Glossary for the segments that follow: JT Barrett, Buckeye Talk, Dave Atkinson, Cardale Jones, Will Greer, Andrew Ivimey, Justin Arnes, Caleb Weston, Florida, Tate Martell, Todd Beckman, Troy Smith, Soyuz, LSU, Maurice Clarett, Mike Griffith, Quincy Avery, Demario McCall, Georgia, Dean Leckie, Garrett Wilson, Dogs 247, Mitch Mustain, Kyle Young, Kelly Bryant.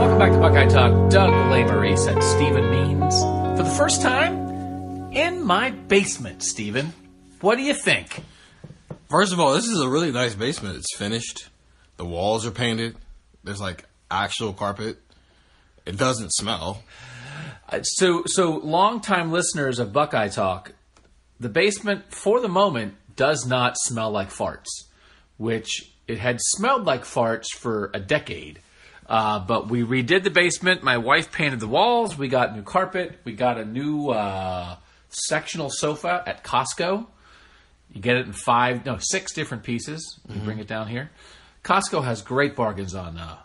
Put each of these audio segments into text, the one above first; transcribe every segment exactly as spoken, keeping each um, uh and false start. Welcome back to Buckeye Talk. Doug Lamarice and Stephen Means. For the first time in my basement, Stephen. What do you think? First of all, this is a really nice basement. It's finished. The walls are painted. There's like actual carpet. It doesn't smell. So, so long-time listeners of Buckeye Talk, the basement, for the moment, does not smell like farts, which it had smelled like farts for a decade. Uh, but we redid the basement. My wife painted the walls. We got new carpet. We got a new uh, sectional sofa at Costco. You get it in five, no, six different pieces. We mm-hmm. bring it down here. Costco has great bargains on uh,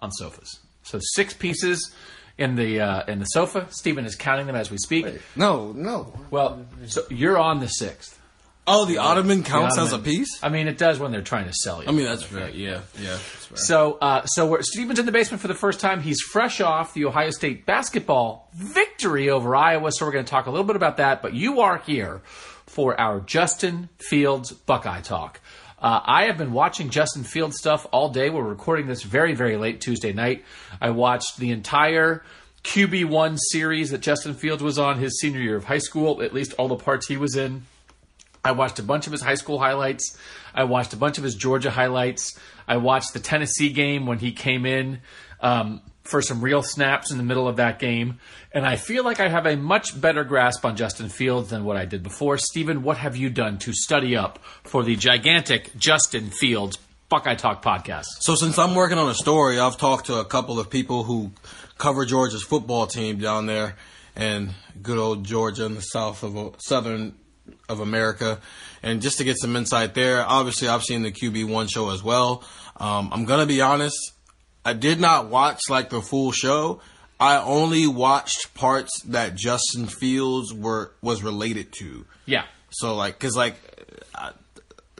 on sofas. So six pieces. In the uh, in the sofa, Stephen is counting them as we speak. Wait, no, no. Well, so you're on the sixth. Oh, the Ottoman counts the Ottoman, as a piece? I mean, it does when they're trying to sell you. I mean, that's fair. Yeah, yeah. That's fair. So, uh, so we're, Stephen's in the basement for the first time. He's fresh off the Ohio State basketball victory over Iowa, so we're going to talk a little bit about that. But you are here for our Justin Fields Buckeye Talk. Uh, I have been watching Justin Fields stuff all day. We're recording this very, very late Tuesday night. I watched the entire Q B one series that Justin Fields was on his senior year of high school, at least all the parts he was in. I watched a bunch of his high school highlights. I watched a bunch of his Georgia highlights. I watched the Tennessee game when he came in um, for some real snaps in the middle of that game. And I feel like I have a much better grasp on Justin Fields than what I did before. Stephen, what have you done to study up for the gigantic Justin Fields Buckeye Talk podcast? So since I'm working on a story, I've talked to a couple of people who cover Georgia's football team down there and good old Georgia in the south of southern of America. And just to get some insight there, obviously I've seen the Q B one show as well. Um, I'm going to be honest. I did not watch like the full show. I only watched parts that Justin Fields were was related to. Yeah. So like, cause like, I,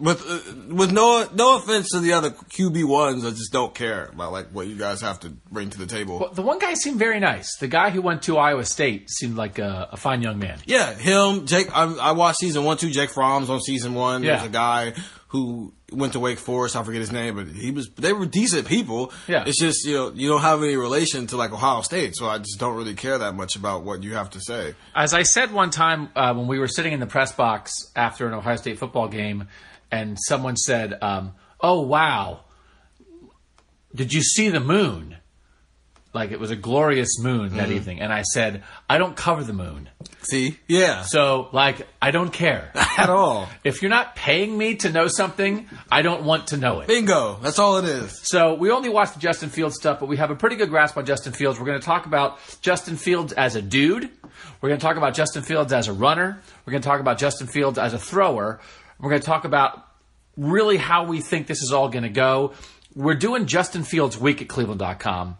with uh, with no no offense to the other Q B ones, I just don't care about like what you guys have to bring to the table. Well, the one guy seemed very nice. The guy who went to Iowa State seemed like a, a fine young man. Yeah, him. Jake. I, I watched season one too. Jake Fromm's on season one. Yeah. There's a guy who went to Wake Forest. I forget his name, but he was. They were decent people. Yeah. It's just, you know, you don't have any relation to like Ohio State, so I just don't really care that much about what you have to say. As I said one time uh, when we were sitting in the press box after an Ohio State football game, and someone said, um, "Oh wow, did you see the moon? Like it was a glorious moon mm-hmm. that evening." And I said, "I don't cover the moon." See? Yeah. So, like, I don't care. At all. If you're not paying me to know something, I don't want to know it. Bingo. That's all it is. So, we only watch the Justin Fields stuff, but we have a pretty good grasp on Justin Fields. We're going to talk about Justin Fields as a dude. We're going to talk about Justin Fields as a runner. We're going to talk about Justin Fields as a thrower. We're going to talk about really how we think this is all going to go. We're doing Justin Fields Week at Cleveland dot com.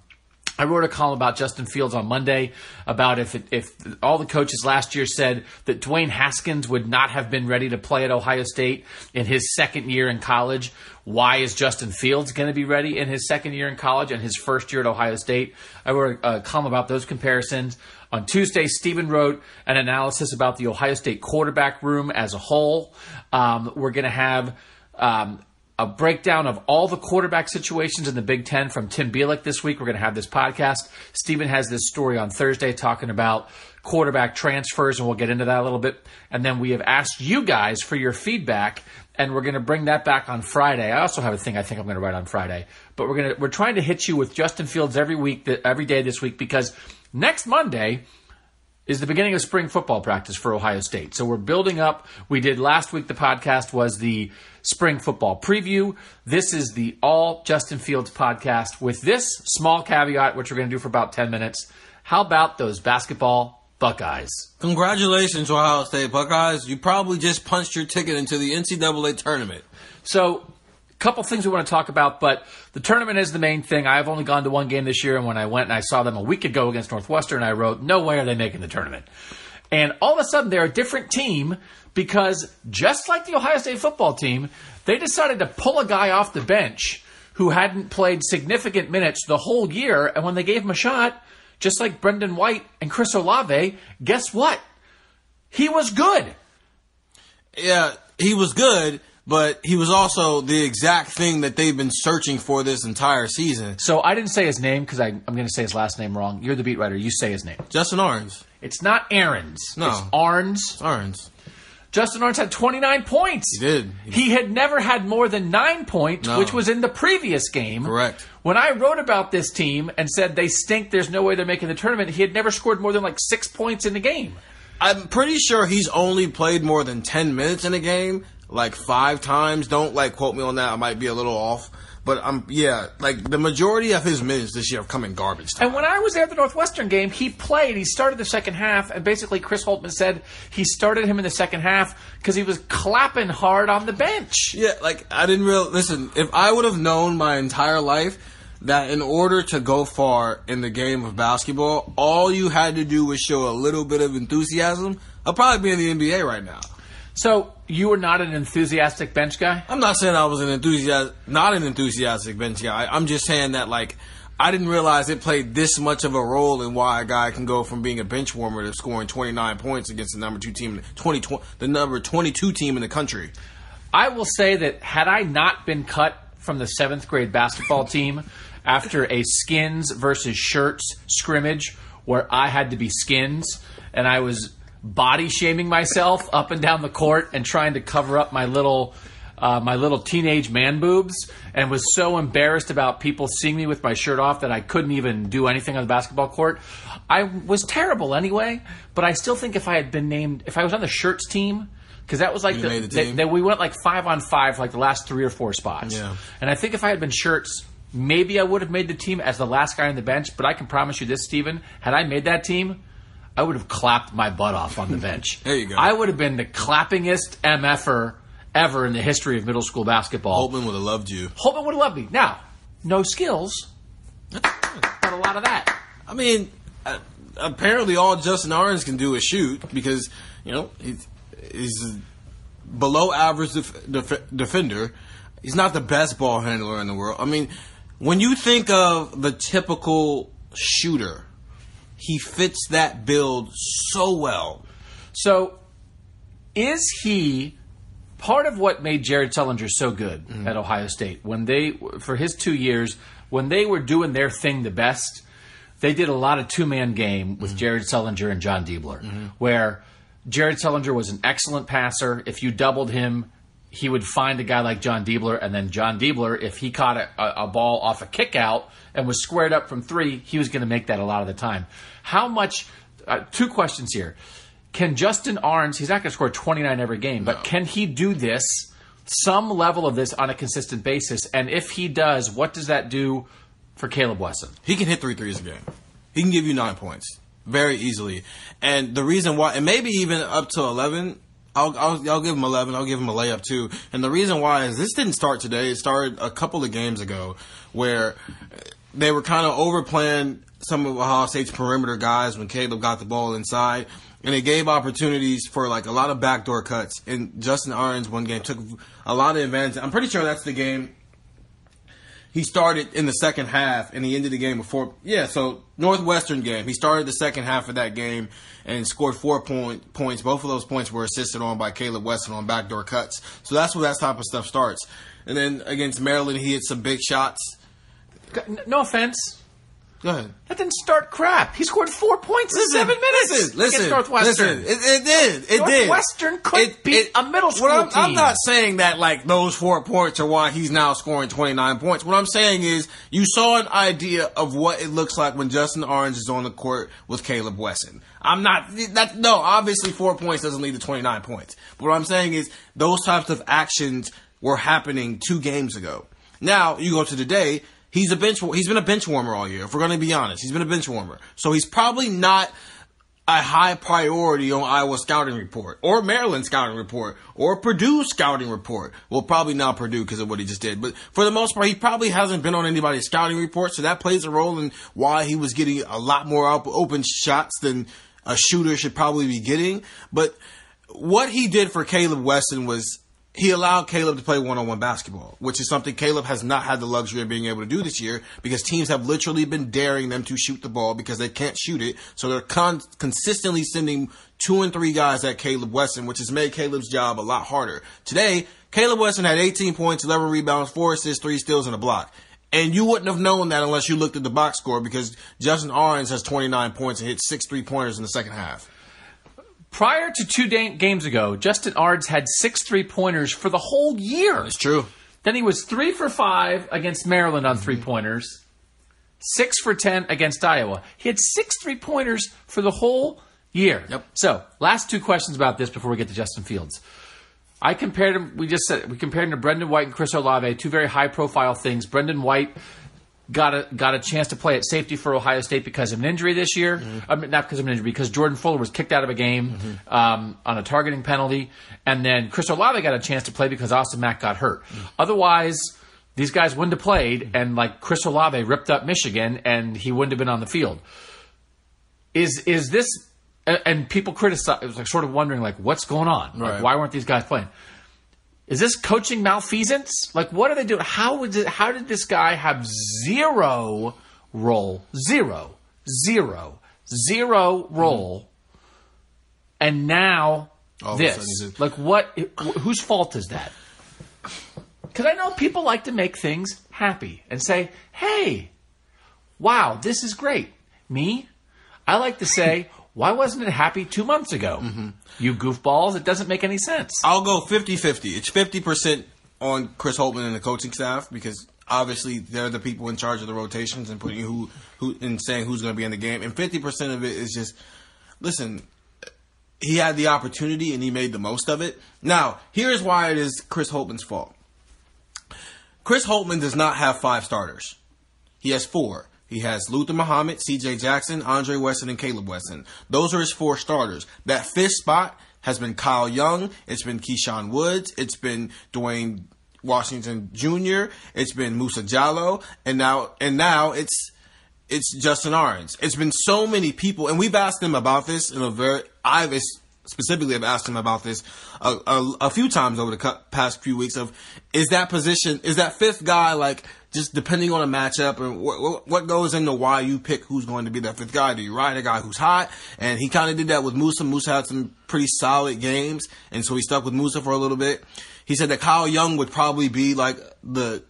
I wrote a column about Justin Fields on Monday about if it, if all the coaches last year said that Dwayne Haskins would not have been ready to play at Ohio State in his second year in college, why is Justin Fields going to be ready in his second year in college and his first year at Ohio State? I wrote a column about those comparisons. On Tuesday, Stephen wrote an analysis about the Ohio State quarterback room as a whole. Um, we're going to have um, a breakdown of all the quarterback situations in the Big Ten from Tim Bielek this week. We're going to have this podcast. Stephen has this story on Thursday talking about quarterback transfers, and we'll get into that a little bit. And then we have asked you guys for your feedback, and we're going to bring that back on Friday. I also have a thing I think I'm going to write on Friday. But we're going to, we're trying to hit you with Justin Fields every week, every day this week, because next Monday is the beginning of spring football practice for Ohio State. So we're building up. We did last week, the podcast was the spring football preview. This is the all Justin Fields podcast with this small caveat, which we're going to do for about ten minutes. How about those basketball Buckeyes? Congratulations, Ohio State Buckeyes. You probably just punched your ticket into the N C double A tournament. So couple things we want to talk about, but the tournament is the main thing. I've only gone to one game this year, and when I went and I saw them a week ago against Northwestern, I wrote, no way are they making the tournament. And all of a sudden, they're a different team because just like the Ohio State football team, they decided to pull a guy off the bench who hadn't played significant minutes the whole year, and when they gave him a shot, just like Brendan White and Chris Olave, guess what? He was good. Yeah, he was good. But he was also the exact thing that they've been searching for this entire season. So I didn't say his name because I'm going to say his last name wrong. You're the beat writer. You say his name. Justin Arnes. It's not Aarons. No. It's Arnes. Arnes. Justin Arnes had twenty-nine points. He did. He, he had never had more than nine points, no. which was in the previous game. Correct. When I wrote about this team and said they stink, there's no way they're making the tournament, he had never scored more than like six points in the game. I'm pretty sure he's only played more than ten minutes in a game. Like five times. Don't like quote me on that. I might be a little off. But I'm yeah, like the majority of his minutes this year have come in garbage time. And when I was there at the Northwestern game, he played. He started the second half, and basically Chris Holtmann said he started him in the second half because he was clapping hard on the bench. Yeah, like I didn't real listen, if I would have known my entire life that in order to go far in the game of basketball, all you had to do was show a little bit of enthusiasm, I'll probably be in the N B A right now. So you were not an enthusiastic bench guy? I'm not saying I was an enthusiast, not an enthusiastic bench guy. I'm just saying that like I didn't realize it played this much of a role in why a guy can go from being a bench warmer to scoring twenty-nine points against the number two team, twenty, twenty, the number twenty-two team in the country. I will say that had I not been cut from the seventh grade basketball team after a skins versus shirts scrimmage where I had to be skins and I was body shaming myself up and down the court and trying to cover up my little uh, my little teenage man boobs, and was so embarrassed about people seeing me with my shirt off that I couldn't even do anything on the basketball court. I was terrible anyway, but I still think if I had been named, if I was on the shirts team, because that was like the, the they, they, we went like five on five for like the last three or four spots, yeah. And I think if I had been shirts, maybe I would have made the team as the last guy on the bench. But I can promise you this, Steven, had I made that team, I would have clapped my butt off on the bench. There you go. I would have been the clappingest M F-er ever in the history of middle school basketball. Holtmann would have loved you. Holtmann would have loved me. Now, no skills, but a lot of that. I mean, uh, apparently all Justin Arnes can do is shoot because, you know, he's, he's a below average def- def- defender. He's not the best ball handler in the world. I mean, when you think of the typical shooter, he fits that build so well. So is he part of what made Jared Sullinger so good mm-hmm. at Ohio State? When they, for his two years, when they were doing their thing the best, they did a lot of two-man game with mm-hmm. Jared Sullinger and John Diebler, mm-hmm. where Jared Sullinger was an excellent passer. If you doubled him, he would find a guy like John Diebler, and then John Diebler, if he caught a, a, a ball off a kickout and was squared up from three, he was going to make that a lot of the time. How much uh, – two questions here. Can Justin Arnes – he's not going to score twenty-nine every game, no. but can he do this, some level of this on a consistent basis? And if he does, what does that do for Caleb Wesson? He can hit three threes a game. He can give you nine points very easily. And the reason why – and maybe even up to eleven – I'll, I'll I'll give him eleven. I'll give him a layup too. And the reason why is this didn't start today. It started a couple of games ago, where they were kind of overplaying some of Ohio State's perimeter guys when Caleb got the ball inside, and it gave opportunities for like a lot of backdoor cuts. And Justin Arnes one game took a lot of advantage. I'm pretty sure that's the game He started in the second half, and he ended the game before. Yeah, so Northwestern game. He started the second half of that game and scored four point, points. Both of those points were assisted on by Caleb Weston on backdoor cuts. So that's where that type of stuff starts. And then against Maryland, he hit some big shots. No offense. Go ahead. That didn't start crap. He scored four points listen, in seven minutes listen, listen, against Northwestern. Listen, it, it did. It Northwestern did. Northwestern could it, beat it, a middle school I'm, team. I'm not saying that like those four points are why he's now scoring twenty-nine points. What I'm saying is you saw an idea of what it looks like when Justin Orange is on the court with Caleb Wesson. I'm not that. No, obviously four points doesn't lead to twenty-nine points. But what I'm saying is those types of actions were happening two games ago. Now you go to today. He's a bench. He's been a bench warmer all year. If we're going to be honest, he's been a bench warmer. So he's probably not a high priority on Iowa's scouting report or Maryland's scouting report or Purdue's scouting report. Well, probably not Purdue because of what he just did. But for the most part, he probably hasn't been on anybody's scouting report. So that plays a role in why he was getting a lot more open shots than a shooter should probably be getting. But what he did for Caleb Weston was. He allowed Caleb to play one-on-one basketball, which is something Caleb has not had the luxury of being able to do this year because teams have literally been daring them to shoot the ball because they can't shoot it. So they're con- consistently sending two and three guys at Caleb Weston, which has made Caleb's job a lot harder. Today, Caleb Weston had eighteen points, eleven rebounds, four assists, three steals, and a block. And you wouldn't have known that unless you looked at the box score because Justin Orange has twenty-nine points and hit six three-pointers in the second half. Prior to two day- games ago, Justin Orange had six three-pointers for the whole year. That's true. Then he was three for five against Maryland on mm-hmm. three-pointers, six for ten against Iowa. He had six three-pointers for the whole year. Yep. So, last two questions about this before we get to Justin Fields. I compared him, we just said, we compared him to Brendan White and Chris Olave, two very high-profile things. Brendan White Got a got a chance to play at safety for Ohio State because of an injury this year. Mm-hmm. I mean, not because of an injury, because Jordan Fuller was kicked out of a game mm-hmm. um, on a targeting penalty. And then Chris Olave got a chance to play because Austin Mack got hurt. Mm-hmm. Otherwise, these guys wouldn't have played, mm-hmm. and like Chris Olave ripped up Michigan, and he wouldn't have been on the field. Is is this – and people criticize, it was like sort of wondering, like, what's going on? Right. Like, why weren't these guys playing? Is this coaching malfeasance? Like, what are they doing? How would it, how did this guy have zero role, zero, zero, zero role, mm-hmm. and now all this? Like, what? Whose fault is that? Because I know people like to make things happy and say, "Hey, wow, this is great." Me, I like to say. Why wasn't it happy two months ago? Mm-hmm. You goofballs, it doesn't make any sense. I'll go fifty-fifty. It's fifty percent on Chris Holtmann and the coaching staff because obviously they're the people in charge of the rotations and putting who, who and saying who's going to be in the game. And fifty percent of it is just, listen, he had the opportunity and he made the most of it. Now, here's why it is Chris Holtmann's fault. Chris Holtmann does not have five starters. He has four. He has Luther Muhammad, C J Jackson, Andre Weston, and Caleb Weston. Those are his four starters. That fifth spot has been Kyle Young. It's been Keyshawn Woods. It's been Dwayne Washington Junior It's been Musa Jallow. And now and now it's it's Justin Orange. It's been so many people. And we've asked him about this. in a very I've specifically have asked him about this a, a, a few times over the past few weeks of is that position, is that fifth guy like – just depending on a matchup and what, what goes into why you pick who's going to be that fifth guy. Do you ride a guy who's hot? And he kind of did that with Musa. Musa had some pretty solid games, and so he stuck with Musa for a little bit. He said that Kyle Young would probably be like the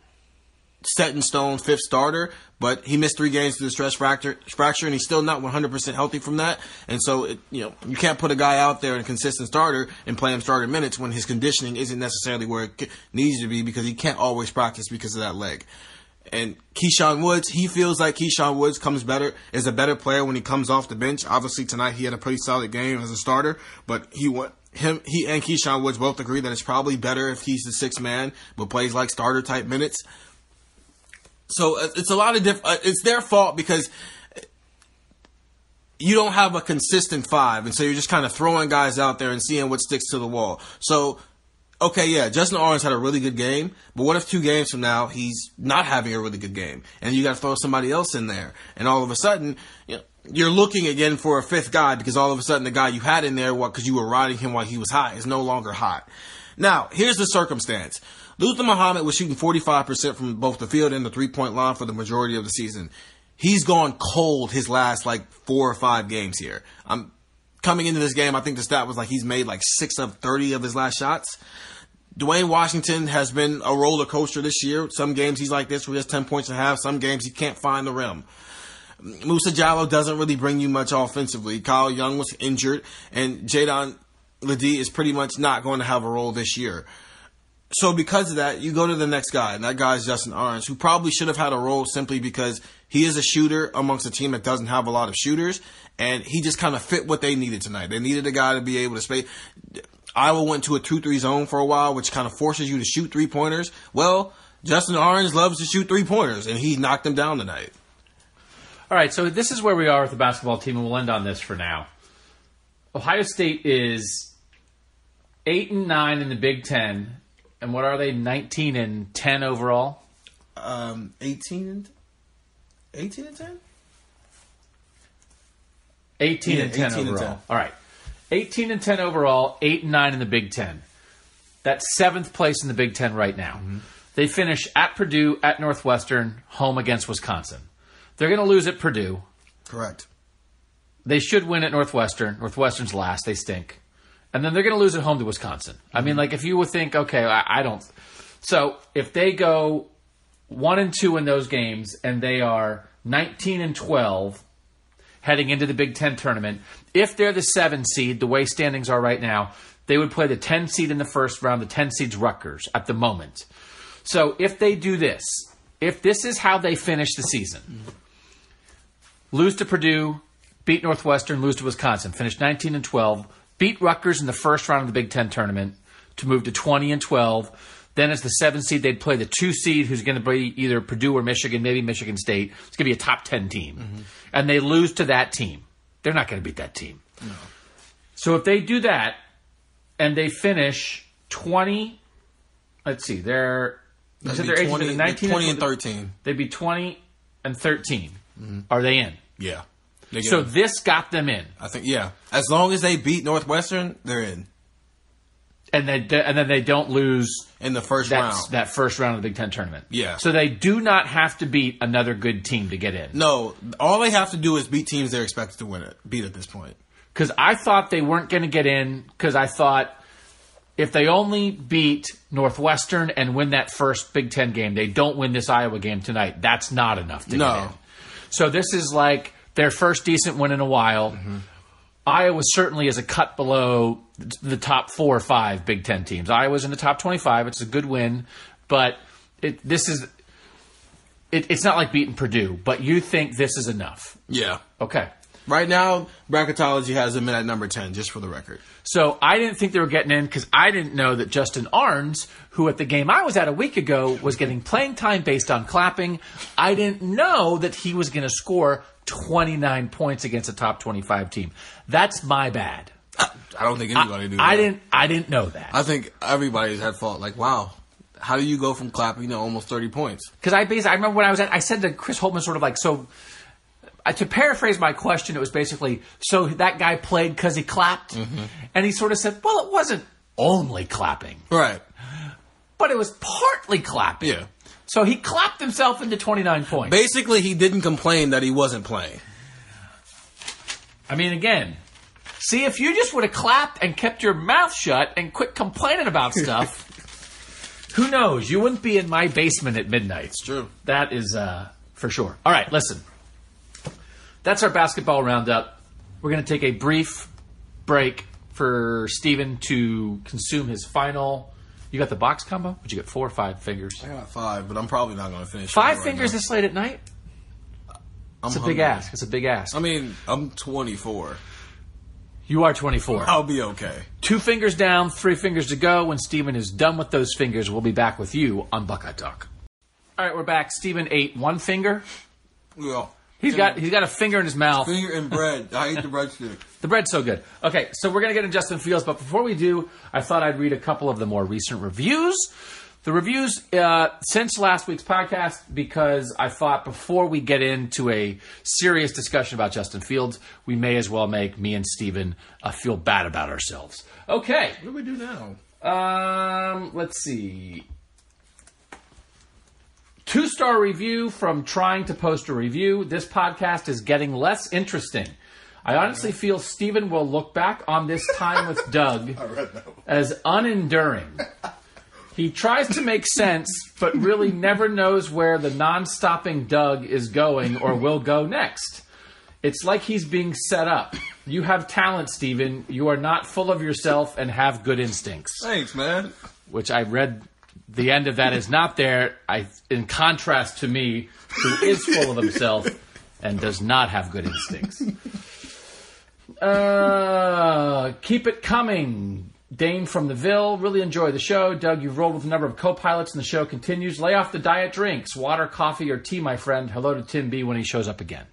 set-in-stone fifth starter, but he missed three games to the stress fracture, fracture, and he's still not one hundred percent healthy from that. And so, it, you know, you can't put a guy out there in a consistent starter and play him starter minutes when his conditioning isn't necessarily where it needs to be because he can't always practice because of that leg. And Keyshawn Woods, he feels like Keyshawn Woods comes better, is a better player when he comes off the bench. Obviously, tonight he had a pretty solid game as a starter, but he went, him, he and Keyshawn Woods both agree that it's probably better if he's the sixth man, but plays like starter type minutes. So it's a lot of diff. It's their fault because you don't have a consistent five, and so you're just kind of throwing guys out there and seeing what sticks to the wall. So. Okay, yeah, Justin Orange had a really good game, but what if two games from now he's not having a really good game, and you got to throw somebody else in there, and all of a sudden you know, you're looking again for a fifth guy because all of a sudden the guy you had in there, because you were riding him while he was hot, is no longer hot. Now, here's the circumstance. Luther Muhammad was shooting forty-five percent from both the field and the three-point line for the majority of the season. He's gone cold his last, like, four or five games here. I'm coming into this game, I think the stat was, like, he's made, like, six of thirty of his last shots. Dwayne Washington has been a roller coaster this year. Some games he's like this where he has ten points and a half. Some games he can't find the rim. Musa Diallo doesn't really bring you much offensively. Kyle Young was injured, and Jadon Ledee is pretty much not going to have a role this year. So because of that, you go to the next guy, and that guy is Justin Orange, who probably should have had a role simply because he is a shooter amongst a team that doesn't have a lot of shooters, and he just kind of fit what they needed tonight. They needed a guy to be able to space. Iowa went to a two three zone for a while, which kind of forces you to shoot three-pointers. Well, Justin Orange loves to shoot three-pointers, and he knocked them down tonight. All right, so this is where we are with the basketball team, and we'll end on this for now. Ohio State is eight and nine in the Big Ten, and what are they, nineteen and ten overall? Um, eighteen and ten? eighteen yeah, and ten eighteen overall. And ten. All right. eighteen and ten overall, eight and nine in the Big Ten. That's seventh place in the Big Ten right now. Mm-hmm. They finish at Purdue, at Northwestern, home against Wisconsin. They're going to lose at Purdue. Correct. They should win at Northwestern. Northwestern's last. They stink. And then they're going to lose at home to Wisconsin. Mm-hmm. I mean, like, if you would think, okay, I, I don't. So if they go one and two in those games and they are nineteen and twelve heading into the Big Ten tournament, if they're the seven seed, the way standings are right now, they would play the ten seed in the first round. The ten seed's Rutgers at the moment. So if they do this, if this is how they finish the season, mm-hmm. lose to Purdue, beat Northwestern, lose to Wisconsin, finish nineteen and twelve, beat Rutgers in the first round of the Big Ten tournament to move to twenty and twelve. Then as the seven seed, they'd play the two seed, who's going to be either Purdue or Michigan, maybe Michigan State. It's going to be a top ten team. Mm-hmm. And they lose to that team. They're not going to beat that team. No. So if they do that and they finish twenty, let's see, they're, they're twenty, nineteen, twenty and thirteen. They'd be twenty and thirteen. Mm-hmm. Are they in? Yeah. They so in. This got them in. I think, yeah. As long as they beat Northwestern, they're in. And they and then they don't lose in the first that, round. That first round of the Big Ten tournament. Yeah. So they do not have to beat another good team to get in. No, all they have to do is beat teams they're expected to win it. Beat at this point. Because I thought they weren't going to get in. Because I thought if they only beat Northwestern and win that first Big Ten game, they don't win this Iowa game tonight. That's not enough to no. get in. So this is like their first decent win in a while. Mm-hmm. Iowa certainly is a cut below the top four or five Big Ten teams. Iowa's in the top twenty-five. It's a good win, but it, this is it, it's not like beating Purdue, but you think this is enough. Yeah. Okay. Right now, bracketology has them in at number ten, just for the record. So I didn't think they were getting in because I didn't know that Justin Arnes, who at the game I was at a week ago, was getting playing time based on clapping. I didn't know that he was going to score twenty-nine points against a top twenty-five team. That's my bad. I don't think anybody I, knew that. I didn't, I didn't know that. I think everybody's at fault. Like, wow, how do you go from clapping to almost thirty points? Because I basically, I remember when I was at, I said to Chris Holtman sort of like, so I, to paraphrase my question, it was basically, so that guy played because he clapped? Mm-hmm. And he sort of said, well, it wasn't only clapping. Right. But it was partly clapping. Yeah. So he clapped himself into twenty-nine points. Basically, he didn't complain that he wasn't playing. I mean, again, see, if you just would have clapped and kept your mouth shut and quit complaining about stuff, who knows? You wouldn't be in my basement at midnight. It's true. That is uh, for sure. All right, listen. That's our basketball roundup. We're going to take a brief break for Steven to consume his final. You got the box combo? Would you get four or five fingers? I got five, but I'm probably not going to finish. Five right fingers now. This late at night? I'm it's a hungry. big ask. It's a big ask. I mean, I'm twenty-four. You are twenty-four. I'll be okay. Two fingers down, three fingers to go. When Steven is done with those fingers, we'll be back with you on Buckeye Talk. All right, we're back. Steven ate one finger. Yeah. He's got he's got a finger in his mouth. Finger and bread. I ate the breadstick. The bread's so good. Okay, so we're going to get into Justin Fields, but before we do, I thought I'd read a couple of the more recent reviews. The reviews uh, since last week's podcast, because I thought before we get into a serious discussion about Justin Fields, we may as well make me and Steven uh, feel bad about ourselves. Okay. What do we do now? Um, let's see. Two-star review from trying to post a review. This podcast is getting less interesting. I honestly feel Steven will look back on this time with Doug as unenduring. He tries to make sense, but really never knows where the non-stopping Doug is going or will go next. It's like he's being set up. You have talent, Steven. You are not full of yourself and have good instincts. Thanks, man. Which I read... The end of that is not there, I, in contrast to me, who is full of himself and does not have good instincts. Uh, keep it coming. Dane from the Ville. Really enjoy the show. Doug, you've rolled with a number of co-pilots and the show continues. Lay off the diet drinks. Water, coffee, or tea, my friend. Hello to Tim B when he shows up again.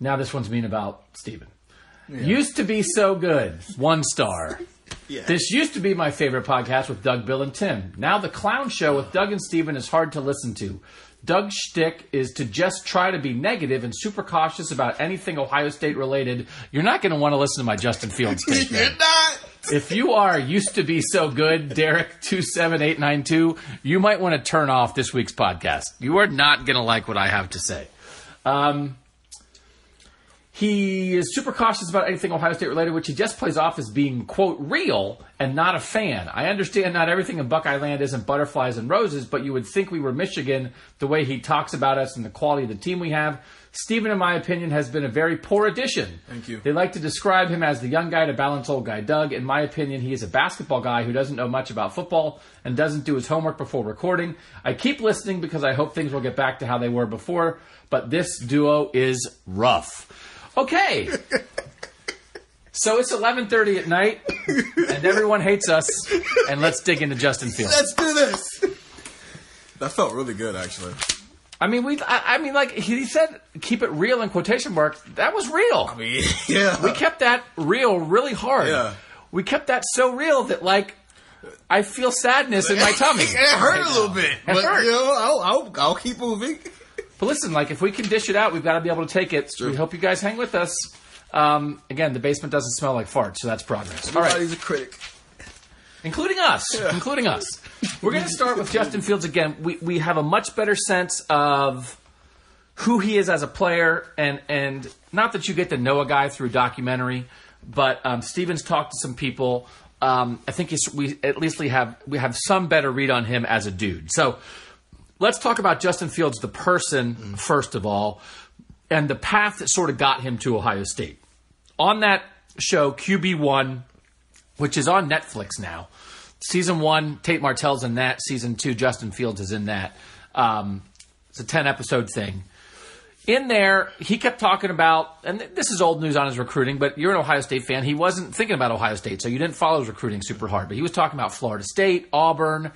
Now this one's mean about Steven. Yeah. Used to be so good. One star. Yeah. This used to be my favorite podcast with Doug, Bill, and Tim. Now the clown show with Doug and Steven is hard to listen to. Doug's shtick is to just try to be negative and super cautious about anything Ohio State related. You're not going to want to listen to my Justin Fields take. You're not. If you are used to be so good, Derek two seven eight nine two, you might want to turn off this week's podcast. You are not going to like what I have to say. Um... He is super cautious about anything Ohio State related, which he just plays off as being, quote, real and not a fan. I understand not everything in Buckeye Land isn't butterflies and roses, but you would think we were Michigan the way he talks about us and the quality of the team we have. Steven, in my opinion, has been a very poor addition. Thank you. They like to describe him as the young guy to balance old guy Doug. In my opinion, he is a basketball guy who doesn't know much about football and doesn't do his homework before recording. I keep listening because I hope things will get back to how they were before, but this duo is rough. Okay, so it's eleven thirty at night, and everyone hates us, and let's dig into Justin Fields. Let's do this. That felt really good, actually. I mean, we. I, I mean, like, he said, keep it real in quotation marks. That was real. I mean, yeah. We kept that real really hard. Yeah. We kept that so real that, like, I feel sadness in my tummy. It hurt right a little now. bit. It but, hurt. You know, I'll, I'll, I'll keep moving. But listen, like, if we can dish it out, we've got to be able to take it. Sure. We hope you guys hang with us. Um, again, the basement doesn't smell like farts, so that's progress. Everybody's all right. He's a critic. Including us. Yeah. Including us. We're going to start with Justin Fields again. We we have a much better sense of who he is as a player, and, and not that you get to know a guy through documentary, but um, Steven's talked to some people. Um, I think he's, we at least we have we have some better read on him as a dude. So... Let's talk about Justin Fields, the person, mm. first of all, and the path that sort of got him to Ohio State. On that show, Q B one, which is on Netflix now, season one, Tate Martell's in that. Season two, Justin Fields is in that. Um, it's a ten-episode thing. In there, he kept talking about, and this is old news on his recruiting, but you're an Ohio State fan. He wasn't thinking about Ohio State, so you didn't follow his recruiting super hard. But he was talking about Florida State, Auburn,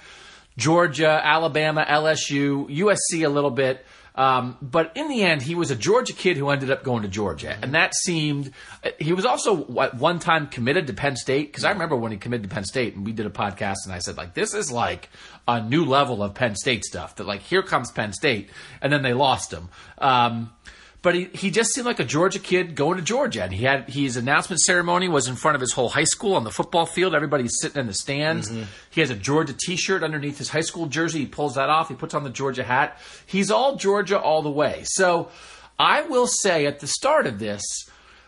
Georgia, Alabama, L S U, U S C a little bit. Um, but in the end, he was a Georgia kid who ended up going to Georgia. And that seemed – he was also at one time committed to Penn State because I remember when he committed to Penn State and we did a podcast and I said, like, this is like a new level of Penn State stuff that, like, here comes Penn State. And then they lost him. Um, but he, he just seemed like a Georgia kid going to Georgia. And he had his announcement ceremony was in front of his whole high school on the football field. Everybody's sitting in the stands. Mm-hmm. He has a Georgia T-shirt underneath his high school jersey. He pulls that off. He puts on the Georgia hat. He's all Georgia all the way. So I will say at the start of this,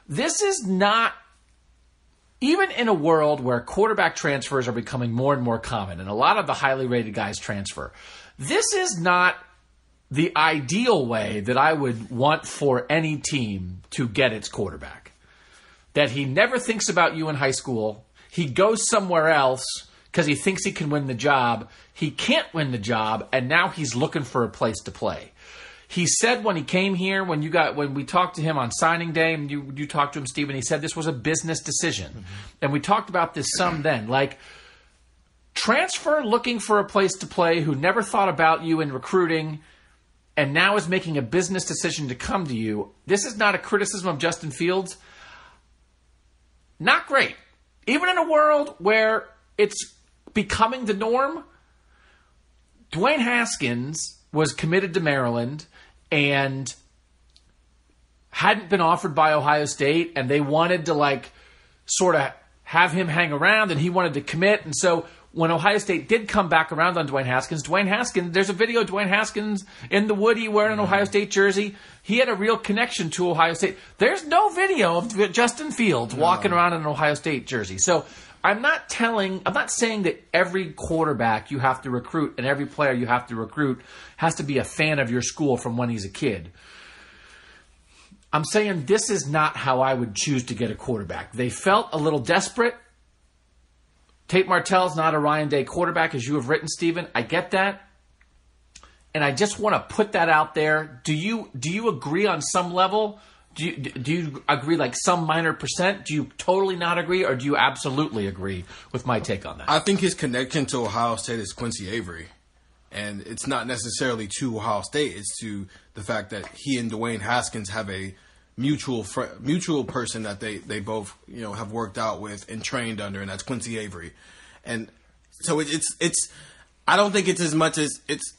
this is not – even in a world where quarterback transfers are becoming more and more common and a lot of the highly rated guys transfer, this is not – the ideal way that I would want for any team to get its quarterback. That he never thinks about you in high school. He goes somewhere else because he thinks he can win the job. He can't win the job, and now he's looking for a place to play. He said when he came here, when you got when we talked to him on signing day, and you, you talked to him, Steven, he said this was a business decision. Mm-hmm. And we talked about this some then. Like, transfer looking for a place to play who never thought about you in recruiting – and now is making a business decision to come to you. This is not a criticism of Justin Fields. Not great. Even in a world where it's becoming the norm, Dwayne Haskins was committed to Maryland and hadn't been offered by Ohio State, and they wanted to, like, sort of have him hang around, and he wanted to commit. And so when Ohio State did come back around on Dwayne Haskins, Dwayne Haskins, there's a video of Dwayne Haskins in the Woody wearing an Ohio State jersey. He had a real connection to Ohio State. There's no video of Justin Fields no. walking around in an Ohio State jersey. So I'm not telling, I'm not saying that every quarterback you have to recruit and every player you have to recruit has to be a fan of your school from when he's a kid. I'm saying this is not how I would choose to get a quarterback. They felt a little desperate. Tate Martell's not a Ryan Day quarterback, as you have written, Stephen. I get that. And I just want to put that out there. Do you do you agree on some level? Do you, do you agree like some minor percent? Do you totally not agree, or do you absolutely agree with my take on that? I think his connection to Ohio State is Quincy Avery. And it's not necessarily to Ohio State. It's to the fact that he and Dwayne Haskins have a mutual fr- mutual person that they, they both, you know, have worked out with and trained under, and that's Quincy Avery. And so it, it's it's I don't think it's as much as it's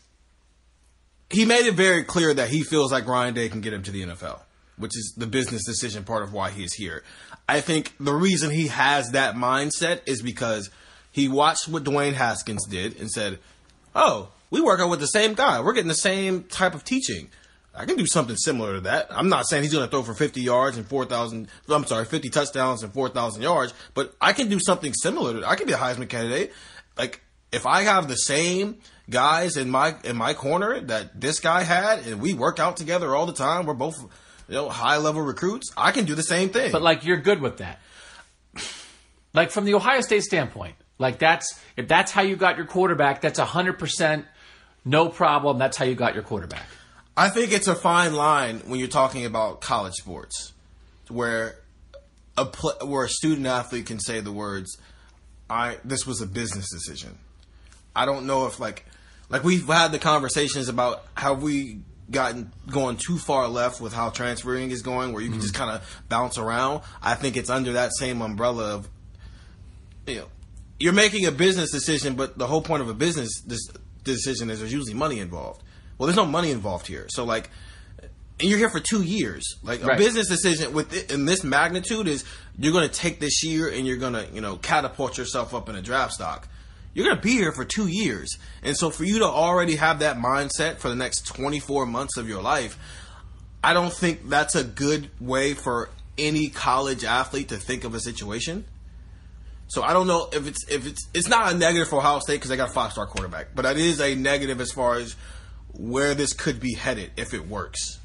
he made it very clear that he feels like Ryan Day can get him to the N F L, which is the business decision part of why he's here. I think the reason he has that mindset is because he watched what Dwayne Haskins did and said, oh, we work out with the same guy. We're getting the same type of teaching. I can do something similar to that. I'm not saying he's going to throw for fifty yards and four thousand – I'm sorry, fifty touchdowns and four thousand yards, but I can do something similar to that. I can be a Heisman candidate. Like, if I have the same guys in my in my corner that this guy had and we work out together all the time, we're both, you know, high-level recruits, I can do the same thing. But, like, you're good with that. Like, from the Ohio State standpoint, like, that's – if that's how you got your quarterback, that's one hundred percent – no problem. That's how you got your quarterback. I think it's a fine line when you're talking about college sports, where a pl- where a student athlete can say the words, "I this was a business decision." I don't know if like like we've had the conversations about how we gotten going too far left with how transferring is going, where you can mm-hmm. just kind of bounce around. I think it's under that same umbrella of, you know, you're making a business decision, but the whole point of a business this. decision is there's usually money involved. Well, there's no money involved here. So, like, and you're here for two years. Like, right. A business decision with it in this magnitude is you're going to take this year and you're going to, you know, catapult yourself up in a draft stock. You're going to be here for two years. And so for you to already have that mindset for the next twenty-four months of your life, I don't think that's a good way for any college athlete to think of a situation. So I don't know if it's if it's it's not a negative for Ohio State because they got a five-star quarterback, but it is a negative as far as where this could be headed if it works.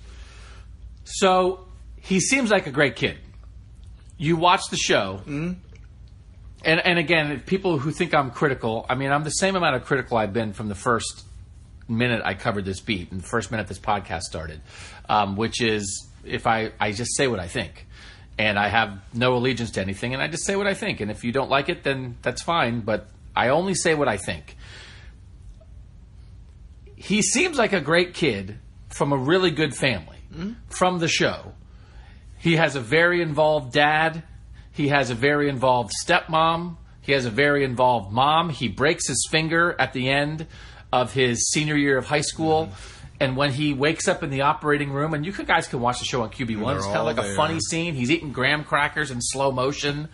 So he seems like a great kid. You watch the show, mm-hmm. and and again, people who think I'm critical, I mean, I'm the same amount of critical I've been from the first minute I covered this beat and the first minute this podcast started, um, which is if I, I just say what I think. And I have no allegiance to anything, and I just say what I think. And if you don't like it, then that's fine, but I only say what I think. He seems like a great kid from a really good family, mm-hmm. from the show. He has a very involved dad. He has a very involved stepmom. He has a very involved mom. He breaks his finger at the end of his senior year of high school. Mm-hmm. And when he wakes up in the operating room, and you guys can watch the show on Q B one, it's kind of like there. a funny scene. He's eating graham crackers in slow motion,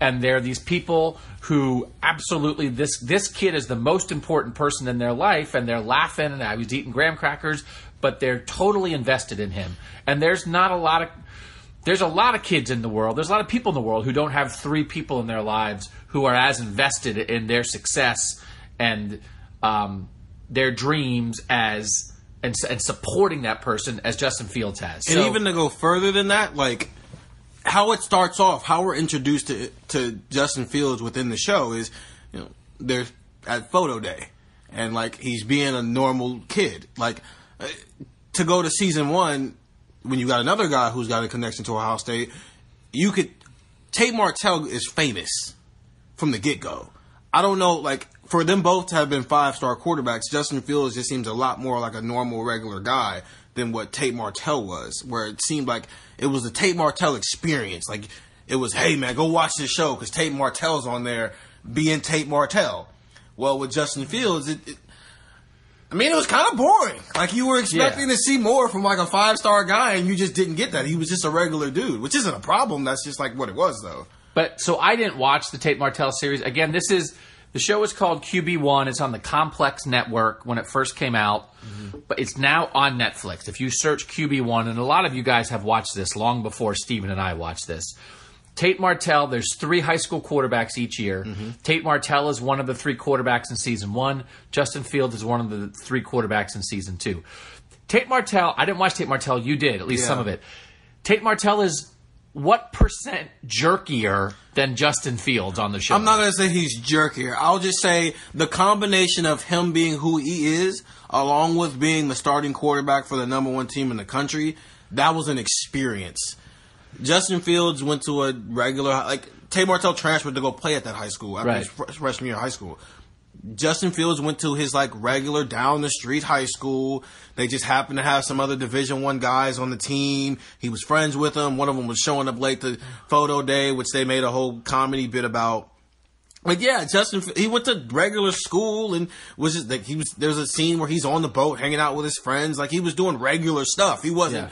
and there are these people who absolutely this this kid is the most important person in their life, and they're laughing, and I was eating graham crackers, but they're totally invested in him. And there's not a lot of there's a lot of kids in the world. There's a lot of people in the world who don't have three people in their lives who are as invested in their success and um, their dreams as. And, and supporting that person as Justin Fields has. So, and even to go further than that, like how it starts off, how we're introduced to to Justin Fields within the show is, you know, they're at photo day, and like he's being a normal kid. Like to go to season one when you got another guy who's got a connection to Ohio State, you could Tate Martell is famous from the get go. I don't know, like. For them both to have been five-star quarterbacks, Justin Fields just seems a lot more like a normal, regular guy than what Tate Martell was, where it seemed like it was the Tate Martell experience. Like, it was, hey, man, go watch this show because Tate Martell's on there being Tate Martell. Well, with Justin Fields, it, it, I mean, it was kind of boring. Like, you were expecting yeah. to see more from, like, a five-star guy, and you just didn't get that. He was just a regular dude, which isn't a problem. That's just, like, what it was, though. But so I didn't watch the Tate Martell series. Again, this is... The show is called Q B one. It's on the Complex Network when it first came out. Mm-hmm. But it's now on Netflix. If you search Q B one, and a lot of you guys have watched this long before Steven and I watched this. Tate Martell, there's three high school quarterbacks each year. Mm-hmm. Tate Martell is one of the three quarterbacks in season one. Justin Fields is one of the three quarterbacks in season two. Tate Martell, I didn't watch Tate Martell. You did, at least yeah. some of it. Tate Martell is... what percent jerkier than Justin Fields on the show? I'm not going to say he's jerkier. I'll just say the combination of him being who he is, along with being the starting quarterback for the number one team in the country, that was an experience. Justin Fields went to a regular... like, Tate Martell transferred to go play at that high school after right. his freshman year of high school. Justin Fields went to his, like, regular down-the-street high school. They just happened to have some other Division One guys on the team. He was friends with them. One of them was showing up late to photo day, which they made a whole comedy bit about. But, yeah, Justin, he went to regular school and was just, like, he was, there's a scene where he's on the boat hanging out with his friends. Like, he was doing regular stuff. He wasn't,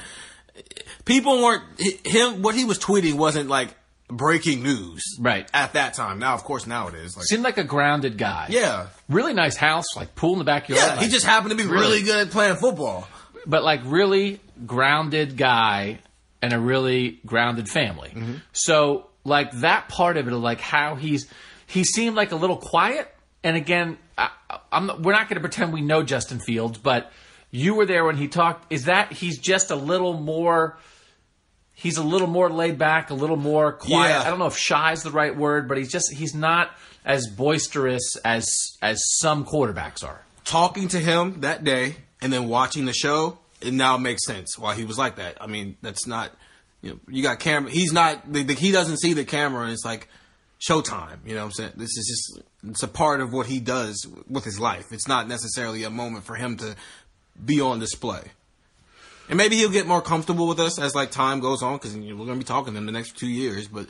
yeah. people weren't, him, what he was tweeting wasn't, like, breaking news right at that time. Now, of course, now it is. Like, seemed like a grounded guy. Yeah. Really nice house, like pool in the backyard. Yeah, like, he just happened to be really, really good at playing football. But like really grounded guy and a really grounded family. Mm-hmm. So like that part of it, like how he's, he seemed like a little quiet. And again, I, I'm, we're not going to pretend we know Justin Fields, but you were there when he talked. Is that he's just a little more... he's a little more laid back, a little more quiet. Yeah. I don't know if shy is the right word, but he's just he's not as boisterous as as some quarterbacks are. Talking to him that day and then watching the show, it now makes sense why he was like that. I mean, that's not you know, you got camera. He's not the, the, he doesn't see the camera and it's like showtime, you know what I'm saying? This is just it's a part of what he does with his life. It's not necessarily a moment for him to be on display. And maybe he'll get more comfortable with us as, like, time goes on because we're going to be talking to him the next two years. But,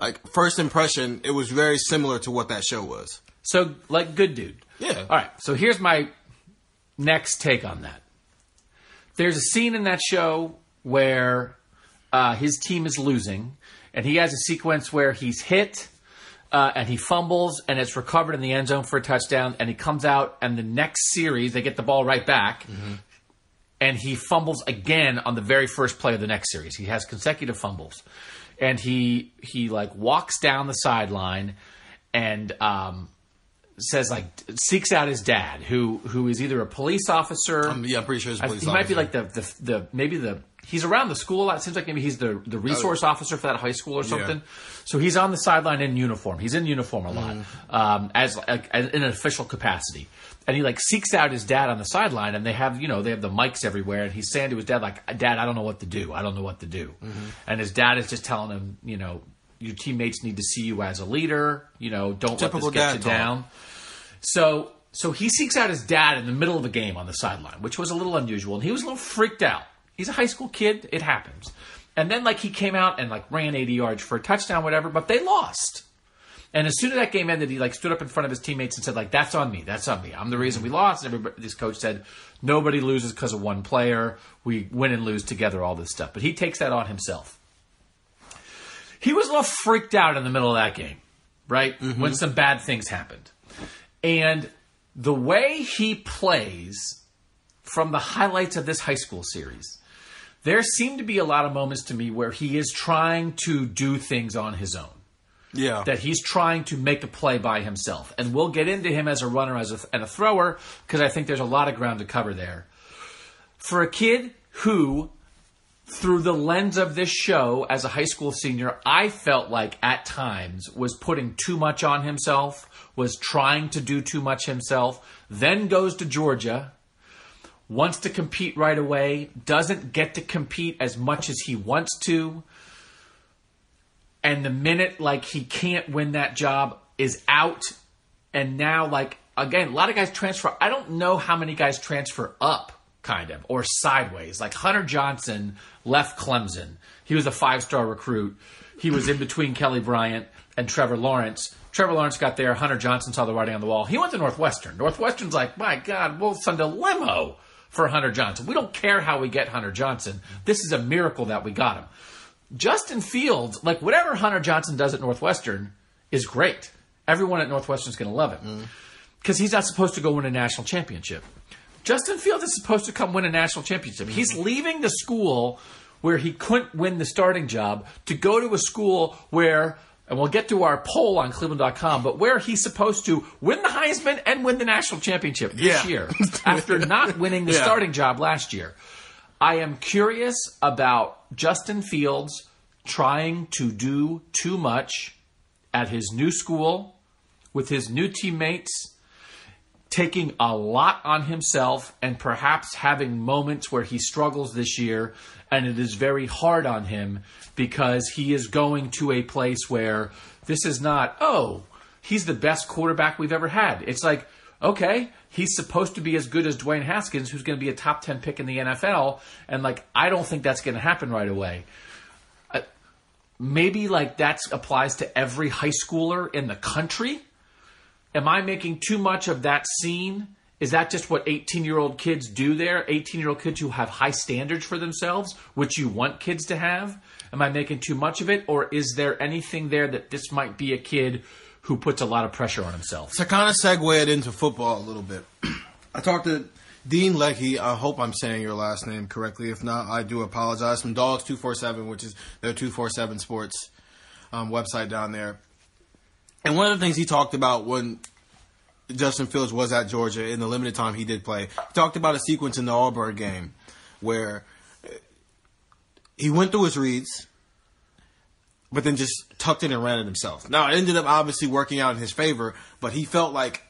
like, first impression, it was very similar to what that show was. So, like, good dude. Yeah. All right. So here's my next take on that. There's a scene in that show where uh, his team is losing, and he has a sequence where he's hit uh, and he fumbles, and it's recovered in the end zone for a touchdown, and he comes out, and the next series, they get the ball right back. Mm-hmm. And he fumbles again on the very first play of the next series. He has consecutive fumbles. And he, he like, walks down the sideline and um, says, like, seeks out his dad, who who is either a police officer. Um, yeah, I'm pretty sure he's a police I, he officer. He might be, like, the, the, the maybe the – he's around the school a lot. It seems like maybe he's the, the resource oh. officer for that high school or something. Yeah. So he's on the sideline in uniform. He's in uniform a lot mm. um, as, like, as in an official capacity. And he, like, seeks out his dad on the sideline, and they have, you know, they have the mics everywhere. And he's saying to his dad, like, Dad, I don't know what to do. I don't know what to do. Mm-hmm. And his dad is just telling him, you know, your teammates need to see you as a leader. You know, don't Typical let this get you talk. down. So so he seeks out his dad in the middle of a game on the sideline, which was a little unusual. And he was a little freaked out. He's a high school kid. It happens. And then, like, he came out and, like, ran eighty yards for a touchdown, whatever, but they lost. And as soon as that game ended, he, like, stood up in front of his teammates and said, like, that's on me. That's on me. I'm the reason we lost. And everybody, this coach said, nobody loses because of one player. We win and lose together, all this stuff. But he takes that on himself. He was a little freaked out in the middle of that game, right, mm-hmm. when some bad things happened. And the way he plays from the highlights of this high school series, there seemed to be a lot of moments to me where he is trying to do things on his own. Yeah. That he's trying to make a play by himself. And we'll get into him as a runner as a th- and a thrower because I think there's a lot of ground to cover there. For a kid who, through the lens of this show as a high school senior, I felt like at times was putting too much on himself, was trying to do too much himself, then goes to Georgia, wants to compete right away, doesn't get to compete as much as he wants to. And the minute, like, he can't win that job is out. And now, like, again, a lot of guys transfer. I don't know how many guys transfer up, kind of, or sideways. Like, Hunter Johnson left Clemson. He was a five-star recruit. He was in between Kelly Bryant and Trevor Lawrence. Trevor Lawrence got there. Hunter Johnson saw the writing on the wall. He went to Northwestern. Northwestern's like, my God, we'll send a limo for Hunter Johnson. We don't care how we get Hunter Johnson. This is a miracle that we got him. Justin Fields, like whatever Hunter Johnson does at Northwestern, is great. Everyone at Northwestern's going to love him because mm-hmm. he's not supposed to go win a national championship. Justin Fields is supposed to come win a national championship. Mm-hmm. He's leaving the school where he couldn't win the starting job to go to a school where, and we'll get to our poll on Cleveland dot com, but where he's supposed to win the Heisman and win the national championship this yeah. year after not winning the yeah. starting job last year. I am curious about Justin Fields trying to do too much at his new school with his new teammates, taking a lot on himself and perhaps having moments where he struggles this year, and it is very hard on him because he is going to a place where this is not, oh, he's the best quarterback we've ever had. It's like, okay, he's supposed to be as good as Dwayne Haskins, who's going to be a top ten pick in the N F L. And, like, I don't think that's going to happen right away. Uh, maybe, like, that applies to every high schooler in the country. Am I making too much of that scene? Is that just what eighteen-year-old kids do there? eighteen-year-old kids who have high standards for themselves, which you want kids to have? Am I making too much of it? Or is there anything there that this might be a kid who puts a lot of pressure on himself? To kind of segue it into football a little bit, I talked to Dean Leckie. I hope I'm saying your last name correctly. If not, I do apologize. From Dogs two forty-seven, which is their two forty-seven Sports um, website down there. And one of the things he talked about when Justin Fields was at Georgia in the limited time he did play, he talked about a sequence in the Auburn game where he went through his reads, but then just tucked in and ran it himself. Now, it ended up obviously working out in his favor, but he felt like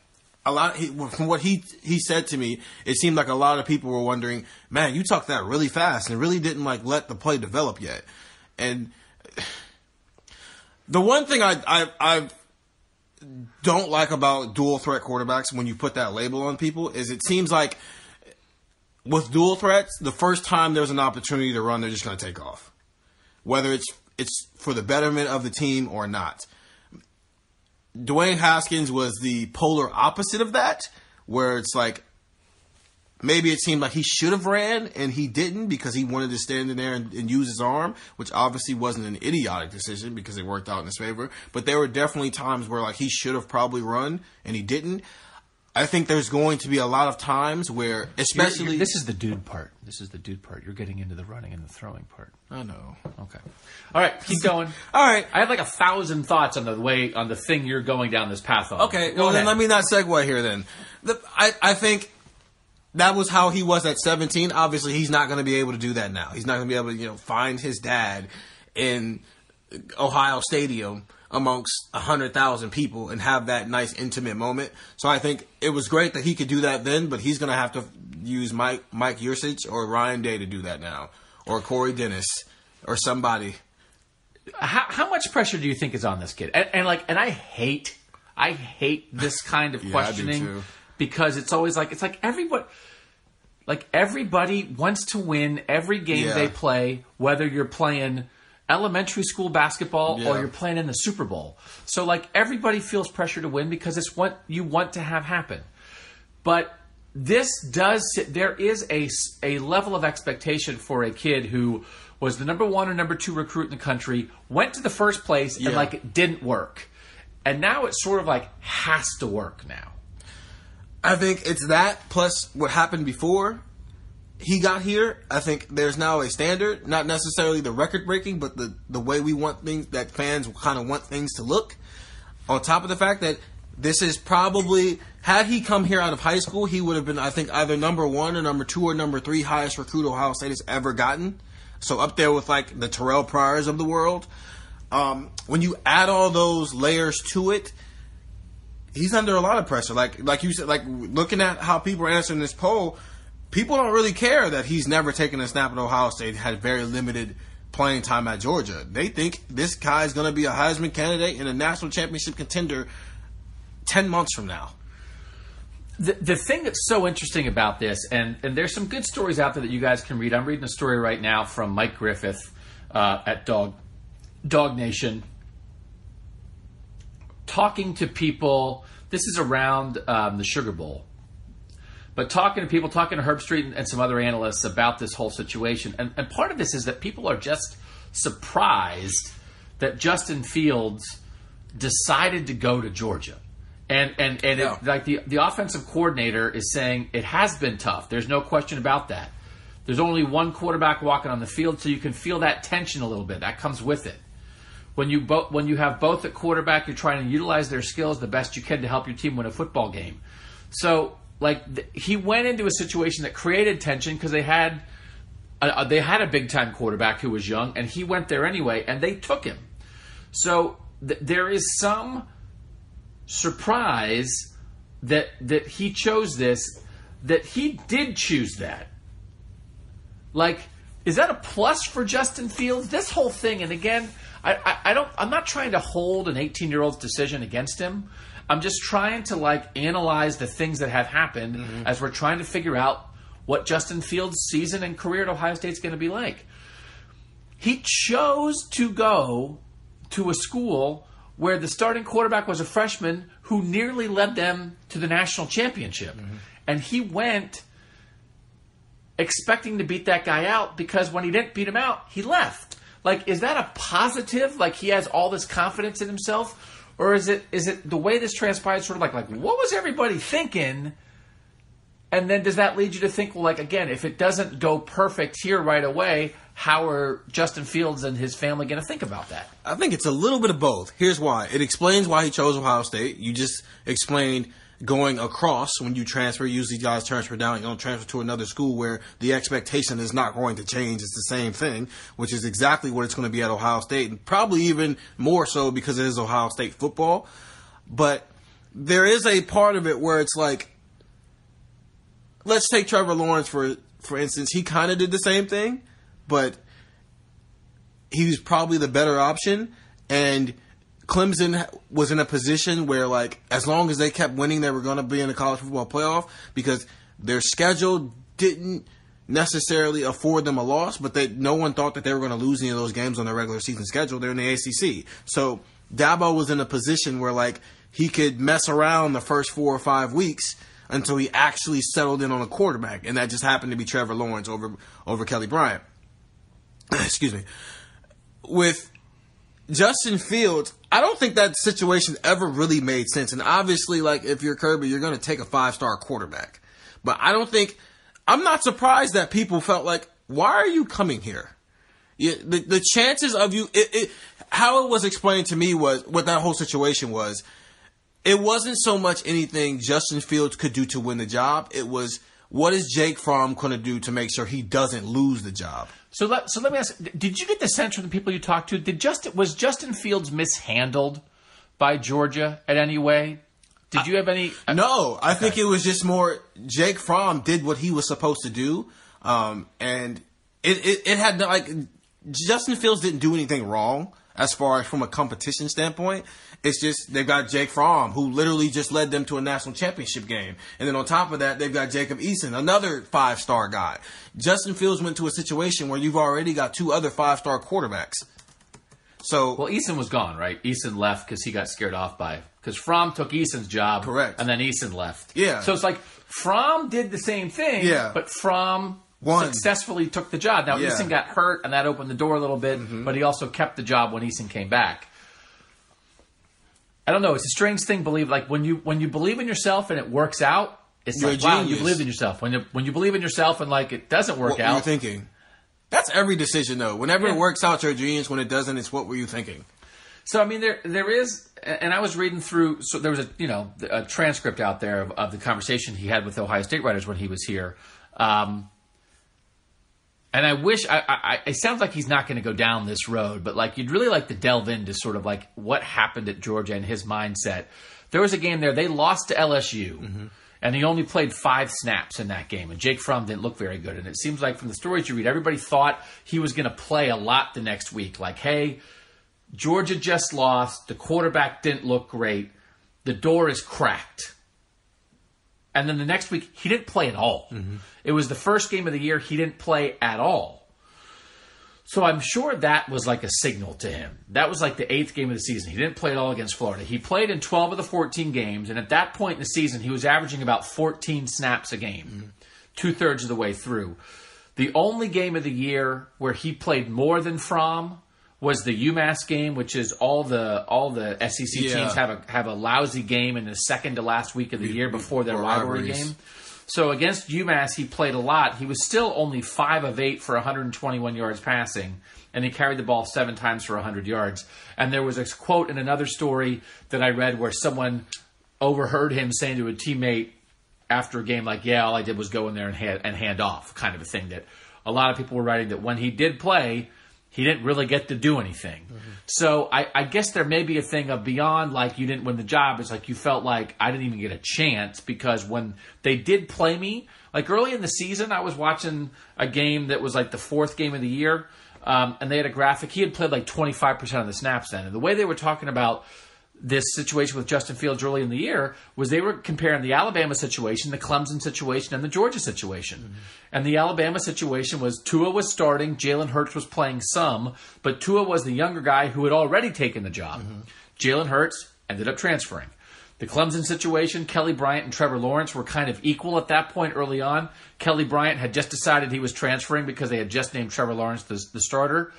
a lot – from what he he said to me, it seemed like a lot of people were wondering, man, you tucked that really fast and really didn't like let the play develop yet. And the one thing I I, I don't like about dual-threat quarterbacks when you put that label on people is it seems like with dual threats, the first time there's an opportunity to run, they're just going to take off, whether it's – it's for the betterment of the team or not. Dwayne Haskins was the polar opposite of that, where it's like maybe it seemed like he should have ran and he didn't because he wanted to stand in there and, and use his arm, which obviously wasn't an idiotic decision because it worked out in his favor. But there were definitely times where like he should have probably run and he didn't. I think there's going to be a lot of times where, especially... You're, you're, this is the dude part. This is the dude part. You're getting into the running and the throwing part. I know. Okay. All right. Keep going. All right. I had like a thousand thoughts on the way, on the thing you're going down this path on. Okay. Well, then let me not segue here then. The, I, I think that was how he was at seventeen. Obviously, he's not going to be able to do that now. He's not going to be able to, you know, find his dad in Ohio Stadium amongst one hundred thousand people and have that nice intimate moment. So I think it was great that he could do that then, but he's going to have to use Mike Mike Yurcich or Ryan Day to do that now, or Corey Dennis or somebody. How, how much pressure do you think is on this kid? And, and like, and I hate, I hate this kind of yeah, questioning I do too. Because it's always like it's like everybody. Like everybody wants to win every game yeah. they play, whether you're playing elementary school basketball yeah. or you're playing in the Super Bowl. So, like, everybody feels pressure to win because it's what you want to have happen. But this does – there is a, a level of expectation for a kid who was the number one or number two recruit in the country, went to the first place, yeah. and, like, it didn't work. And now it's sort of, like, has to work now. I think it's that plus what happened before – he got here. I think there's now a standard, not necessarily the record breaking, but the, the way we want things, that fans kind of want things to look. On top of the fact that this is probably, had he come here out of high school, he would have been, I think, either number one or number two or number three highest recruit Ohio State has ever gotten. So up there with like the Terrell Pryors of the world. Um, when you add all those layers to it, he's under a lot of pressure. Like, like you said, like looking at how people are answering this poll, people don't really care that he's never taken a snap at Ohio State, had very limited playing time at Georgia. They think this guy is going to be a Heisman candidate and a national championship contender ten months from now. The, the thing that's so interesting about this, and, and there's some good stories out there that you guys can read. I'm reading a story right now from Mike Griffith uh, at Dog, Dog Nation, talking to people. This is around um, the Sugar Bowl. But talking to people, talking to Herb Street and, and some other analysts about this whole situation. And, and part of this is that people are just surprised that Justin Fields decided to go to Georgia. And and, and no. it, like the, the offensive coordinator is saying it has been tough. There's no question about that. There's only one quarterback walking on the field, so you can feel that tension a little bit. That comes with it. When you bo- when you have both at quarterback, you're trying to utilize their skills the best you can to help your team win a football game. So, like, th- he went into a situation that created tension because they had a, they had a big-time quarterback who was young, and he went there anyway, and they took him. So th- there is some surprise that that he chose this, that he did choose that. Like, is that a plus for Justin Fields? This whole thing, and again, I, I, I don't. I'm not trying to hold an eighteen-year-old's decision against him. I'm just trying to like analyze the things that have happened mm-hmm. as we're trying to figure out what Justin Fields' season and career at Ohio State's going to be like. He chose to go to a school where the starting quarterback was a freshman who nearly led them to the national championship, mm-hmm. and he went expecting to beat that guy out, because when he didn't beat him out, he left. Like, is that a positive? Like, he has all this confidence in himself? Or is it is it the way this transpires sort of like, like what was everybody thinking? And then does that lead you to think, well, like, again, if it doesn't go perfect here right away, how are Justin Fields and his family going to think about that? I think it's a little bit of both. Here's why. It explains why he chose Ohio State. You just explained going across when you transfer, usually guys transfer down, you don't transfer to another school where the expectation is not going to change. It's the same thing, which is exactly what it's going to be at Ohio State, and probably even more so because it is Ohio State football. But there is a part of it where it's like, let's take Trevor Lawrence, for for instance. He kind of did the same thing, but he was probably the better option, and Clemson was in a position where, like, as long as they kept winning, they were going to be in the college football playoff because their schedule didn't necessarily afford them a loss, but they, no one thought that they were going to lose any of those games on their regular season schedule. They're in the A C C. So Dabo was in a position where, like, he could mess around the first four or five weeks until he actually settled in on a quarterback, and that just happened to be Trevor Lawrence over, over Kelly Bryant. Excuse me. With Justin Fields, I don't think that situation ever really made sense. And obviously, like, if you're Kirby, you're going to take a five-star quarterback. But I don't think – I'm not surprised that people felt like, why are you coming here? You, the, the chances of you – how it was explained to me was – what that whole situation was, it wasn't so much anything Justin Fields could do to win the job. It was, what is Jake Fromm going to do to make sure he doesn't lose the job? So let so let me ask, did you get the sense from the people you talked to, did Justin, was Justin Fields mishandled by Georgia in any way? Did you have any? I, no, I okay. think it was just more Jake Fromm did what he was supposed to do, um, and it, it, it had, like, Justin Fields didn't do anything wrong as far as from a competition standpoint. It's just they've got Jake Fromm, who literally just led them to a national championship game. And then on top of that, they've got Jacob Eason, another five-star guy. Justin Fields went to a situation where you've already got two other five-star quarterbacks. So, well, Eason was gone, right? Eason left because he got scared off by – because Fromm took Eason's job. Correct. And then Eason left. Yeah. So it's like Fromm did the same thing, yeah. but Fromm – One. successfully took the job. Now, yeah. Eason got hurt, and that opened the door a little bit, mm-hmm. but he also kept the job when Eason came back. I don't know. It's a strange thing. Believe like when you when you believe in yourself and it works out, it's You're like, a wow, you believe in yourself. When you, when you believe in yourself and like it doesn't work what out. What were you thinking? That's every decision, though. Whenever yeah. it works out, you're a genius. When it doesn't, it's what were you thinking? So, I mean, there there is, and I was reading through, so there was a, you know, a transcript out there of, of the conversation he had with Ohio State writers when he was here. Um, and I wish, I, I, it sounds like he's not going to go down this road, but like you'd really like to delve into sort of like what happened at Georgia and his mindset. There was a game there, they lost to L S U, mm-hmm. and he only played five snaps in that game, and Jake Fromm didn't look very good. And it seems like from the stories you read, everybody thought he was going to play a lot the next week. Like, hey, Georgia just lost, the quarterback didn't look great, the door is cracked. And then the next week, he didn't play at all. Mm-hmm. It was the first game of the year he didn't play at all. So I'm sure that was like a signal to him. That was like the eighth game of the season. He didn't play at all against Florida. He played in twelve of the fourteen games, and at that point in the season, he was averaging about fourteen snaps a game, mm-hmm. two-thirds of the way through. The only game of the year where he played more than Fromm was the UMass game, which is all the all the S E C yeah. teams have a have a lousy game in the second to last week of the we, year before their rivalry game. So against UMass, he played a lot. He was still only five of eight for one hundred twenty-one yards passing, and he carried the ball seven times for one hundred yards. And there was a quote in another story that I read where someone overheard him saying to a teammate after a game, like, yeah, all I did was go in there and hand, and hand off, kind of a thing that a lot of people were writing that when he did play, he didn't really get to do anything. Mm-hmm. So I, I guess there may be a thing of beyond, like, you didn't win the job. It's like you felt like I didn't even get a chance, because when they did play me, like early in the season, I was watching a game that was like the fourth game of the year, um, and they had a graphic. He had played like twenty-five percent of the snaps then. And the way they were talking about this situation with Justin Fields early in the year was they were comparing the Alabama situation, the Clemson situation, and the Georgia situation. Mm-hmm. And the Alabama situation was Tua was starting, Jalen Hurts was playing some, but Tua was the younger guy who had already taken the job. Mm-hmm. Jalen Hurts ended up transferring. The Clemson situation, Kelly Bryant and Trevor Lawrence were kind of equal at that point early on. Kelly Bryant had just decided he was transferring because they had just named Trevor Lawrence the, the starter.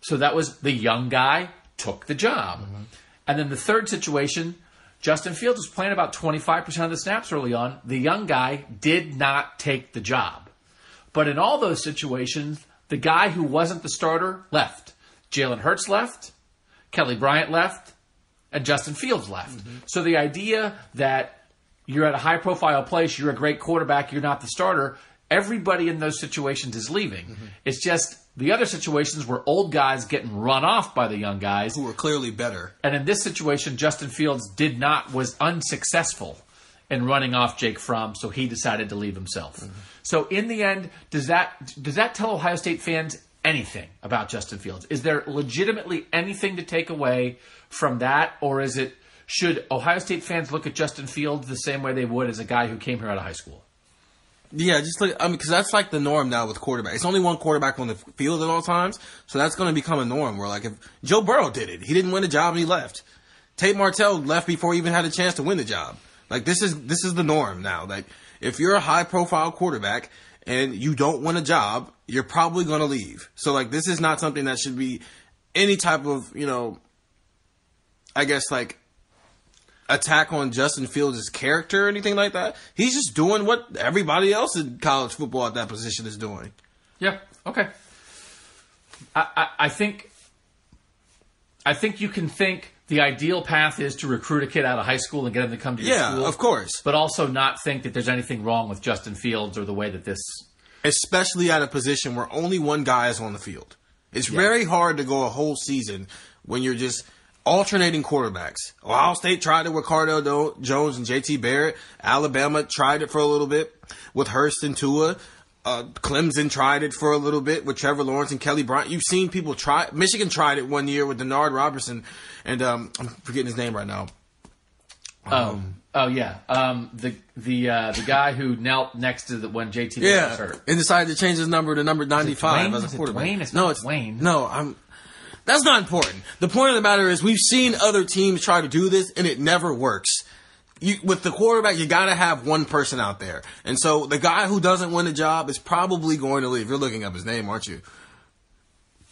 So that was the young guy took the job. Mm-hmm. And then the third situation, Justin Fields was playing about twenty-five percent of the snaps early on. The young guy did not take the job. But in all those situations, the guy who wasn't the starter left. Jalen Hurts left, Kelly Bryant left, and Justin Fields left. Mm-hmm. So the idea that you're at a high-profile place, you're a great quarterback, you're not the starter, everybody in those situations is leaving. Mm-hmm. It's just... the other situations were old guys getting run off by the young guys. Who were clearly better. And in this situation, Justin Fields did not, was unsuccessful in running off Jake Fromm, so he decided to leave himself. Mm-hmm. So in the end, does that does that tell Ohio State fans anything about Justin Fields? Is there legitimately anything to take away from that, or is it, should Ohio State fans look at Justin Fields the same way they would as a guy who came here out of high school? Yeah, just like, I mean, because that's like the norm now with quarterbacks. It's only one quarterback on the field at all times, so that's going to become a norm. Where like if Joe Burrow did it, he didn't win a job and he left. Tate Martell left before he even had a chance to win the job. Like this is this is the norm now. Like if you're a high profile quarterback and you don't win a job, you're probably going to leave. So like this is not something that should be any type of, you know, I guess like. attack on Justin Fields' character or anything like that. He's just doing what everybody else in college football at that position is doing. Yeah. Okay. I, I, I think I think you can think the ideal path is to recruit a kid out of high school and get him to come to your yeah, school. Yeah, of course. But also not think that there's anything wrong with Justin Fields or the way that this... especially at a position where only one guy is on the field. It's yeah. very hard to go a whole season when you're just... alternating quarterbacks. Ohio State tried it with Cardell Jones and J T Barrett. Alabama tried it for a little bit with Hurst and Tua. Uh, Clemson tried it for a little bit with Trevor Lawrence and Kelly Bryant. You've seen people try it. Michigan tried it one year with Denard Robertson. And um, I'm forgetting his name right now. Um, oh, oh, yeah. Um, the the uh, the guy who knelt next to the when J T yeah, was hurt. And decided to change his number to number ninety-five as a quarterback. Dwayne? It's no, it's Dwayne. No, I'm... that's not important. The point of the matter is we've seen other teams try to do this, and it never works. You, with the quarterback, you got to have one person out there. And so the guy who doesn't win a job is probably going to leave. You're looking up his name, aren't you?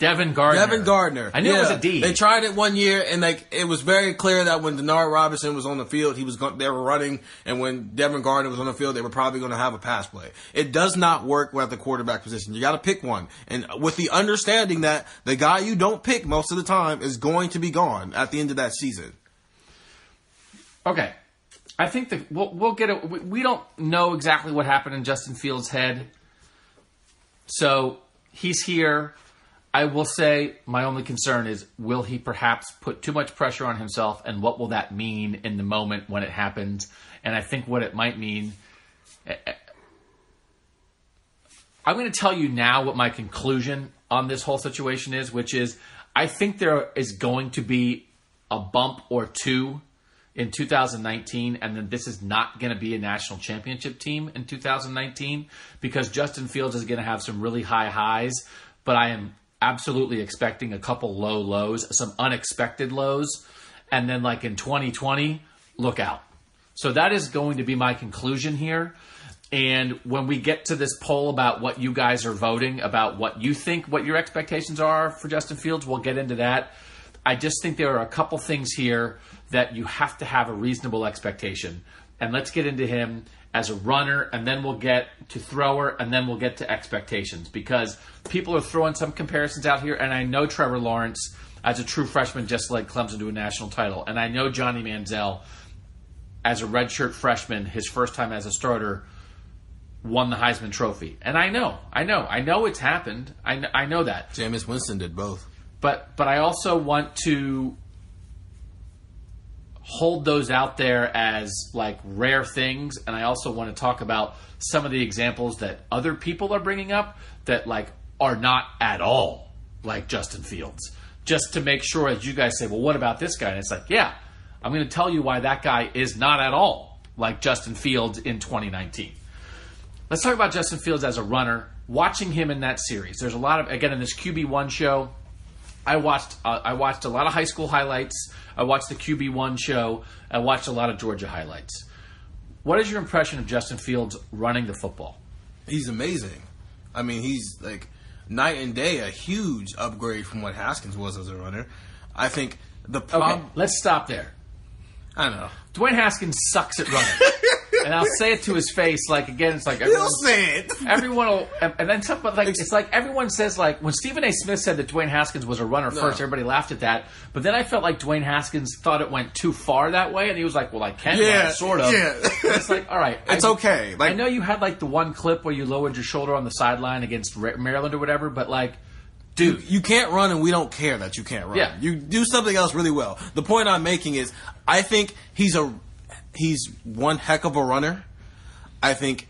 Devin Gardner. Devin Gardner. I knew yeah. it was a D. They tried it one year, and like it was very clear that when Denard Robertson was on the field, he was go- they were running, and when Devin Gardner was on the field, they were probably going to have a pass play. It does not work at the quarterback position. You got to pick one, and with the understanding that the guy you don't pick most of the time is going to be gone at the end of that season. Okay, I think that we'll, we'll get it. We don't know exactly what happened in Justin Fields' head, so he's here. I will say my only concern is, will he perhaps put too much pressure on himself, and what will that mean in the moment when it happens? And I think what it might mean... I'm going to tell you now what my conclusion on this whole situation is, which is I think there is going to be a bump or two in two thousand nineteen, and then this is not going to be a national championship team in two thousand nineteen because Justin Fields is going to have some really high highs, but I am... absolutely expecting a couple low lows, some unexpected lows. And then like in twenty twenty, look out. So that is going to be my conclusion here. And when we get to this poll about what you guys are voting, about what you think, what your expectations are for Justin Fields, we'll get into that. I just think there are a couple things here that you have to have a reasonable expectation. And let's get into him as a runner, and then we'll get to thrower, and then we'll get to expectations. Because people are throwing some comparisons out here, and I know Trevor Lawrence, as a true freshman, just led Clemson to a national title. And I know Johnny Manziel, as a redshirt freshman, his first time as a starter, won the Heisman Trophy. And I know, I know, I know it's happened. I, I know that. Jameis Winston did both. But but I also want to hold those out there as like rare things. And I also want to talk about some of the examples that other people are bringing up that like are not at all like Justin Fields. Just to make sure that you guys say, well, what about this guy? And it's like, yeah, I'm going to tell you why that guy is not at all like Justin Fields in twenty nineteen. Let's talk about Justin Fields as a runner. Watching him in that series, there's a lot of, again, in this Q B one show, I watched uh, I watched a lot of high school highlights. I watched the Q B one show. I watched a lot of Georgia highlights. What is your impression of Justin Fields running the football? He's amazing. I mean, he's like night and day, a huge upgrade from what Haskins was as a runner. I think the problem... Okay, let's stop there. I know. Dwayne Haskins sucks at running. And I'll say it to his face, like, again, it's like... He'll say it. Everyone will... And then something like... It's like everyone says, like, when Stephen A. Smith said that Dwayne Haskins was a runner no. first, everybody laughed at that. But then I felt like Dwayne Haskins thought it went too far that way, and he was like, well, I can yeah, run, sort of. Yeah. It's like, all right. It's I, okay. Like, I know you had, like, the one clip where you lowered your shoulder on the sideline against Maryland or whatever, but, like... Dude, you can't run, and we don't care that you can't run. Yeah. You do something else really well. The point I'm making is I think he's a he's one heck of a runner. I think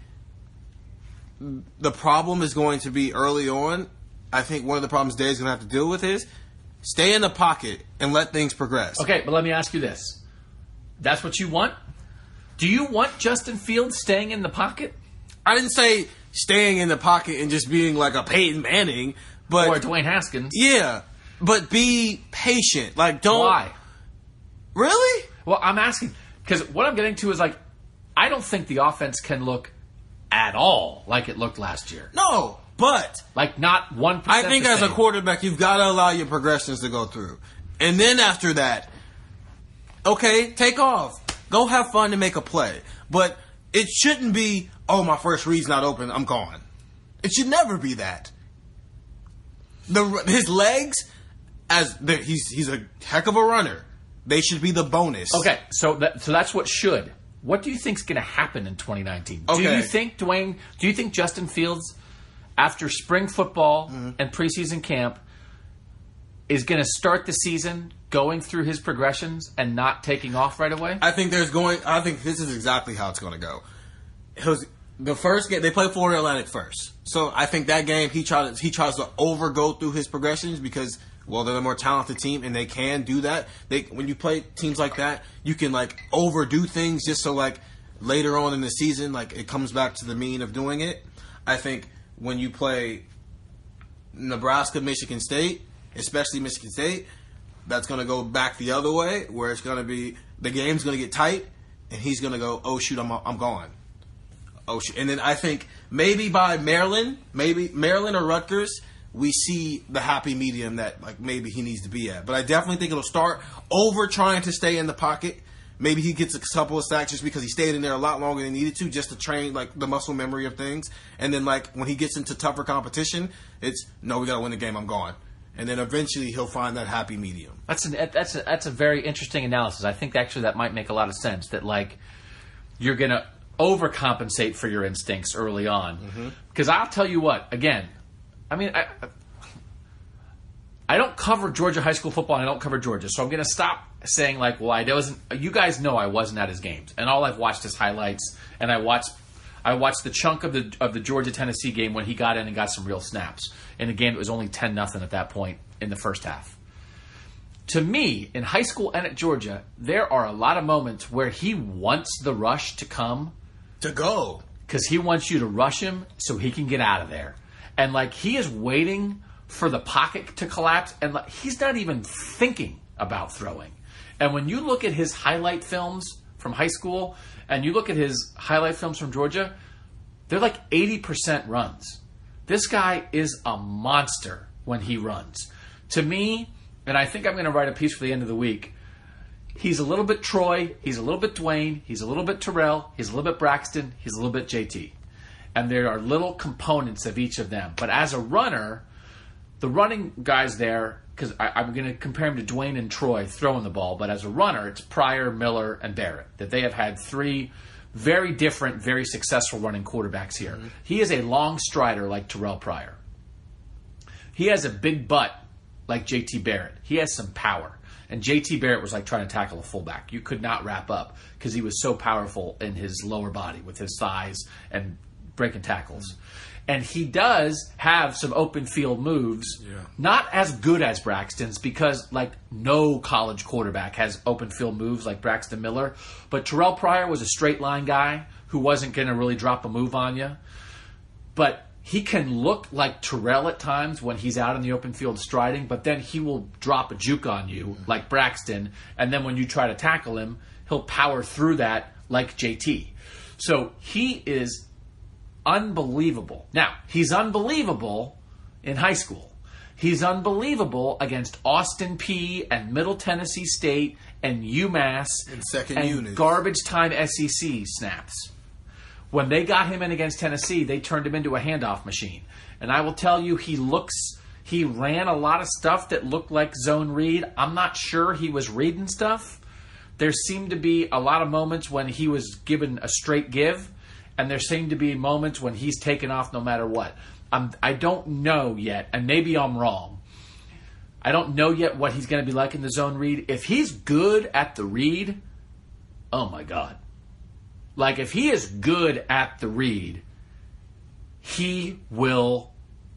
the problem is going to be early on. I think one of the problems Dave's going to have to deal with is stay in the pocket and let things progress. Okay, but let me ask you this. That's what you want? Do you want Justin Fields staying in the pocket? I didn't say staying in the pocket and just being like a Peyton Manning. But, or Dwayne Haskins. Yeah. But be patient. Like, don't... Why? Really? Well, I'm asking... Because what I'm getting to is, like, I don't think the offense can look at all like it looked last year. No, but... Like, not one percent I think as a quarterback, you've got to allow your progressions to go through. And then after that, okay, take off. Go have fun and make a play. But it shouldn't be, oh, my first read's not open, I'm gone. It should never be that. The, his legs, as the, he's he's a heck of a runner. They should be the bonus. Okay, so that, so that's what should. What do you think's going to happen in twenty nineteen? Okay. Do you think Dwayne? Do you think Justin Fields, after spring football mm-hmm. and preseason camp, is going to start the season going through his progressions and not taking off right away? I think there's going. I think this is exactly how it's going to go. It was, the first game, they play Florida Atlantic first. So I think that game, he tries, he tries to over-go through his progressions because, well, they're the more talented team, and they can do that. They When you play teams like that, you can, like, overdo things just so, like, later on in the season, like, it comes back to the mean of doing it. I think when you play Nebraska, Michigan State, especially Michigan State, that's going to go back the other way where it's going to be the game's going to get tight, and he's going to go, oh, shoot, I'm I'm gone. Oh, and then I think maybe by Maryland, maybe Maryland or Rutgers, we see the happy medium that like maybe he needs to be at. But I definitely think it'll start over trying to stay in the pocket. Maybe he gets a couple of sacks just because he stayed in there a lot longer than he needed to, just to train like the muscle memory of things. And then like when he gets into tougher competition, it's no, we gotta win the game. I'm gone. And then eventually he'll find that happy medium. That's an that's a, that's a very interesting analysis. I think actually that might make a lot of sense. That like you're gonna overcompensate for your instincts early on. Mm-hmm. Because I'll tell you what, again, I mean, I, I don't cover Georgia high school football and I don't cover Georgia, so I'm going to stop saying like, well, I wasn't, you guys know I wasn't at his games, and all I've watched is highlights, and I watched I watched the chunk of the of the Georgia-Tennessee game when he got in and got some real snaps in a game that was only ten nothing at that point in the first half. To me, in high school and at Georgia, there are a lot of moments where he wants the rush to come To go. Because he wants you to rush him so he can get out of there. And, like, he is waiting for the pocket to collapse. And like, he's not even thinking about throwing. And when you look at his highlight films from high school and you look at his highlight films from Georgia, They're like eighty percent runs. This guy is a monster when he runs. To me, and I think I'm going to write a piece for the end of the week, he's a little bit Troy, he's a little bit Dwayne, he's a little bit Terrell, he's a little bit Braxton, he's a little bit J T. And there are little components of each of them. But as a runner, the running guys there, because I'm going to compare him to Dwayne and Troy throwing the ball, but as a runner, it's Pryor, Miller, and Barrett, that they have had three very different, very successful running quarterbacks here. Mm-hmm. He is a long strider like Terrell Pryor. He has a big butt like J T Barrett. He has some power. And J T Barrett was like trying to tackle a fullback. You could not wrap up because he was so powerful in his lower body with his thighs and breaking tackles. And he does have some open field moves, yeah. Not as good as Braxton's because, like, no college quarterback has open field moves like Braxton Miller. But Terrell Pryor was a straight line guy who wasn't going to really drop a move on you. But he can look like Terrell at times when he's out in the open field striding, but then he will drop a juke on you like Braxton, and then when you try to tackle him, he'll power through that like J T. So he is unbelievable. Now, he's unbelievable in high school. He's unbelievable against Austin P and Middle Tennessee State and UMass and, second and unit. Garbage time S E C snaps. When they got him in against Tennessee, they turned him into a handoff machine. And I will tell you, he looks, he ran a lot of stuff that looked like zone read. I'm not sure he was reading stuff. There seemed to be a lot of moments when he was given a straight give, and there seemed to be moments when he's taken off no matter what. I'm, I don't know yet, and maybe I'm wrong. I don't know yet what he's going to be like in the zone read. If he's good at the read, oh my God. Like, if he is good at the read, he will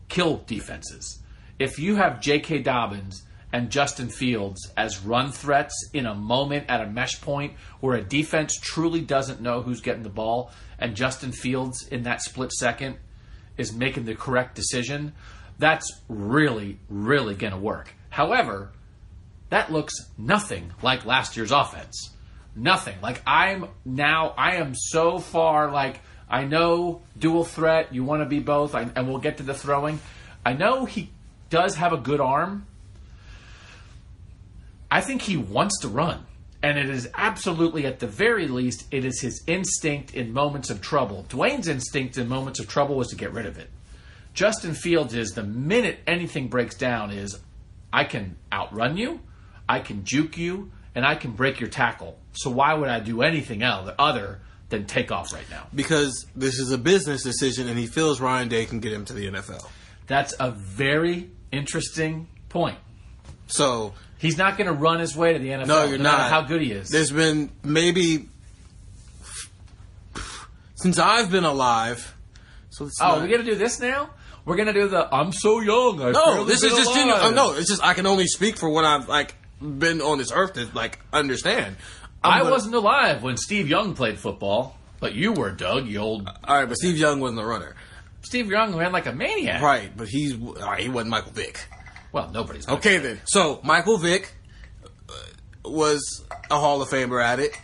kill defenses. If you have J K. Dobbins and Justin Fields as run threats in a moment at a mesh point where a defense truly doesn't know who's getting the ball, and Justin Fields in that split second is making the correct decision, that's really, really going to work. However, that looks nothing like last year's offense. Nothing. Like, I'm now, I am so far, like, I know dual threat, you want to be both, I, and we'll get to the throwing. I know he does have a good arm. I think he wants to run. And it is absolutely, at the very least, it is his instinct in moments of trouble. Dwayne's instinct in moments of trouble was to get rid of it. Justin Fields is, the minute anything breaks down, is, I can outrun you, I can juke you, and I can break your tackle. So why would I do anything else other than take off right now? Because this is a business decision, and he feels Ryan Day can get him to the N F L. That's a very interesting point. So he's not going to run his way to the N F L. No, you're no not. Matter how good he is. There's been maybe since I've been alive. So it's oh, not... we're going to do this now. We're going to do the I'm so young. I've no, this is just genuine. Oh, no, it's just I can only speak for what I've like. been on this earth to like understand. I'm I gonna... wasn't alive when Steve Young played football, but you were, Doug. You old. All right, but Steve Young wasn't a runner. Steve Young ran like a maniac. Right, but he's all right, he wasn't Michael Vick. Well, nobody's Michael okay Vick. Then. So Michael Vick was a Hall of Famer at it,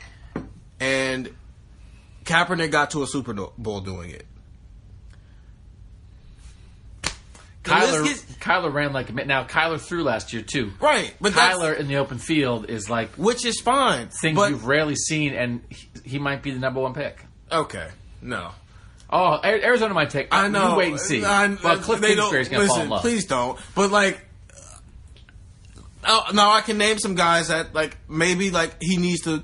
and Kaepernick got to a Super Bowl doing it. Kyler, gets, Kyler ran like a man. Now, Kyler threw last year, too. Right. But Kyler in the open field is like... Which is fine. Things but, you've rarely seen, and he, he might be the number one pick. Okay. No. Oh, Arizona might take... I know. You wait and see. I, but Cliff Kingsbury is going to fall in love. Please don't. But, like... Oh, now I can name some guys that, like, maybe, like, he needs to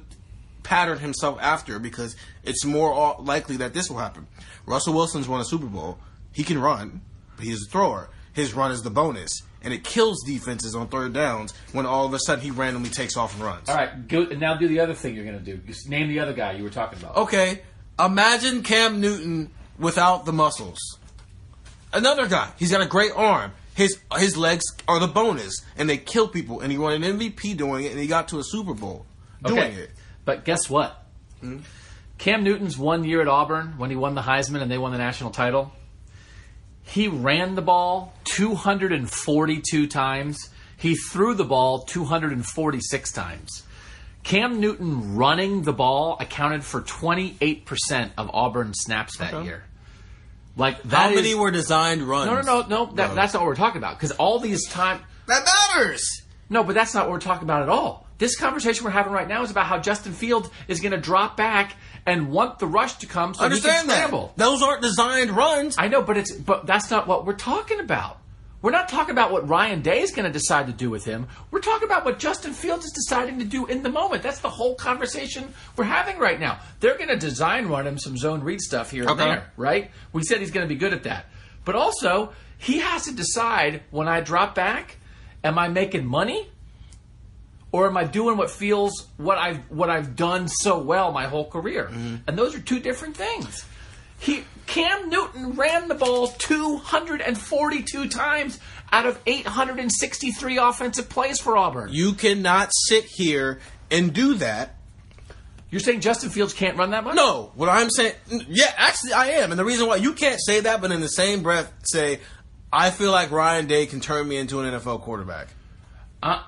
pattern himself after because it's more likely that this will happen. Russell Wilson's won a Super Bowl. He can run. He's a thrower. His run is the bonus, and it kills defenses on third downs when all of a sudden he randomly takes off and runs. All right, go, and now do the other thing you're going to do. Just name the other guy you were talking about. Okay, imagine Cam Newton without the muscles. Another guy. He's got a great arm. His his legs are the bonus, and they kill people. And he won an M V P doing it, and he got to a Super Bowl doing okay. it. But guess what? Hmm? Cam Newton's one year at Auburn when he won the Heisman and they won the national title. He ran the ball two hundred forty-two times. He threw the ball two hundred forty-six times. Cam Newton running the ball accounted for twenty-eight percent of Auburn's snaps that okay. year. Like that. How many is, were designed runs? No, no, no, no. That, runs. That's not what we're talking about. Because all these time that matters. No, but that's not what we're talking about at all. This conversation we're having right now is about how Justin Fields is going to drop back and want the rush to come so Understand he can scramble. That. Those aren't designed runs. I know, but it's but that's not what we're talking about. We're not talking about what Ryan Day is going to decide to do with him. We're talking about what Justin Fields is deciding to do in the moment. That's the whole conversation we're having right now. They're going to design run him some zone read stuff here and okay. there, right? We said he's going to be good at that. But also, he has to decide, when I drop back, am I making money? Or am I doing what feels what I've what I've done so well my whole career? Mm-hmm. And those are two different things. He Cam Newton ran the ball two hundred forty-two times out of eight hundred sixty-three offensive plays for Auburn. You cannot sit here and do that. You're saying Justin Fields can't run that much? No. What I'm saying, yeah, actually I am. And the reason why, you can't say that, but in the same breath say, I feel like Ryan Day can turn me into an N F L quarterback. Uh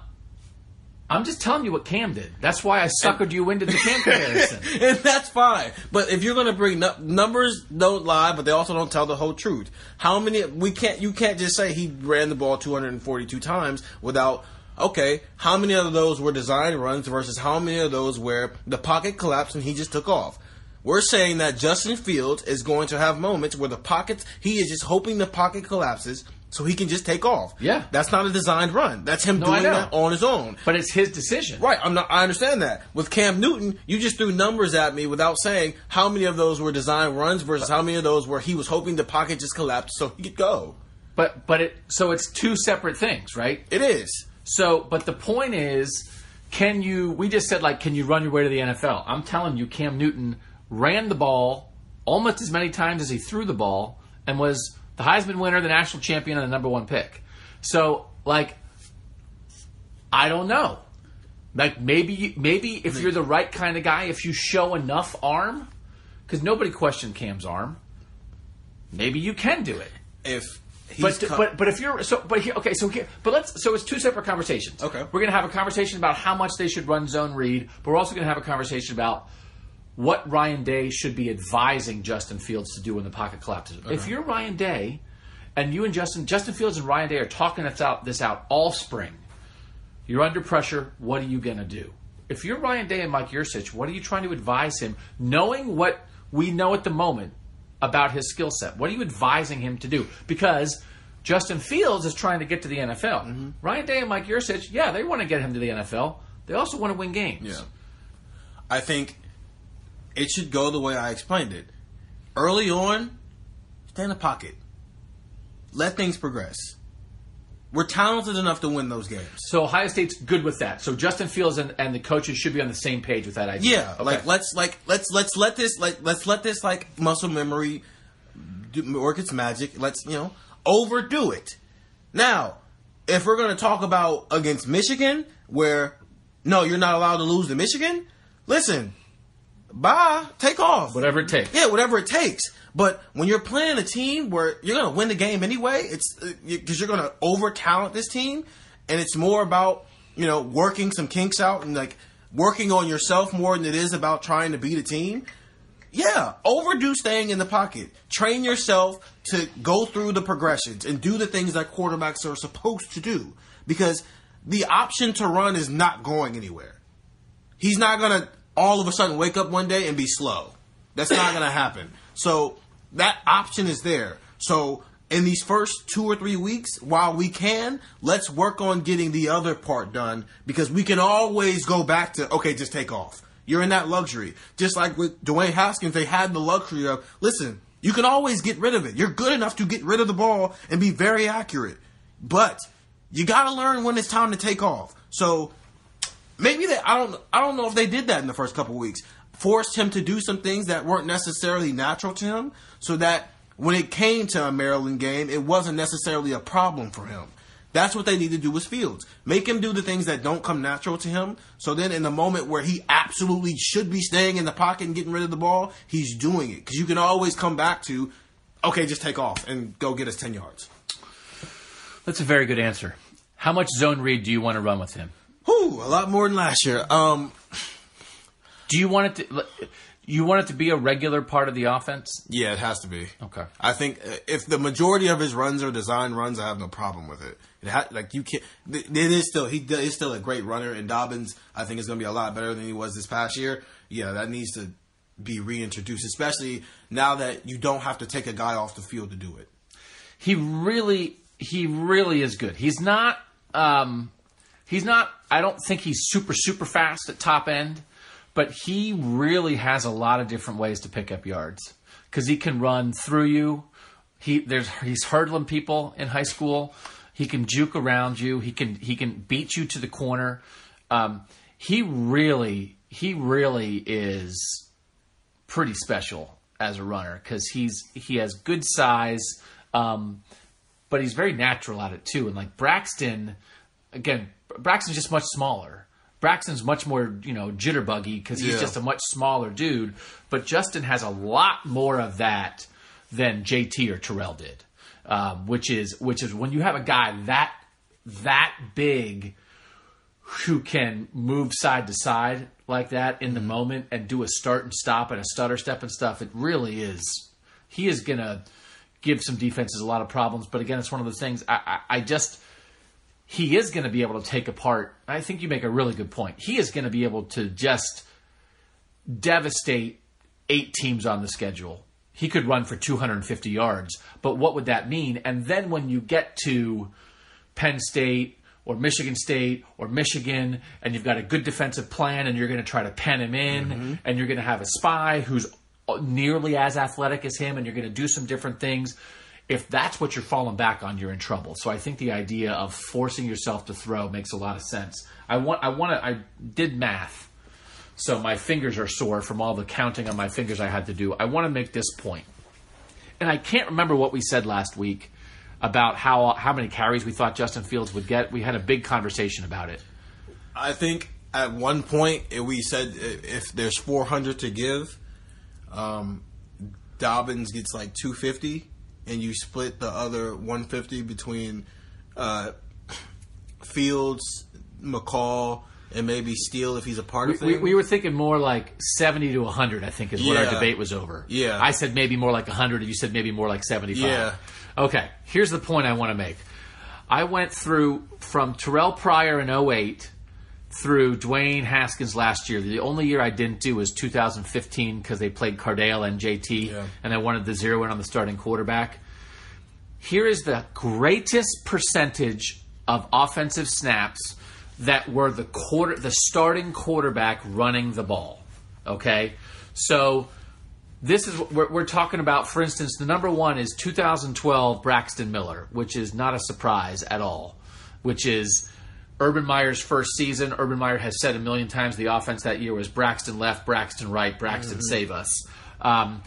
I'm just telling you what Cam did. That's why I suckered and, you into the Cam comparison. And that's fine. But if you're going to bring up nu- numbers, don't lie, but they also don't tell the whole truth. How many we can't you can't just say he ran the ball two hundred forty-two times without okay, how many of those were designed runs versus how many of those where the pocket collapsed and he just took off? We're saying that Justin Fields is going to have moments where the pockets he is just hoping the pocket collapses. So he can just take off. Yeah. That's not a designed run. That's him no, doing that on his own. But it's his decision. Right. I'm not, I understand that. With Cam Newton, you just threw numbers at me without saying how many of those were designed runs versus how many of those where he was hoping the pocket just collapsed so he could go. But but it so it's two separate things, right? It is. So, but the point is, can you, we just said like, can you run your way to the N F L? I'm telling you, Cam Newton ran the ball almost as many times as he threw the ball and was the Heisman winner, the national champion, and the number one pick. So, like, I don't know. Like, maybe maybe if you're the right kind of guy, if you show enough arm, because nobody questioned Cam's arm, maybe you can do it. If he's but com- but but if you're so but here okay so here but let's so it's two separate conversations. Okay, we're gonna have a conversation about how much they should run zone read, but we're also gonna have a conversation about what Ryan Day should be advising Justin Fields to do when the pocket collapses. Okay. If you're Ryan Day, and you and Justin, Justin Fields and Ryan Day are talking this out, this out all spring, you're under pressure, what are you going to do? If you're Ryan Day and Mike Yurcich, what are you trying to advise him, knowing what we know at the moment about his skill set? What are you advising him to do? Because Justin Fields is trying to get to the N F L. Mm-hmm. Ryan Day and Mike Yurcich, yeah, they want to get him to the N F L. They also want to win games. Yeah, I think it should go the way I explained it. Early on, stay in the pocket. Let things progress. We're talented enough to win those games. So Ohio State's good with that. So Justin Fields and, and the coaches should be on the same page with that idea. Yeah, okay. like let's like let's let's let this like let's let this like muscle memory do, work its magic. Let's you know overdo it. Now, if we're gonna talk about against Michigan, where no, you're not allowed to lose to Michigan. Listen. Bye. Take off. Whatever it takes. Yeah, whatever it takes. But when you're playing a team where you're going to win the game anyway, it's because you're going to over-talent this team, and it's more about, you know, working some kinks out and, like, working on yourself more than it is about trying to beat a team. Yeah, overdo staying in the pocket. Train yourself to go through the progressions and do the things that quarterbacks are supposed to do because the option to run is not going anywhere. He's not going to all of a sudden wake up one day and be slow. That's not going to happen. So that option is there. So in these first two or three weeks, while we can, let's work on getting the other part done because we can always go back to, okay, just take off. You're in that luxury. Just like with Dwayne Haskins, they had the luxury of, listen, you can always get rid of it. You're good enough to get rid of the ball and be very accurate. But you got to learn when it's time to take off. So Maybe they, I don't, I don't know if they did that in the first couple of weeks. Forced him to do some things that weren't necessarily natural to him so that when it came to a Maryland game, it wasn't necessarily a problem for him. That's what they need to do with Fields. Make him do the things that don't come natural to him so then in the moment where he absolutely should be staying in the pocket and getting rid of the ball, he's doing it. Because you can always come back to, okay, just take off and go get us ten yards. That's a very good answer. How much zone read do you want to run with him? Whew, a lot more than last year. Um, do you want it to... You want it to be a regular part of the offense? Yeah, it has to be. Okay. I think if the majority of his runs are designed runs, I have no problem with it. It ha- like you can't. It is still he is still a great runner, and Dobbins I think is going to be a lot better than he was this past year. Yeah, that needs to be reintroduced, especially now that you don't have to take a guy off the field to do it. He really, he really is good. He's not. Um, he's not. I don't think he's super super fast at top end. But he really has a lot of different ways to pick up yards because he can run through you. He there's he's hurdling people in high school. He can juke around you. He can he can beat you to the corner. Um, he really he really is pretty special as a runner because he's he has good size, um, but he's very natural at it too. And like Braxton, again, Braxton's just much smaller. Braxton's much more, you know, jitterbuggy because he's yeah. just a much smaller dude. But Justin has a lot more of that than J T or Terrell did, um, which is which is when you have a guy that that big who can move side to side like that in the mm-hmm. moment and do a start and stop and a stutter step and stuff. It really is. He is going to give some defenses a lot of problems. But again, it's one of those things. I, I, I just. He is going to be able to take apart. I think you make a really good point. He is going to be able to just devastate eight teams on the schedule. He could run for two hundred fifty yards, but what would that mean? And then when you get to Penn State or Michigan State or Michigan, and you've got a good defensive plan, and you're going to try to pen him in, mm-hmm. and you're going to have a spy who's nearly as athletic as him, and you're going to do some different things. If that's what you're falling back on, you're in trouble. So I think the idea of forcing yourself to throw makes a lot of sense. I want, I want to, I did math, so my fingers are sore from all the counting on my fingers I had to do. I want to make this point, and I can't remember what we said last week about how how many carries we thought Justin Fields would get. We had a big conversation about it. I think at one point we said if there's four hundred to give, um, Dobbins gets like two hundred fifty. And you split the other one hundred fifty between uh, Fields, McCall, and maybe Steele if he's a part we, of it. We, we were thinking more like seventy to one hundred, I think, is yeah. what our debate was over. Yeah. I said maybe more like one hundred, and you said maybe more like seventy-five. Yeah. Okay, here's the point I want to make. I went through from Terrell Pryor in oh eight through Dwayne Haskins last year. The only year I didn't do was two thousand fifteen because they played Cardale and J T, yeah. and I wanted the zero in on the starting quarterback. Here is the greatest percentage of offensive snaps that were the quarter, the starting quarterback running the ball. Okay, so this is what we're, we're talking about. For instance, the number one is two thousand twelve Braxton Miller, which is not a surprise at all, which is Urban Meyer's first season. Urban Meyer has said a million times the offense that year was Braxton left, Braxton right, Braxton mm-hmm. save us. Um,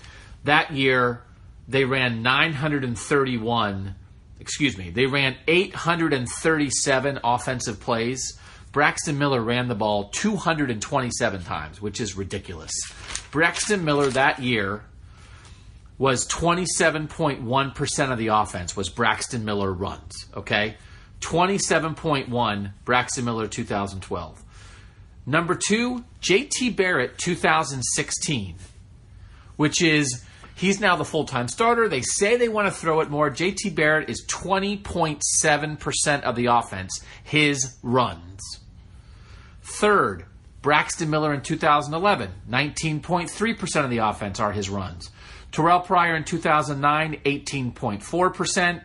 that year, they ran nine hundred thirty-one, excuse me, they ran eight hundred thirty-seven offensive plays. Braxton Miller ran the ball two hundred twenty-seven times, which is ridiculous. Braxton Miller that year was twenty-seven point one percent of the offense was Braxton Miller runs, okay? twenty-seven point one, Braxton Miller two thousand twelve. Number two, J T Barrett two thousand sixteen, which is he's now the full-time starter. They say they want to throw it more. J T Barrett is twenty point seven percent of the offense, his runs. Third, Braxton Miller in two thousand eleven, nineteen point three percent of the offense are his runs. Terrell Pryor in two thousand nine, eighteen point four percent.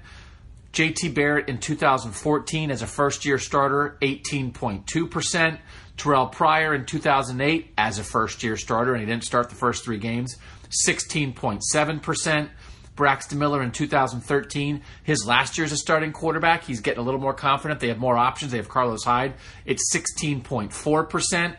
J T Barrett in two thousand fourteen as a first-year starter, eighteen point two percent. Terrell Pryor in two thousand eight as a first-year starter, and he didn't start the first three games, sixteen point seven percent. Braxton Miller in two thousand thirteen, his last year as a starting quarterback, he's getting a little more confident. They have more options. They have Carlos Hyde. It's sixteen point four percent.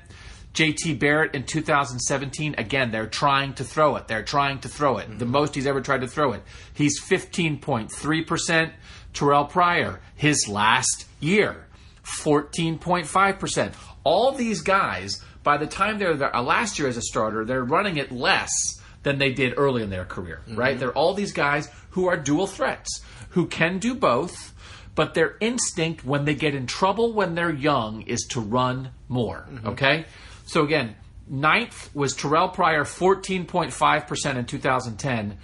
J T Barrett in two thousand seventeen, again, they're trying to throw it. They're trying to throw it. Mm-hmm. The most he's ever tried to throw it. He's fifteen point three percent. Terrell Pryor, his last year, fourteen point five percent. All these guys, by the time they're their last year as a starter, they're running it less than they did early in their career, mm-hmm. right? They're all these guys who are dual threats, who can do both, but their instinct when they get in trouble when they're young is to run more, mm-hmm. okay? So again, Ninth was Terrell Pryor, fourteen point five percent in two thousand ten.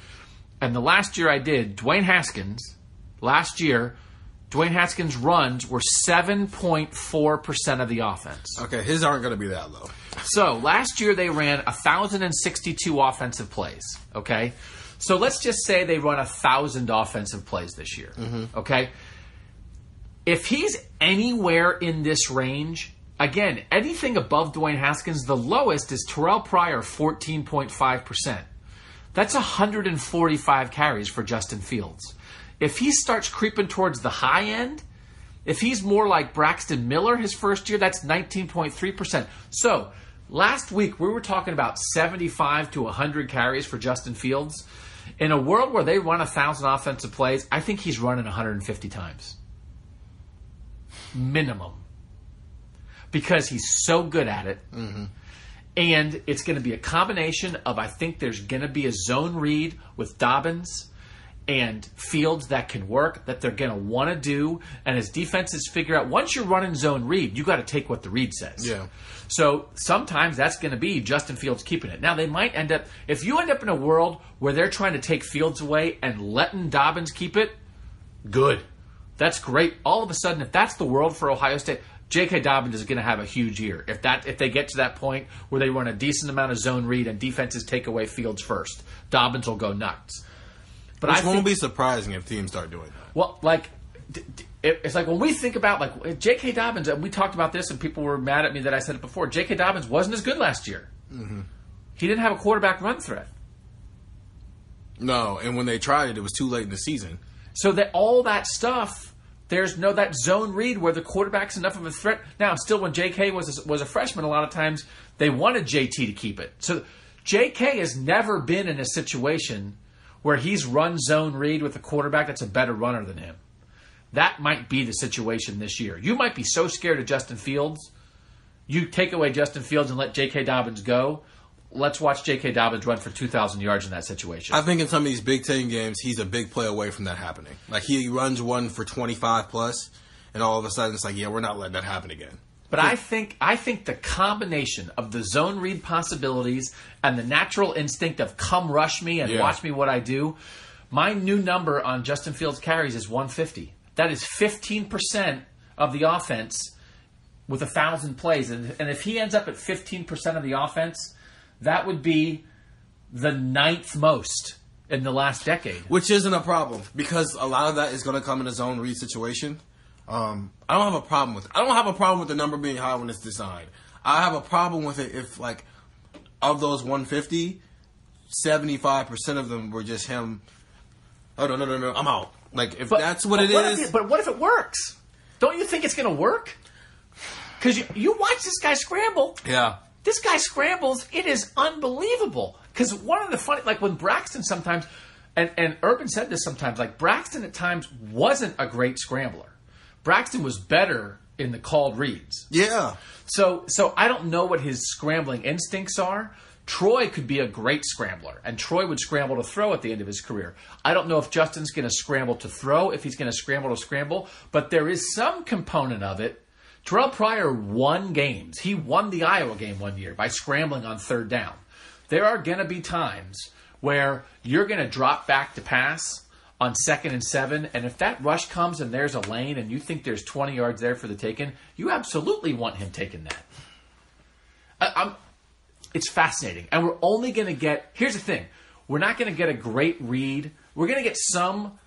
And the last year I did, Dwayne Haskins, last year, Dwayne Haskins' runs were seven point four percent of the offense. Okay, his aren't going to be that low. So last year they ran one thousand sixty-two offensive plays, okay? So let's just say they run one thousand offensive plays this year, mm-hmm. okay? If he's anywhere in this range, again, anything above Dwayne Haskins, the lowest is Terrell Pryor, fourteen point five percent. That's one hundred forty-five carries for Justin Fields. If he starts creeping towards the high end, if he's more like Braxton Miller his first year, that's nineteen point three percent. So last week we were talking about seventy-five to one hundred carries for Justin Fields. In a world where they run one thousand offensive plays, I think he's running one hundred fifty times. Minimum. Because he's so good at it. Mm-hmm. And it's going to be a combination of, I think there's going to be a zone read with Dobbins and Fields that can work, that they're going to want to do. And as defenses figure out, once you're running zone read, you got to take what the read says. Yeah. So sometimes that's going to be Justin Fields keeping it. Now, they might end up, if you end up in a world where they're trying to take Fields away and letting Dobbins keep it, good. That's great. All of a sudden, if that's the world for Ohio State, J K. Dobbins is going to have a huge year. If that if they get to that point where they run a decent amount of zone read and defenses take away Fields first, Dobbins will go nuts. But Which I won't think, be surprising if teams start doing that. Well, like, it's like when we think about, like, J K. Dobbins, and we talked about this and people were mad at me that I said it before, J K. Dobbins wasn't as good last year. Mm-hmm. He didn't have a quarterback run threat. No, and when they tried it, it was too late in the season. So that all that stuff, there's no that zone read where the quarterback's enough of a threat. Now, still when J K was a, was a freshman, a lot of times they wanted J T to keep it. So J K has never been in a situation where he's run zone read with a quarterback that's a better runner than him. That might be the situation this year. You might be so scared of Justin Fields, you take away Justin Fields and let J K. Dobbins go. Let's watch J K. Dobbins run for two thousand yards in that situation. I think in some of these Big Ten games, he's a big play away from that happening. Like, he runs one for twenty-five plus, and all of a sudden it's like, yeah, we're not letting that happen again. But I think I think the combination of the zone read possibilities and the natural instinct of come rush me and yeah. watch me what I do, my new number on Justin Fields carries is one hundred fifty. That is fifteen percent of the offense with one thousand plays. And, and if he ends up at fifteen percent of the offense, that would be the ninth most in the last decade. Which isn't a problem because a lot of that is going to come in a zone read situation. Um, I don't have a problem with. I don't have a problem with the number being high when it's designed. I have a problem with it if, like, of those one hundred fifty, seventy-five percent of them were just him. Oh no no no no! I'm out. Like if but, that's what it what is. It, but what if it works? Don't you think it's going to work? Because you, you watch this guy scramble. Yeah. This guy scrambles. It is unbelievable. Because one of the funny, like when Braxton sometimes, and and Urban said this sometimes, like Braxton at times wasn't a great scrambler. Braxton was better in the called reads. Yeah. So so I don't know what his scrambling instincts are. Troy could be a great scrambler, and Troy would scramble to throw at the end of his career. I don't know if Justin's going to scramble to throw, if he's going to scramble to scramble, but there is some component of it. Terrell Pryor won games. He won the Iowa game one year by scrambling on third down. There are going to be times where you're going to drop back to pass on second and seven, and if that rush comes and there's a lane and you think there's twenty yards there for the taking, you absolutely want him taking that. I, I'm, it's fascinating. And we're only going to get, here's the thing, we're not going to get a great read. We're going to get some,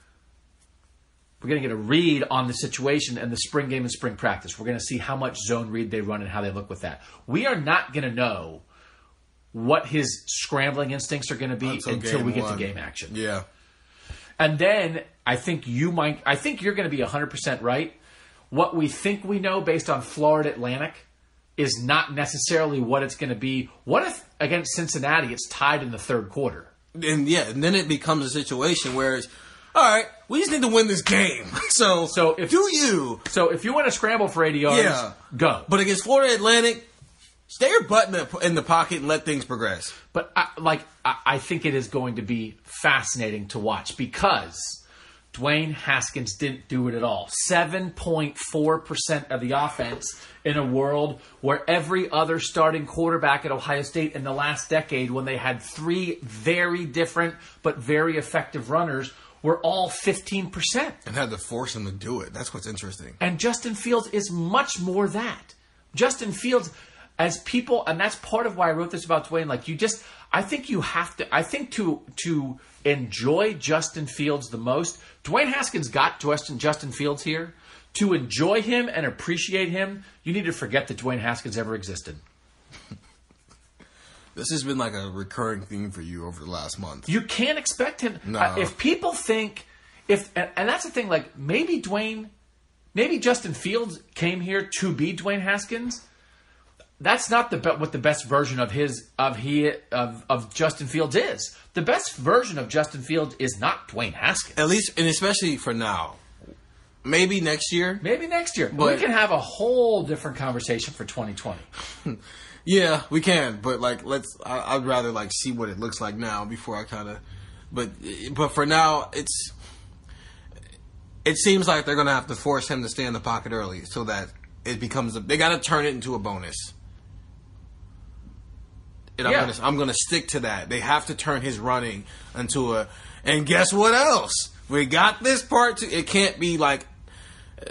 we're going to get a read on the situation and the spring game and spring practice. We're going to see how much zone read they run and how they look with that. We are not going to know what his scrambling instincts are going to be until, until we get one. to game action. Yeah. And then I think you might. I think you're going to be one hundred percent right. What we think we know based on Florida Atlantic is not necessarily what it's going to be. What if against Cincinnati it's tied in the third quarter? And yeah, and then it becomes a situation where it's all right. We just need to win this game. So so if, do you? So if you want to scramble for eighty yards, yeah. go. But against Florida Atlantic, stay your butt in the, in the pocket and let things progress. But, I, like, I, I think it is going to be fascinating to watch because Dwayne Haskins didn't do it at all. seven point four percent of the offense in a world where every other starting quarterback at Ohio State in the last decade, when they had three very different but very effective runners, were all fifteen percent. And had to force him to do it. That's what's interesting. And Justin Fields is much more that. Justin Fields, as people, and that's part of why I wrote this about Dwayne, like you just, I think you have to, I think to to enjoy Justin Fields the most, Dwayne Haskins got Justin, Justin Fields here. To enjoy him and appreciate him, you need to forget that Dwayne Haskins ever existed. This has been like a recurring theme for you over the last month. You can't expect him. No. Uh, if people think, if and, and that's the thing, like maybe Dwayne, maybe Justin Fields came here to be Dwayne Haskins. That's not the what the best version of his of he of, of Justin Fields is. The best version of Justin Fields is not Dwayne Haskins. At least, and especially for now. Maybe next year. Maybe next year. But we can have a whole different conversation for twenty twenty. Yeah, we can, but like let's I, I'd rather like see what it looks like now before I kind of but but for now it's it seems like they're going to have to force him to stay in the pocket early so that it becomes a, they got to turn it into a bonus. And yeah. I'm gonna, I'm gonna stick to that. They have to turn his running into a. And guess what else? We got this part too. It can't be like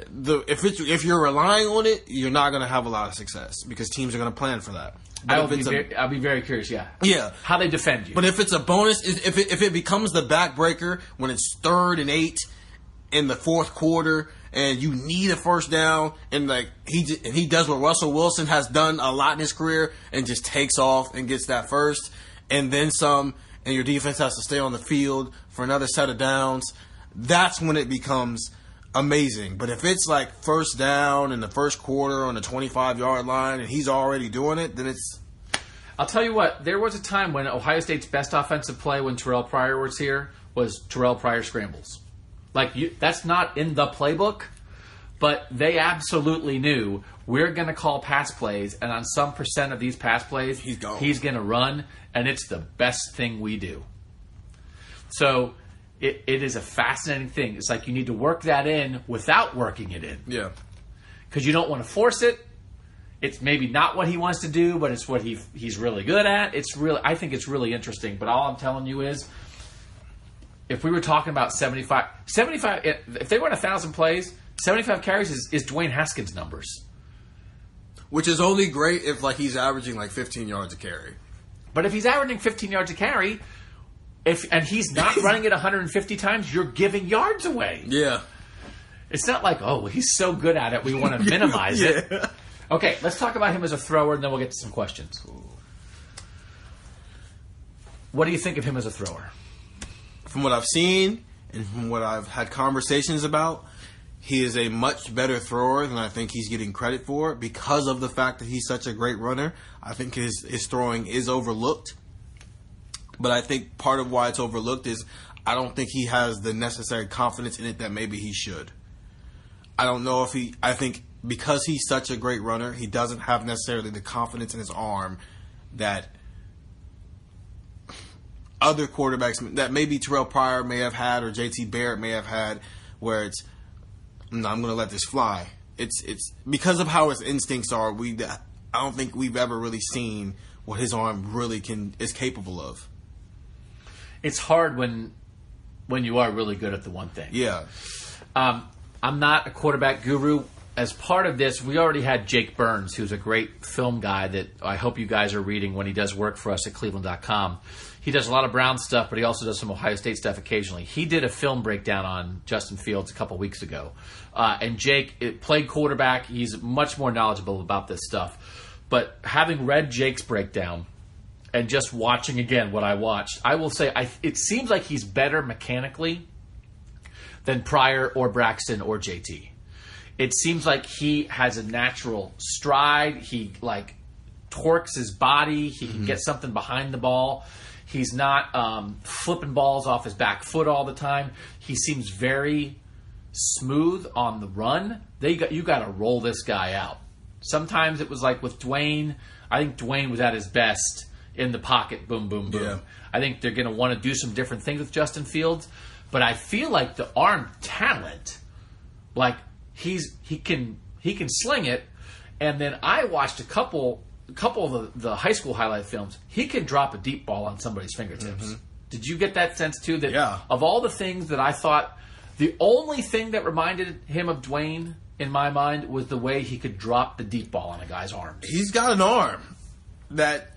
the if it's if you're relying on it, you're not gonna have a lot of success because teams are gonna plan for that. But I'll be very, I'll be very curious. Yeah, yeah, how they defend you. But if it's a bonus, if it, if it becomes the backbreaker when it's third and eight in the fourth quarter, and you need a first down, and like he just, and he does what Russell Wilson has done a lot in his career, and just takes off and gets that first, and then some, and your defense has to stay on the field for another set of downs. That's when it becomes amazing. But if it's like first down in the first quarter on the twenty-five yard line, and he's already doing it, then it's. I'll tell you what. There was a time when Ohio State's best offensive play when Terrell Pryor was here was Terrell Pryor scrambles. Like, you, that's not in the playbook, but they absolutely knew we're going to call pass plays, and on some percent of these pass plays, he's, he's going to run, and it's the best thing we do. So it, it is a fascinating thing. It's like you need to work that in without working it in. Yeah. Because you don't want to force it. It's maybe not what he wants to do, but it's what he he's really good at. It's really, I think it's really interesting, but all I'm telling you is, if we were talking about seventy-five, seventy-five, if they run a thousand plays, seventy-five carries is, is Dwayne Haskins' numbers, which is only great if like he's averaging like fifteen yards a carry. But if he's averaging fifteen yards a carry, if and he's not running it one hundred fifty times, you're giving yards away. Yeah, it's not like oh well, he's so good at it, we want to minimize yeah. it. Okay, let's talk about him as a thrower, and then we'll get to some questions. Cool. What do you think of him as a thrower? From what I've seen and from what I've had conversations about, he is a much better thrower than I think he's getting credit for because of the fact that he's such a great runner. I think his, his throwing is overlooked. But I think part of why it's overlooked is I don't think he has the necessary confidence in it that maybe he should. I don't know if he – I think because he's such a great runner, he doesn't have necessarily the confidence in his arm that – other quarterbacks that maybe Terrell Pryor may have had or J T Barrett may have had, where it's, no, I'm going to let this fly. It's it's because of how his instincts are. We I don't think we've ever really seen what his arm really can is capable of. It's hard when when you are really good at the one thing. Yeah, um, I'm not a quarterback guru. As part of this, we already had Jake Burns, who's a great film guy that I hope you guys are reading when he does work for us at Cleveland dot com. He does a lot of Brown stuff, but he also does some Ohio State stuff occasionally. He did a film breakdown on Justin Fields a couple weeks ago. Uh, and Jake it, played quarterback. He's much more knowledgeable about this stuff. But having read Jake's breakdown and just watching again what I watched, I will say I, it seems like he's better mechanically than Pryor or Braxton or J T. It seems like he has a natural stride. He, like, torques his body. He can mm-hmm. get something behind the ball. He's not um, flipping balls off his back foot all the time. He seems very smooth on the run. They got, you got to roll this guy out. Sometimes it was like with Dwayne. I think Dwayne was at his best in the pocket, boom, boom, boom. Yeah. I think they're going to want to do some different things with Justin Fields. But I feel like the arm talent, like he's he can he can sling it. And then I watched a couple a couple of the, the high school highlight films. He can drop a deep ball on somebody's fingertips. Mm-hmm. Did you get that sense too? That yeah. Of all the things that I thought, the only thing that reminded him of Dwayne in my mind was the way he could drop the deep ball on a guy's arm. He's got an arm that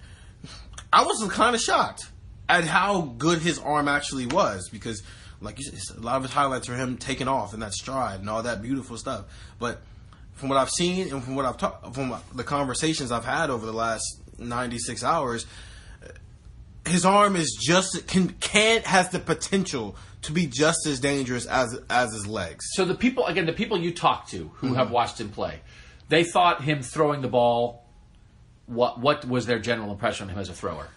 I was kind of shocked at how good his arm actually was, because like you said, a lot of his highlights are him taking off and that stride and all that beautiful stuff. But from what I've seen and from what I've talked, from the conversations I've had over the last ninety-six hours, his arm is just can can has the potential to be just as dangerous as as his legs. So the people again, the people you talk to who mm-hmm. have watched him play, they thought him throwing the ball. What what was their general impression of him as a thrower?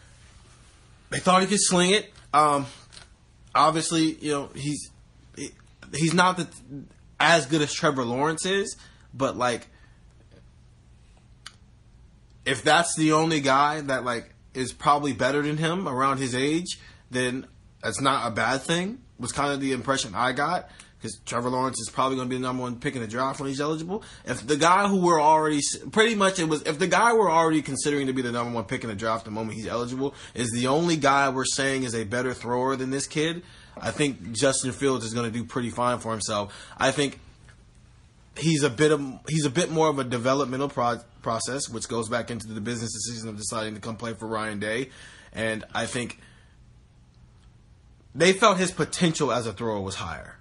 They thought he could sling it. Um, obviously, you know he's he's not the, as good as Trevor Lawrence is, but like if that's the only guy that like. Is probably better than him around his age, then that's not a bad thing. Was kind of the impression I got, because Trevor Lawrence is probably going to be the number one pick in the draft when he's eligible. If the guy who we're already pretty much it was, if the guy we're already considering to be the number one pick in the draft the moment he's eligible is the only guy we're saying is a better thrower than this kid, I think Justin Fields is going to do pretty fine for himself. I think he's a bit of he's a bit more of a developmental pro- process, which goes back into the business decision of deciding to come play for Ryan Day. And I think they felt his potential as a thrower was higher,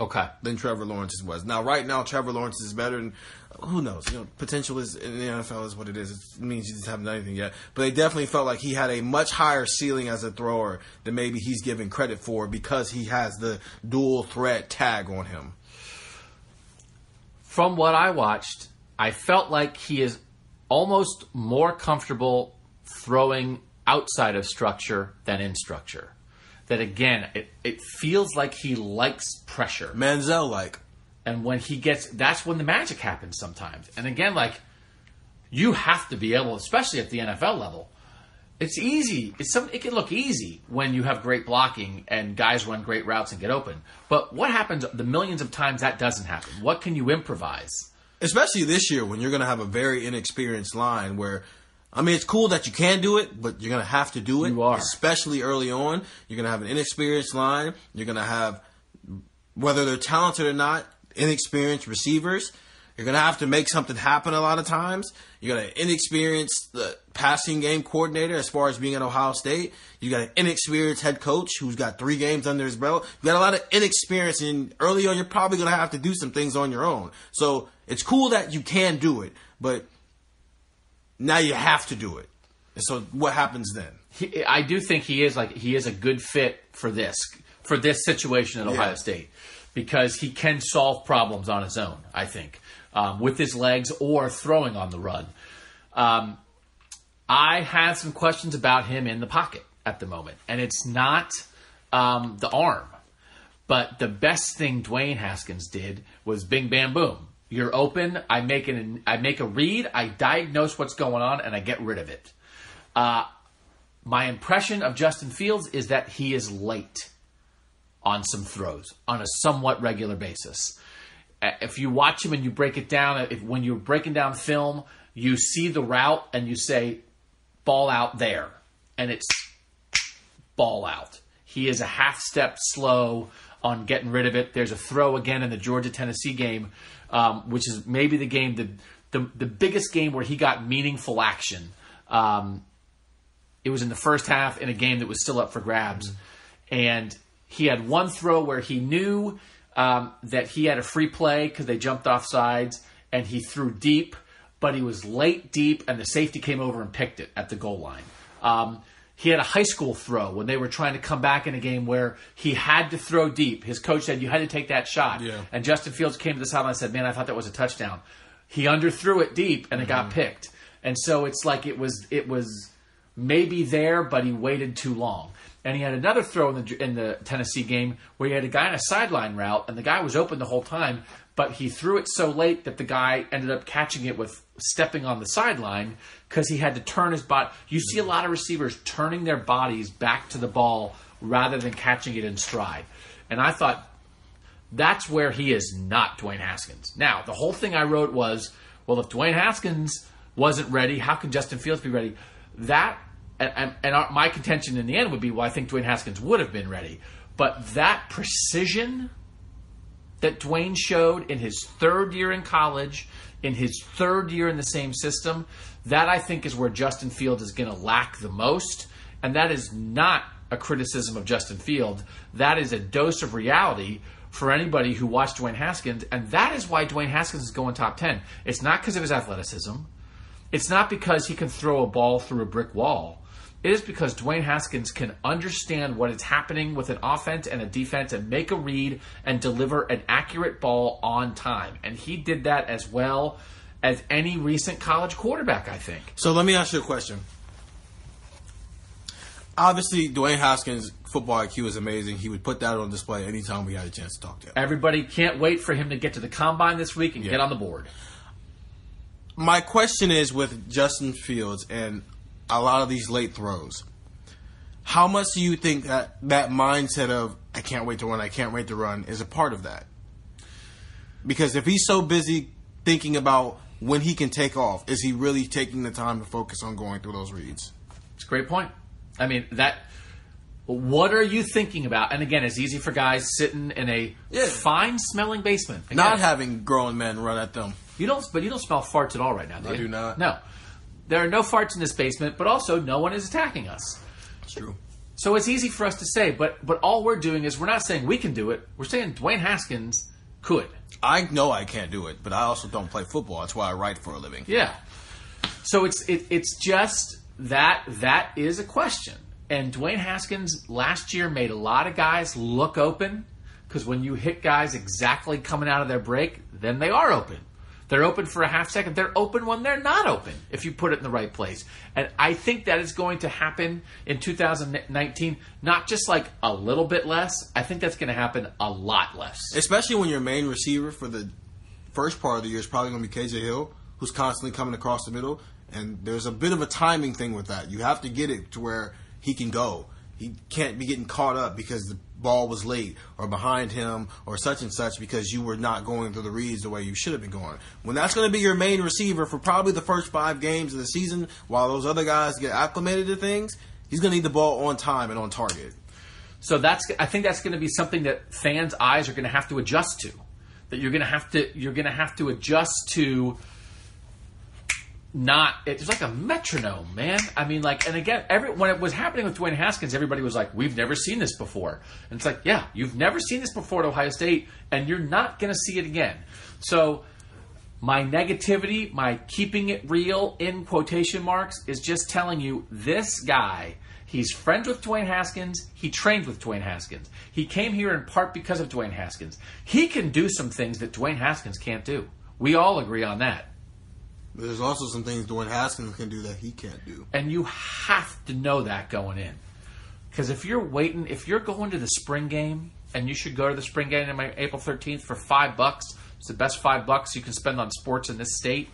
okay, than Trevor Lawrence's was. Now, right now, Trevor Lawrence is better, and who knows? You know, potential is in the N F L is what it is. It means you just haven't done anything yet. But they definitely felt like he had a much higher ceiling as a thrower than maybe he's given credit for, because he has the dual threat tag on him. From what I watched, I felt like he is almost more comfortable throwing outside of structure than in structure. That, again, it, it feels like he likes pressure. Manziel-like. And when he gets... That's when the magic happens sometimes. And, again, like, you have to be able, especially at the N F L level, it's easy. It's some, it can look easy when you have great blocking and guys run great routes and get open. But what happens the millions of times that doesn't happen? What can you improvise? Especially this year when you're going to have a very inexperienced line where, I mean, it's cool that you can do it, but you're going to have to do it. You are. Especially early on. You're going to have an inexperienced line. You're going to have, whether they're talented or not, inexperienced receivers. You're going to have to make something happen a lot of times. You got an inexperienced uh, passing game coordinator as far as being at Ohio State. You got an inexperienced head coach who's got three games under his belt. You got a lot of inexperience, and early on you're probably going to have to do some things on your own. So it's cool that you can do it, but now you have to do it. And so what happens then? He, I do think he is like he is a good fit for this for this situation at yeah. Ohio State, because he can solve problems on his own, I think. Um, with his legs or throwing on the run. Um, I have some questions about him in the pocket at the moment. And it's not um, the arm. But the best thing Dwayne Haskins did was bing, bam, boom. You're open. I make, an, I make a read. I diagnose what's going on, and I get rid of it. Uh, my impression of Justin Fields is that he is late on some throws on a somewhat regular basis. If you watch him and you break it down, if, when you're breaking down film, you see the route and you say, ball out there. And it's ball out. He is a half step slow on getting rid of it. There's a throw again in the Georgia-Tennessee game, um, which is maybe the game, the, the the biggest game where he got meaningful action. Um, it was in the first half in a game that was still up for grabs. Mm-hmm. And he had one throw where he knew... Um, that he had a free play because they jumped off sides, and he threw deep, but he was late deep, and the safety came over and picked it at the goal line. Um, he had a high school throw when they were trying to come back in a game where he had to throw deep. His coach said, you had to take that shot. Yeah. And Justin Fields came to the sideline and said, man, I thought that was a touchdown. He underthrew it deep, and mm-hmm. it got picked. And so it's like it was it was maybe there, but he waited too long. And he had another throw in the in the Tennessee game where he had a guy on a sideline route, and the guy was open the whole time, but he threw it so late that the guy ended up catching it with stepping on the sideline because he had to turn his body. You see a lot of receivers turning their bodies back to the ball rather than catching it in stride. And I thought, that's where he is not Dwayne Haskins. Now, the whole thing I wrote was, well, if Dwayne Haskins wasn't ready, how can Justin Fields be ready? That, and, and our, my contention in the end would be, well, I think Dwayne Haskins would have been ready. But that precision that Dwayne showed in his third year in college, in his third year in the same system, that I think is where Justin Fields is going to lack the most. And that is not a criticism of Justin Fields. That is a dose of reality for anybody who watched Dwayne Haskins. And that is why Dwayne Haskins is going top ten. It's not because of his athleticism. It's not because he can throw a ball through a brick wall. It is because Dwayne Haskins can understand what is happening with an offense and a defense and make a read and deliver an accurate ball on time. And he did that as well as any recent college quarterback, I think. So let me ask you a question. Obviously, Dwayne Haskins' football I Q is amazing. He would put that on display anytime we had a chance to talk to him. Everybody can't wait for him to get to the combine this week and yeah. get on the board. My question is with Justin Fields and a lot of these late throws. How much do you think that that mindset of, I can't wait to run, I can't wait to run, is a part of that? Because if he's so busy thinking about when he can take off, is he really taking the time to focus on going through those reads? It's a great point. I mean, that. What are you thinking about? And again, it's easy for guys sitting in a yeah. fine-smelling basement. Again, not having grown men run at them. You don't, but you don't smell farts at all right now, do you? I do not. No. There are no farts in this basement, but also no one is attacking us. That's true. So it's easy for us to say, but but all we're doing is we're not saying we can do it. We're saying Dwayne Haskins could. I know I can't do it, but I also don't play football. That's why I write for a living. Yeah. So it's it, it's just that that is a question. And Dwayne Haskins last year made a lot of guys look open, because when you hit guys exactly coming out of their break, then they are open. They're open for a half second. They're open when they're not open, if you put it in the right place. And I think that is going to happen in two thousand nineteen, not just like a little bit less. I think that's going to happen a lot less. Especially when your main receiver for the first part of the year is probably going to be K J Hill, who's constantly coming across the middle. And there's a bit of a timing thing with that. You have to get it to where he can go. He can't be getting caught up because the ball was late or behind him or such and such because you were not going through the reads the way you should have been going. When that's going to be your main receiver for probably the first five games of the season while those other guys get acclimated to things, he's going to need the ball on time and on target. So that's I think that's going to be something that fans' eyes are going to have to adjust to. That you're going to have to you're going to have to adjust to Not it's like a metronome, man. I mean, like, and again, every when it was happening with Dwayne Haskins, everybody was like, "We've never seen this before." And it's like, yeah, you've never seen this before at Ohio State, and you're not going to see it again. So, my negativity, my keeping it real in quotation marks, is just telling you this guy. He's friends with Dwayne Haskins. He trained with Dwayne Haskins. He came here in part because of Dwayne Haskins. He can do some things that Dwayne Haskins can't do. We all agree on that. There's also some things Dwayne Haskins can do that he can't do. And you have to know that going in. Because if you're waiting, if you're going to the spring game, and you should go to the spring game on April thirteenth for five bucks, it's the best five bucks you can spend on sports in this state.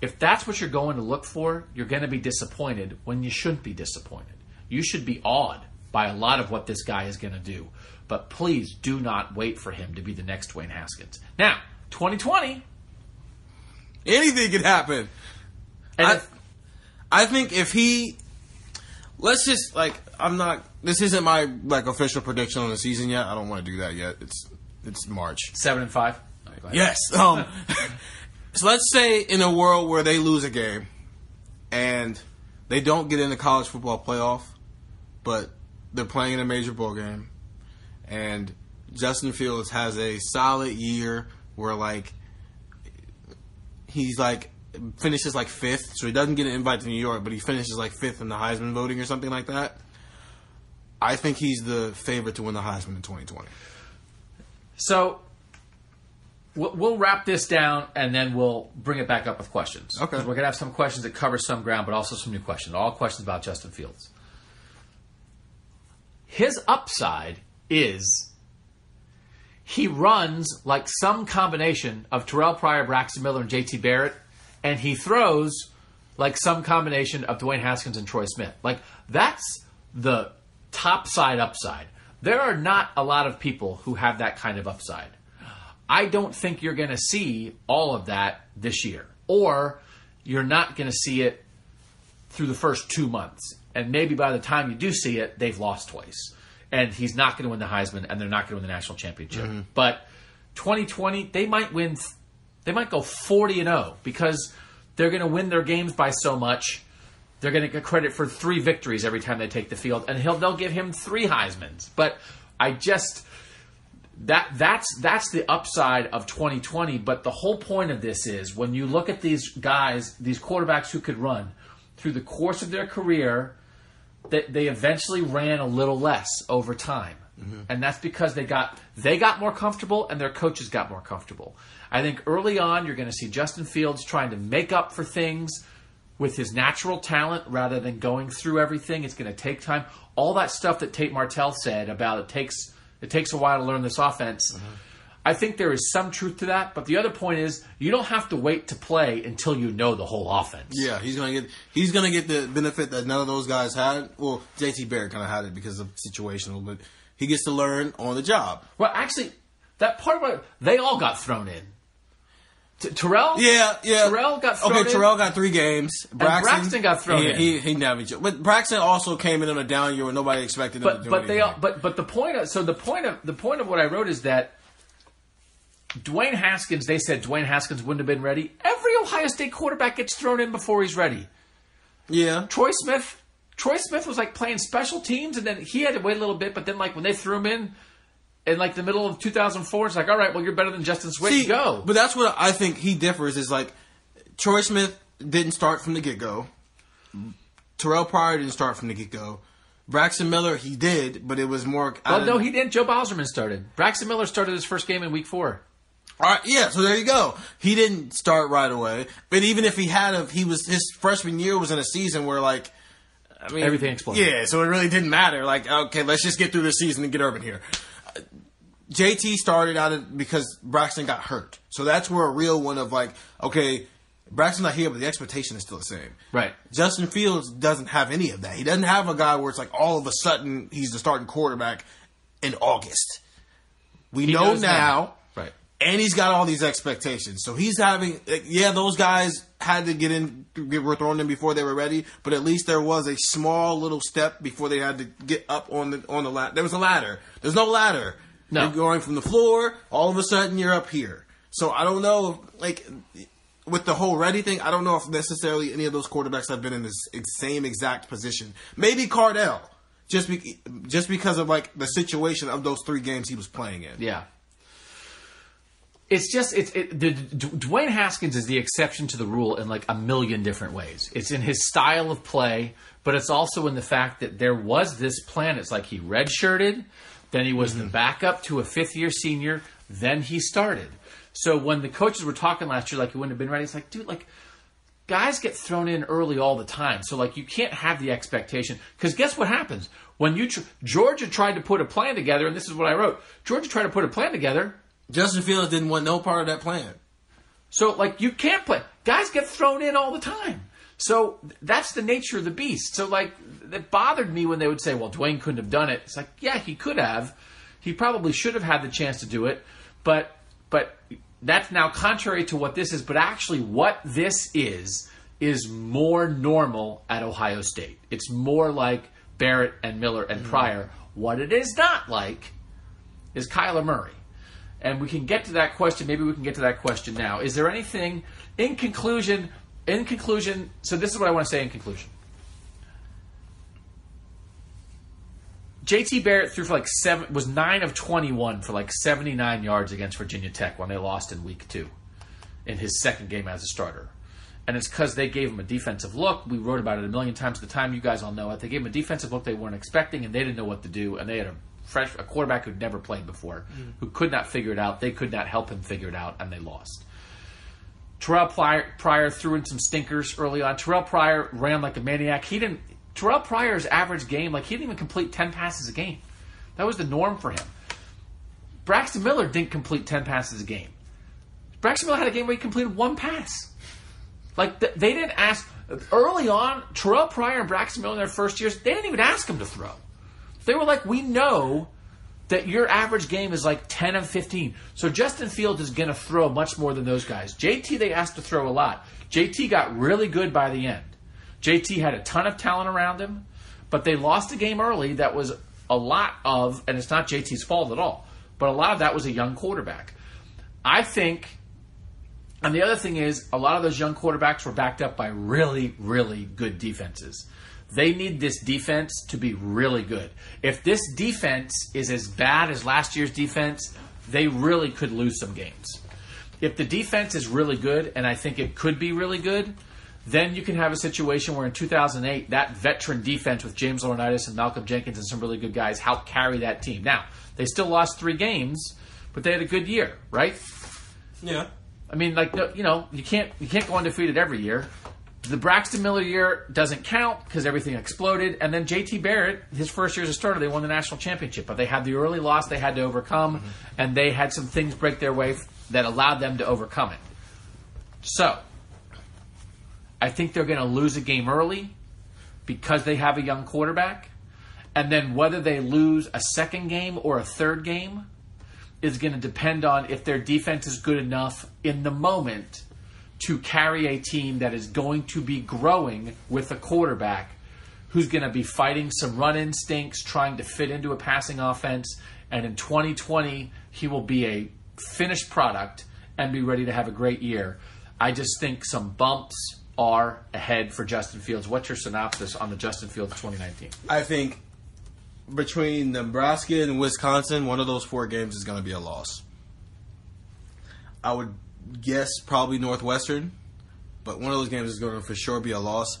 If that's what you're going to look for, you're going to be disappointed when you shouldn't be disappointed. You should be awed by a lot of what this guy is going to do. But please do not wait for him to be the next Dwayne Haskins. Now, twenty twenty... anything could happen. And I, if, I think if he, let's just like I'm not. This isn't my like official prediction on the season yet. I don't want to do that yet. It's it's March. Seven and five. Right, yes. Um. So let's say in a world where they lose a game, and they don't get in the college football playoff, but they're playing in a major bowl game, and Justin Fields has a solid year where like. He's like finishes like fifth, so he doesn't get an invite to New York, but he finishes like fifth in the Heisman voting or something like that. I think he's the favorite to win the Heisman in twenty twenty. So we'll wrap this down and then we'll bring it back up with questions. Okay. We're going to have some questions that cover some ground, but also some new questions. All questions about Justin Fields. His upside is. He runs like some combination of Terrell Pryor, Braxton Miller, and J T Barrett, and he throws like some combination of Dwayne Haskins and Troy Smith. Like, that's the top side upside. There are not a lot of people who have that kind of upside. I don't think you're going to see all of that this year, or you're not going to see it through the first two months. And maybe by the time you do see it, they've lost twice. And he's not going to win the Heisman, and they're not going to win the national championship. Mm-hmm. But twenty twenty, they might win. They might go forty and oh because they're going to win their games by so much. They're going to get credit for three victories every time they take the field, and he'll they'll give him three Heismans. But I just that that's that's the upside of twenty twenty. But the whole point of this is when you look at these guys, these quarterbacks who could run through the course of their career, that they, they eventually ran a little less over time, mm-hmm. and that's because they got they got more comfortable and their coaches got more comfortable. I think early on you're going to see Justin Fields trying to make up for things with his natural talent rather than going through everything. It's going to take time. All that stuff that Tate Martell said about it takes it takes a while to learn this offense, mm-hmm. I think there is some truth to that. But the other point is you don't have to wait to play until you know the whole offense. Yeah, he's going to get he's going to get the benefit that none of those guys had. Well, J T Barrett kind of had it because of the situation a little bit. He gets to learn on the job. Well, actually, that part of it, they all got thrown in. T- Terrell? Yeah, yeah. Terrell got thrown okay, in. Okay, Terrell got three games. Braxton, and Braxton got thrown he, in. He, he navigated. But Braxton also came in on a down year when nobody expected him but, to do but anything. They all, but, but the point of, so the point of, the point of what I wrote is that Dwayne Haskins, they said Dwayne Haskins wouldn't have been ready. Every Ohio State quarterback gets thrown in before he's ready. Yeah. Troy Smith, Troy Smith was like playing special teams, and then he had to wait a little bit, but then like when they threw him in, in like the middle of two thousand four, it's like, all right, well, you're better than Justin Swift. See, go. But that's what I think he differs is like Troy Smith didn't start from the get-go. Terrell Pryor didn't start from the get-go. Braxton Miller, he did, but it was more... Well, no, he didn't. Joe Bauserman started. Braxton Miller started his first game in week four. All right, yeah, so there you go. He didn't start right away. But even if he had, a, he was his freshman year was in a season where, like, I mean... Everything exploded. Yeah, so it really didn't matter. Like, okay, let's just get through this season and get Urban here. J T started out because Braxton got hurt. So that's where a real one of, like, okay, Braxton's not here, but the expectation is still the same. Right. Justin Fields doesn't have any of that. He doesn't have a guy where it's like all of a sudden he's the starting quarterback in August. We he know now... now. And he's got all these expectations. So he's having, yeah, those guys had to get in, were thrown in before they were ready, but at least there was a small little step before they had to get up on the on the ladder. There was a ladder. There's no ladder. No. You're going from the floor, all of a sudden you're up here. So I don't know, like, with the whole ready thing, I don't know if necessarily any of those quarterbacks have been in the same exact position. Maybe Cardell, just be, just because of, like, the situation of those three games he was playing in. Yeah. It's just it's it, the, Dwayne Haskins is the exception to the rule in like a million different ways. It's in his style of play, but it's also in the fact that there was this plan. It's like he redshirted, then he was mm-hmm. the backup to a fifth-year senior, then he started. So when the coaches were talking last year, like he wouldn't have been ready. It's like, dude, like guys get thrown in early all the time. So like you can't have the expectation because guess what happens when you tr- Georgia tried to put a plan together, and this is what I wrote. Georgia tried to put a plan together. Justin Fields didn't want no part of that plan. So, like, you can't play. Guys get thrown in all the time. So, that's the nature of the beast. So, like, it bothered me when they would say, well, Dwayne couldn't have done it. It's like, yeah, he could have. He probably should have had the chance to do it. But but that's now contrary to what this is. But actually what this is is more normal at Ohio State. It's more like Barrett and Miller and Pryor. What it is not like is Kyler Murray. And we can get to that question. Maybe we can get to that question now. Is there anything in conclusion? In conclusion, so this is what I want to say in conclusion. J T Barrett threw for like seven, was nine of twenty-one for like seventy-nine yards against Virginia Tech when they lost in week two, in his second game as a starter. And it's because they gave him a defensive look. We wrote about it a million times at the time. You guys all know it. They gave him a defensive look they weren't expecting, and they didn't know what to do. And they had a Fresh, a quarterback who'd never played before, mm-hmm. who could not figure it out. They could not help him figure it out, and they lost. Terrell Pryor, Pryor threw in some stinkers early on. Terrell Pryor ran like a maniac. He didn't. Terrell Pryor's average game, like he didn't even complete ten passes a game. That was the norm for him. Braxton Miller didn't complete ten passes a game. Braxton Miller had a game where he completed one pass. Like th- they didn't ask early on. Terrell Pryor and Braxton Miller in their first years, they didn't even ask him to throw. They were like, we know that your average game is like ten and fifteen. So Justin Fields is going to throw much more than those guys. J T, they asked to throw a lot. J T got really good by the end. J T had a ton of talent around him, but they lost a game early that was a lot of, and it's not J T's fault at all, but a lot of that was a young quarterback. I think, and the other thing is, a lot of those young quarterbacks were backed up by really, really good defenses. They need this defense to be really good. If this defense is as bad as last year's defense, they really could lose some games. If the defense is really good, and I think it could be really good, then you can have a situation where in two thousand eight, that veteran defense with James Laurinaitis and Malcolm Jenkins and some really good guys helped carry that team. Now, they still lost three games, but they had a good year, right? Yeah. I mean, like, you know, you can't you can't go undefeated every year. The Braxton Miller year doesn't count because everything exploded. And then J T Barrett, his first year as a starter, they won the national championship. But they had the early loss they had to overcome, mm-hmm. and they had some things break their way that allowed them to overcome it. So I think they're going to lose a game early because they have a young quarterback. And then whether they lose a second game or a third game is going to depend on if their defense is good enough in the moment to carry a team that is going to be growing with a quarterback who's going to be fighting some run instincts, trying to fit into a passing offense. And in twenty twenty, he will be a finished product and be ready to have a great year. I just think some bumps are ahead for Justin Fields. What's your synopsis on the Justin Fields twenty nineteen? I think between Nebraska and Wisconsin, one of those four games is going to be a loss. I would guess probably Northwestern, but one of those games is going to for sure be a loss.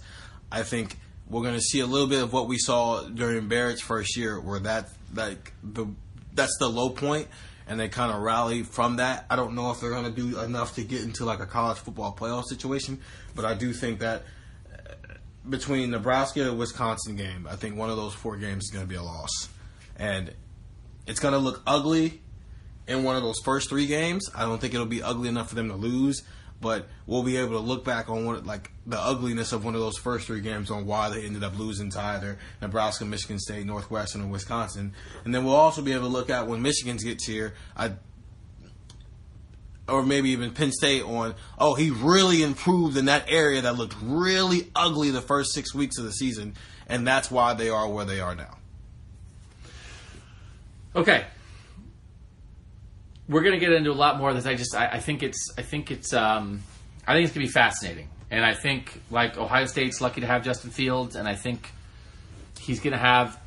I think we're going to see a little bit of what we saw during Barrett's first year, where that like the that's the low point, and they kind of rally from that. I don't know if they're going to do enough to get into like a college football playoff situation, but I do think that between Nebraska and Wisconsin game, I think one of those four games is going to be a loss. And it's going to look ugly in one of those first three games. I don't think it'll be ugly enough for them to lose, but we'll be able to look back on what, like the ugliness of one of those first three games on why they ended up losing to either Nebraska, Michigan State, Northwestern, or Wisconsin. And then we'll also be able to look at when Michigan gets here, I, or maybe even Penn State on, oh, he really improved in that area that looked really ugly the first six weeks of the season, and that's why they are where they are now. Okay. We're going to get into a lot more of this. I just, I, I think it's, I think it's, um, I think it's going to be fascinating. And I think, like, Ohio State's lucky to have Justin Fields, and I think he's going to have,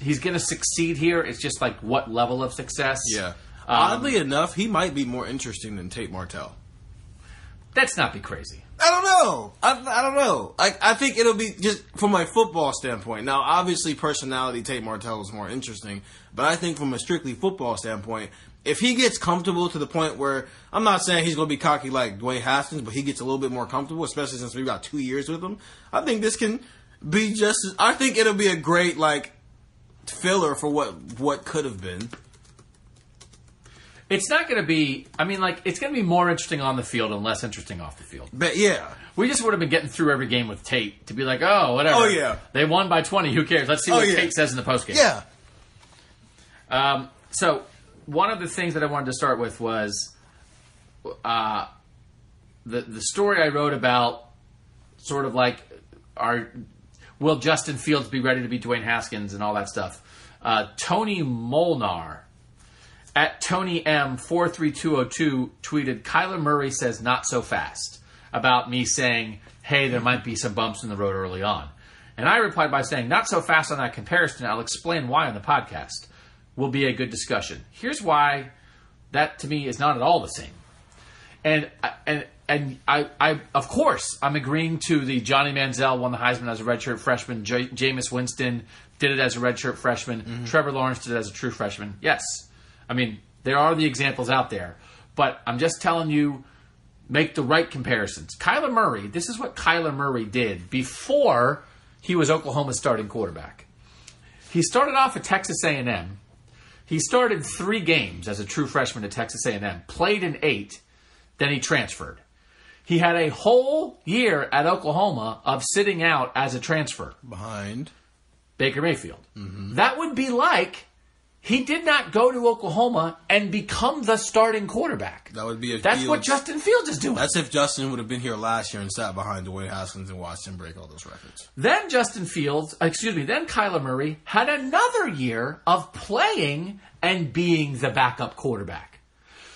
he's going to succeed here. It's just like what level of success. Yeah. Um, Oddly enough, he might be more interesting than Tate Martell. That's not be crazy. I don't know. I, I don't know. I, I think it'll be just from my football standpoint. Now, obviously, personality Tate Martell is more interesting, but I think from a strictly football standpoint, if he gets comfortable to the point where, I'm not saying he's going to be cocky like Dwayne Haskins, but he gets a little bit more comfortable, especially since we've got two years with him, I think this can be just, I think it'll be a great, like, filler for what, what could have been. It's not going to be, I mean, like, it's going to be more interesting on the field and less interesting off the field. But, yeah. We just would have been getting through every game with Tate to be like, oh, whatever. Oh, yeah. They won by twenty. Who cares? Let's see what oh, yeah. Tate says in the postgame. Yeah. Um, so, one of the things that I wanted to start with was uh, the the story I wrote about sort of like our, will Justin Fields be ready to be Dwayne Haskins and all that stuff. Uh, Tony Molnar at Tony M four three two oh two tweeted, Kyler Murray says not so fast about me saying, hey, there might be some bumps in the road early on. And I replied by saying, not so fast on that comparison. I'll explain why on the podcast. Will be a good discussion. Here's why that to me is not at all the same. And and and I, I of course I'm agreeing to the Johnny Manziel won the Heisman as a redshirt freshman. J- Jameis Winston did it as a redshirt freshman. Mm-hmm. Trevor Lawrence did it as a true freshman. Yes, I mean there are the examples out there, but I'm just telling you, make the right comparisons. Kyler Murray. This is what Kyler Murray did before he was Oklahoma's starting quarterback. He started off at Texas A and M. He started three games as a true freshman at Texas A and M, played in eight, then he transferred. He had a whole year at Oklahoma of sitting out as a transfer. Behind Baker Mayfield. Mm-hmm. That would be like He did not go to Oklahoma and become the starting quarterback. That would be if That's Fields, what Justin Fields is doing. That's if Justin would have been here last year and sat behind Dwayne Haskins and watched him break all those records. Then Justin Fields, excuse me, then Kyler Murray had another year of playing and being the backup quarterback.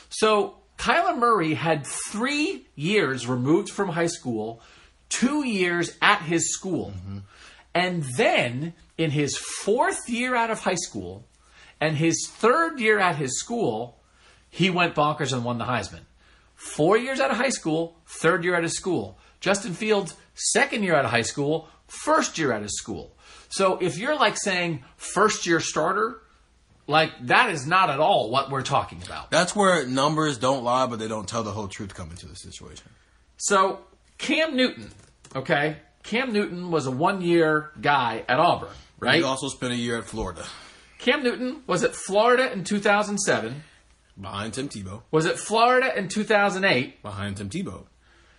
So Kyler Murray had three years removed from high school, two years at his school. Mm-hmm. And then in his fourth year out of high school, and his third year at his school, he went bonkers and won the Heisman. Four years out of high school, third year out of school. Justin Fields, second year out of high school, first year out of school. So if you're like saying first year starter, like that is not at all what we're talking about. That's where numbers don't lie, but they don't tell the whole truth coming to the situation. So Cam Newton, okay? Cam Newton was a one-year guy at Auburn, right? He also spent a year at Florida. Cam Newton was at Florida in two thousand seven. Behind Tim Tebow. Was at Florida in two thousand eight. Behind Tim Tebow.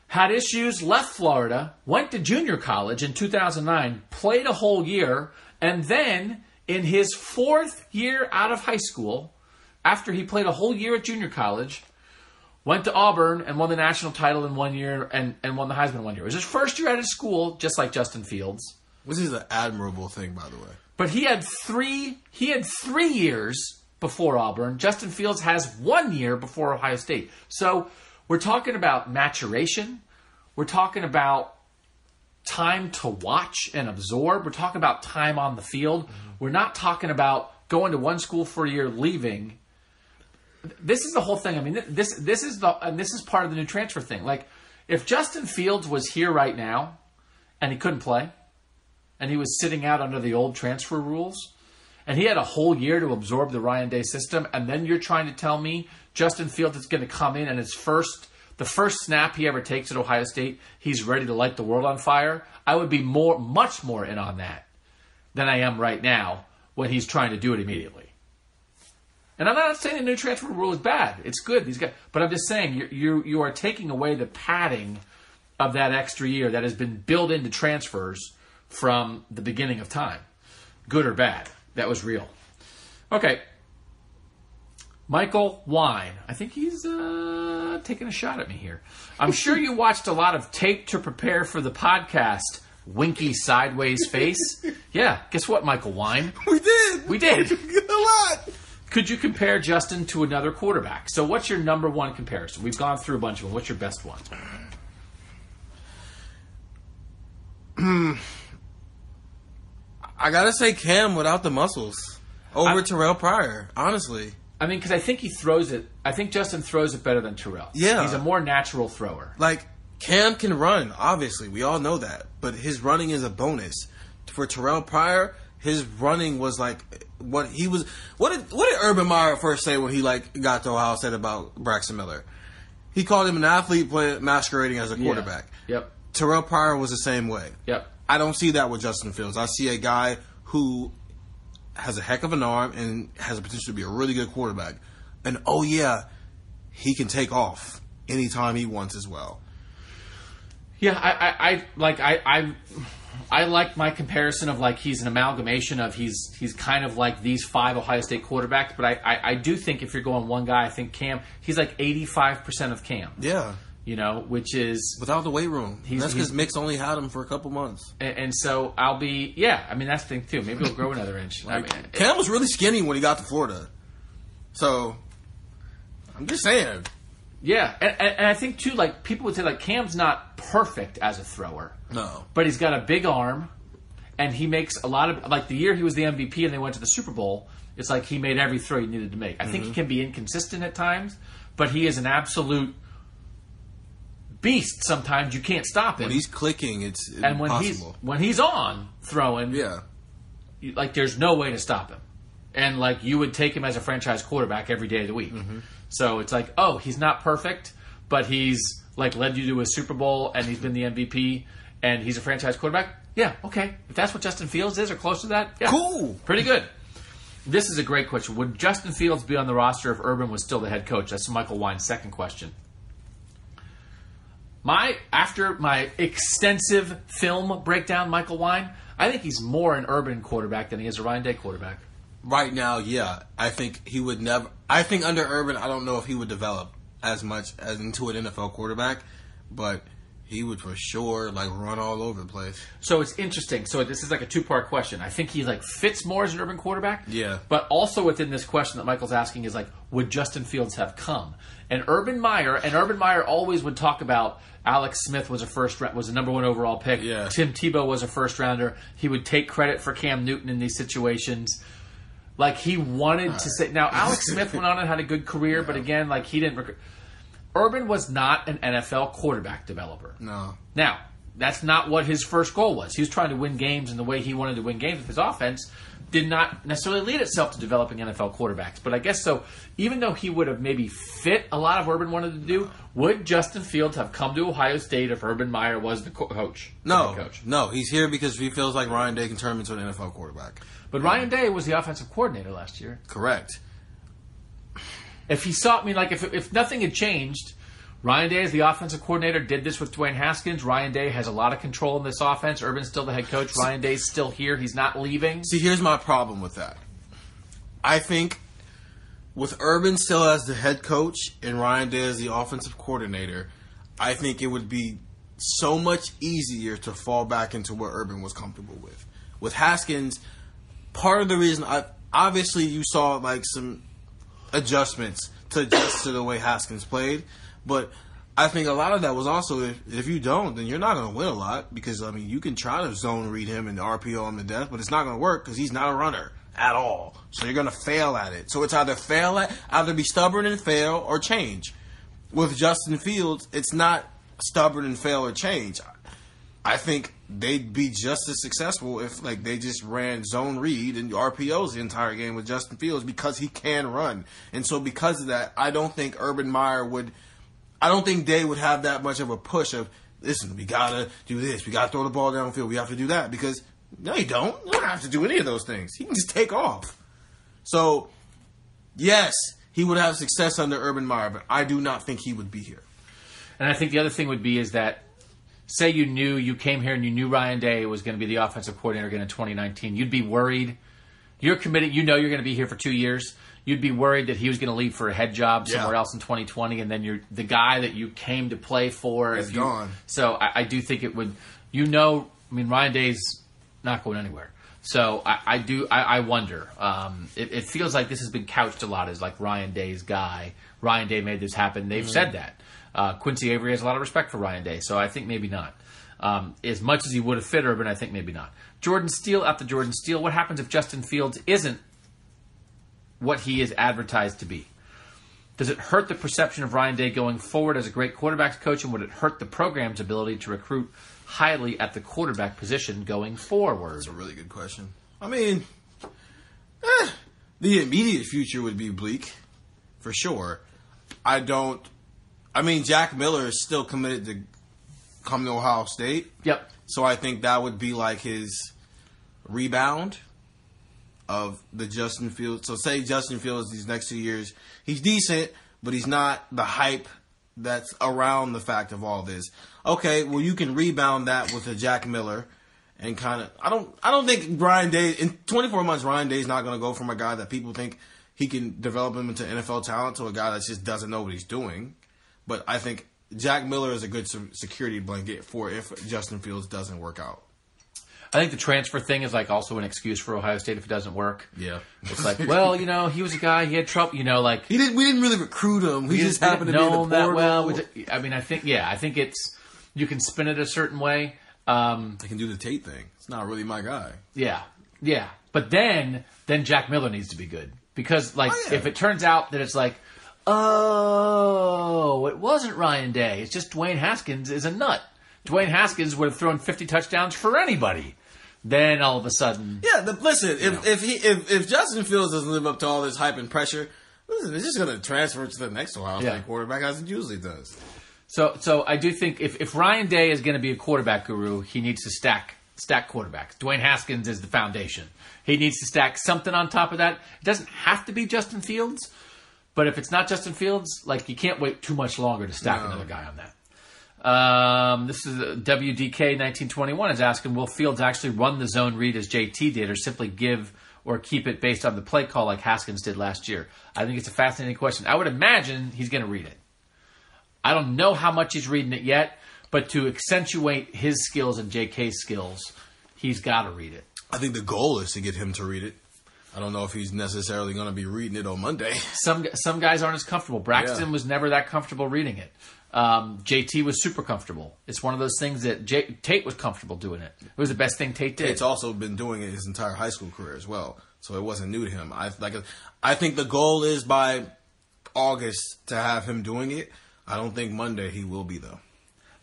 Had issues, left Florida, went to junior college in two thousand nine, played a whole year, and then in his fourth year out of high school, after he played a whole year at junior college, went to Auburn and won the national title in one year and, and won the Heisman one year. It was his first year out of school, just like Justin Fields. This is an admirable thing, by the way. But he had three he had three years before Auburn. Justin Fields has one year before Ohio State. So we're talking about maturation. We're talking about time to watch and absorb. We're talking about time on the field. Mm-hmm. We're not talking about going to one school for a year, leaving. This is the whole thing. I mean, this this is the and this is part of the new transfer thing. Like, if Justin Fields was here right now and he couldn't play, and he was sitting out under the old transfer rules, and he had a whole year to absorb the Ryan Day system, and then you're trying to tell me Justin Fields is going to come in and his first, the first snap he ever takes at Ohio State, he's ready to light the world on fire. I would be more, much more in on that than I am right now when he's trying to do it immediately. And I'm not saying the new transfer rule is bad. It's good. These guys, but I'm just saying you you you are taking away the padding of that extra year that has been built into transfers from the beginning of time. Good or bad. That was real. Okay. Michael Wine. I think he's uh, taking a shot at me here. I'm sure you watched a lot of tape to prepare for the podcast. Winky sideways face. Yeah. Guess what, Michael Wine? We did. We did. A lot. Could you compare Justin to another quarterback? So what's your number one comparison? We've gone through a bunch of them. What's your best one? Hmm. I gotta say Cam without the muscles over I, Terrell Pryor, honestly. I mean, because I think he throws it. I think Justin throws it better than Terrell. Yeah. He's a more natural thrower. Like, Cam can run, obviously. We all know that. But his running is a bonus. For Terrell Pryor, his running was like what he was. What did, what did Urban Meyer first say when he like got to Ohio State about Braxton Miller? He called him an athlete play, masquerading as a quarterback. Yeah. Yep. Terrell Pryor was the same way. Yep. I don't see that with Justin Fields. I see a guy who has a heck of an arm and has the potential to be a really good quarterback. And, oh, yeah, he can take off anytime he wants as well. Yeah, I, I, I like I, I, I like my comparison of, like, he's an amalgamation of he's he's kind of like these five Ohio State quarterbacks. But I, I, I do think if you're going one guy, I think Cam, he's like eighty-five percent of Cam. Yeah. You know, which is... Without the weight room. He's, that's because Mick's only had him for a couple months. And, and so I'll be... Yeah, I mean, that's the thing, too. Maybe he'll grow another inch. Like, I mean, Cam was really skinny when he got to Florida. So, I'm just saying. Yeah, and, and, and I think, too, like, people would say, like, Cam's not perfect as a thrower. No. But he's got a big arm, and he makes a lot of... Like, the year he was the M V P and they went to the Super Bowl, it's like he made every throw he needed to make. I mm-hmm. think he can be inconsistent at times, but he is an absolute... beast. Sometimes you can't stop him. When he's clicking, it's impossible. And when he's when he's on throwing, yeah, you, like there's no way to stop him. And like you would take him as a franchise quarterback every day of the week. Mm-hmm. So it's like, oh, he's not perfect, but he's like led you to a Super Bowl and he's been the M V P and he's a franchise quarterback. Yeah, okay. If that's what Justin Fields is or close to that, yeah, cool, pretty good. This is a great question. Would Justin Fields be on the roster if Urban was still the head coach? That's Michael Wine's second question. My after my extensive film breakdown, Michael Wine, I think he's more an Urban quarterback than he is a Ryan Day quarterback. right now, yeah, I think he would never. I think under Urban, I don't know if he would develop as much as into an N F L quarterback, but he would for sure like run all over the place. So it's interesting. So this is like a two-part question. I think he like fits more as an Urban quarterback. Yeah. But also within this question that Michael's asking is like, would Justin Fields have come? And Urban Meyer, and Urban Meyer always would talk about Alex Smith was a first was a number one overall pick. Yeah. Tim Tebow was a first rounder. He would take credit for Cam Newton in these situations. Like he wanted right. to say. Now Alex Smith went on and had a good career, yeah. but again, like he didn't. Rec- Urban was not an N F L quarterback developer. No. Now, that's not what his first goal was. He was trying to win games, and the way he wanted to win games with his offense did not necessarily lead itself to developing N F L quarterbacks. But I guess so, even though he would have maybe fit a lot of Urban wanted to do, would Justin Fields have come to Ohio State if Urban Meyer was the co- coach? No. The coach? No, he's here because he feels like Ryan Day can turn him into an N F L quarterback. But yeah. Ryan Day was the offensive coordinator last year. Correct. If he saw, I mean, like, if if nothing had changed, Ryan Day as the offensive coordinator did this with Dwayne Haskins. Ryan Day has a lot of control in this offense. Urban's still the head coach. Ryan Day's still here. He's not leaving. See, here's my problem with that. I think with Urban still as the head coach and Ryan Day as the offensive coordinator, I think it would be so much easier to fall back into what Urban was comfortable with. With Haskins, part of the reason, I, obviously you saw, like, some adjustments to adjust to the way Haskins played, but I think a lot of that was also if, if you don't, then you're not going to win a lot because I mean you can try to zone read him and R P O him to death, but it's not going to work because he's not a runner at all. So you're going to fail at it. So it's either fail at, either be stubborn and fail or change. With Justin Fields, it's not stubborn and fail or change. I think they'd be just as successful if like they just ran zone read and R P Os the entire game with Justin Fields because he can run. And so because of that, I don't think Urban Meyer would – I don't think Day would have that much of a push of, listen, we got to do this. We got to throw the ball downfield. We have to do that because no, you don't. You don't have to do any of those things. He can just take off. So, yes, he would have success under Urban Meyer, but I do not think he would be here. And I think the other thing would be is that say you knew you came here and you knew Ryan Day was going to be the offensive coordinator again in twenty nineteen. You'd be worried. You're committed. You know you're going to be here for two years. You'd be worried that he was going to leave for a head job somewhere yeah. else in twenty twenty, and then you're the guy that you came to play for is gone. So I, I do think it would. You know, I mean, Ryan Day's not going anywhere. So I, I do. I, I wonder. Um, it, it feels like this has been couched a lot as like Ryan Day's guy. Ryan Day made this happen. They've mm-hmm. said that. Uh, Quincy Avery has a lot of respect for Ryan Day, so I think maybe not. Um, as much as he would have fit Urban, I think maybe not. Jordan Steele, after Jordan Steele, what happens if Justin Fields isn't what he is advertised to be? Does it hurt the perception of Ryan Day going forward as a great quarterback's coach, and would it hurt the program's ability to recruit highly at the quarterback position going forward? That's a really good question. I mean, eh, the immediate future would be bleak, for sure. I don't... I mean, Jack Miller is still committed to come to Ohio State. Yep. So I think that would be like his rebound of the Justin Fields. So say Justin Fields these next two years, he's decent, but he's not the hype that's around the fact of all this. Okay, well you can rebound that with a Jack Miller and kind of. I don't. I don't think Ryan Day in twenty-four months. Ryan Day's not going to go from a guy that people think he can develop him into N F L talent to a guy that just doesn't know what he's doing. But I think Jack Miller is a good security blanket for if Justin Fields doesn't work out. I think the transfer thing is like also an excuse for Ohio State if it doesn't work. Yeah, it's like, well, you know, he was a guy, he had trouble, you know, like he didn't. We didn't really recruit him. We just happened to know him that well. I mean, I think, yeah, I think it's you can spin it a certain way. Um, I can do the Tate thing. It's not really my guy. Yeah, yeah, but then then Jack Miller needs to be good because like oh, yeah. if it turns out that it's like. Oh, it wasn't Ryan Day. It's just Dwayne Haskins is a nut. Dwayne Haskins would have thrown fifty touchdowns for anybody. Then all of a sudden, yeah. The, listen, if know. if he if, if Justin Fields doesn't live up to all this hype and pressure, listen, it's just going to transfer to the next Ohio State yeah. quarterback as it usually does. So, so I do think if, if Ryan Day is going to be a quarterback guru, he needs to stack stack quarterbacks. Dwayne Haskins is the foundation. He needs to stack something on top of that. It doesn't have to be Justin Fields. But if it's not Justin Fields, like you can't wait too much longer to stack no. another guy on that. Um, this is W D K nineteen twenty-one is asking, will Fields actually run the zone read as J T did or simply give or keep it based on the play call like Haskins did last year? I think it's a fascinating question. I would imagine he's going to read it. I don't know how much he's reading it yet, but to accentuate his skills and J K's skills, he's got to read it. I think the goal is to get him to read it. I don't know if he's necessarily going to be reading it on Monday. Some some guys aren't as comfortable. Braxton yeah. was never that comfortable reading it. Um, J T was super comfortable. It's one of those things that J- Tate was comfortable doing it. It was the best thing Tate did. Tate's also been doing it his entire high school career as well, so it wasn't new to him. I like. I think the goal is by August to have him doing it. I don't think Monday he will be, though.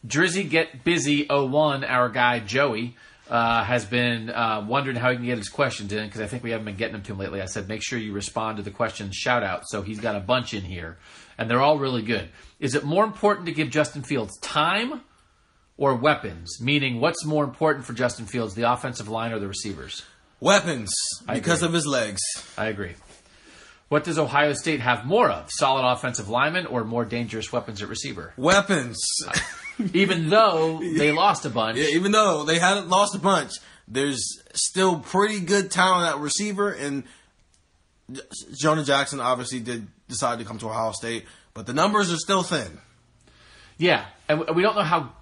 Drizzy Get Busy oh one, our guy Joey, Uh, has been uh, wondering how he can get his questions in, because I think we haven't been getting them to him lately. I said, make sure you respond to the question shout-out. So he's got a bunch in here, and they're all really good. Is it more important to give Justin Fields time or weapons? Meaning, what's more important for Justin Fields, the offensive line or the receivers? Weapons, because of his legs. I agree. What does Ohio State have more of, solid offensive linemen or more dangerous weapons at receiver? Weapons. Uh, Even though they lost a bunch. Yeah, even though they hadn't lost a bunch, there's still pretty good talent at receiver. And Jonah Jackson obviously did decide to come to Ohio State, but the numbers are still thin. Yeah, and we don't know how.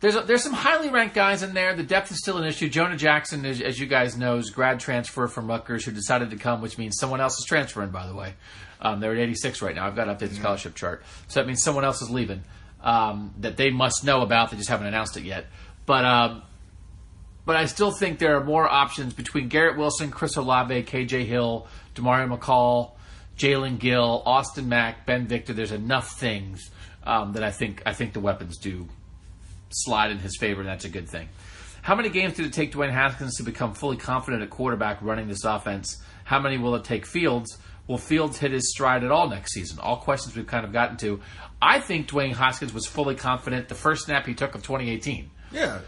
There's a, there's some highly ranked guys in there. The depth is still an issue. Jonah Jackson, as, as you guys know, is grad transfer from Rutgers, who decided to come, which means someone else is transferring, by the way. Um, they're at eighty-six right now. I've got an updated scholarship chart. So that means someone else is leaving. Um, that they must know about. They just haven't announced it yet. But um, but I still think there are more options between Garrett Wilson, Chris Olave, K J Hill, DeMario McCall, Jalen Gill, Austin Mack, Ben Victor. There's enough things um, that I think I think the weapons do slide in his favor, and that's a good thing. How many games did it take Dwayne Haskins to become fully confident at quarterback running this offense? How many will it take Fields? Will Fields hit his stride at all next season? All questions we've kind of gotten to. I think Dwayne Haskins was fully confident the first snap he took of twenty eighteen. Yeah.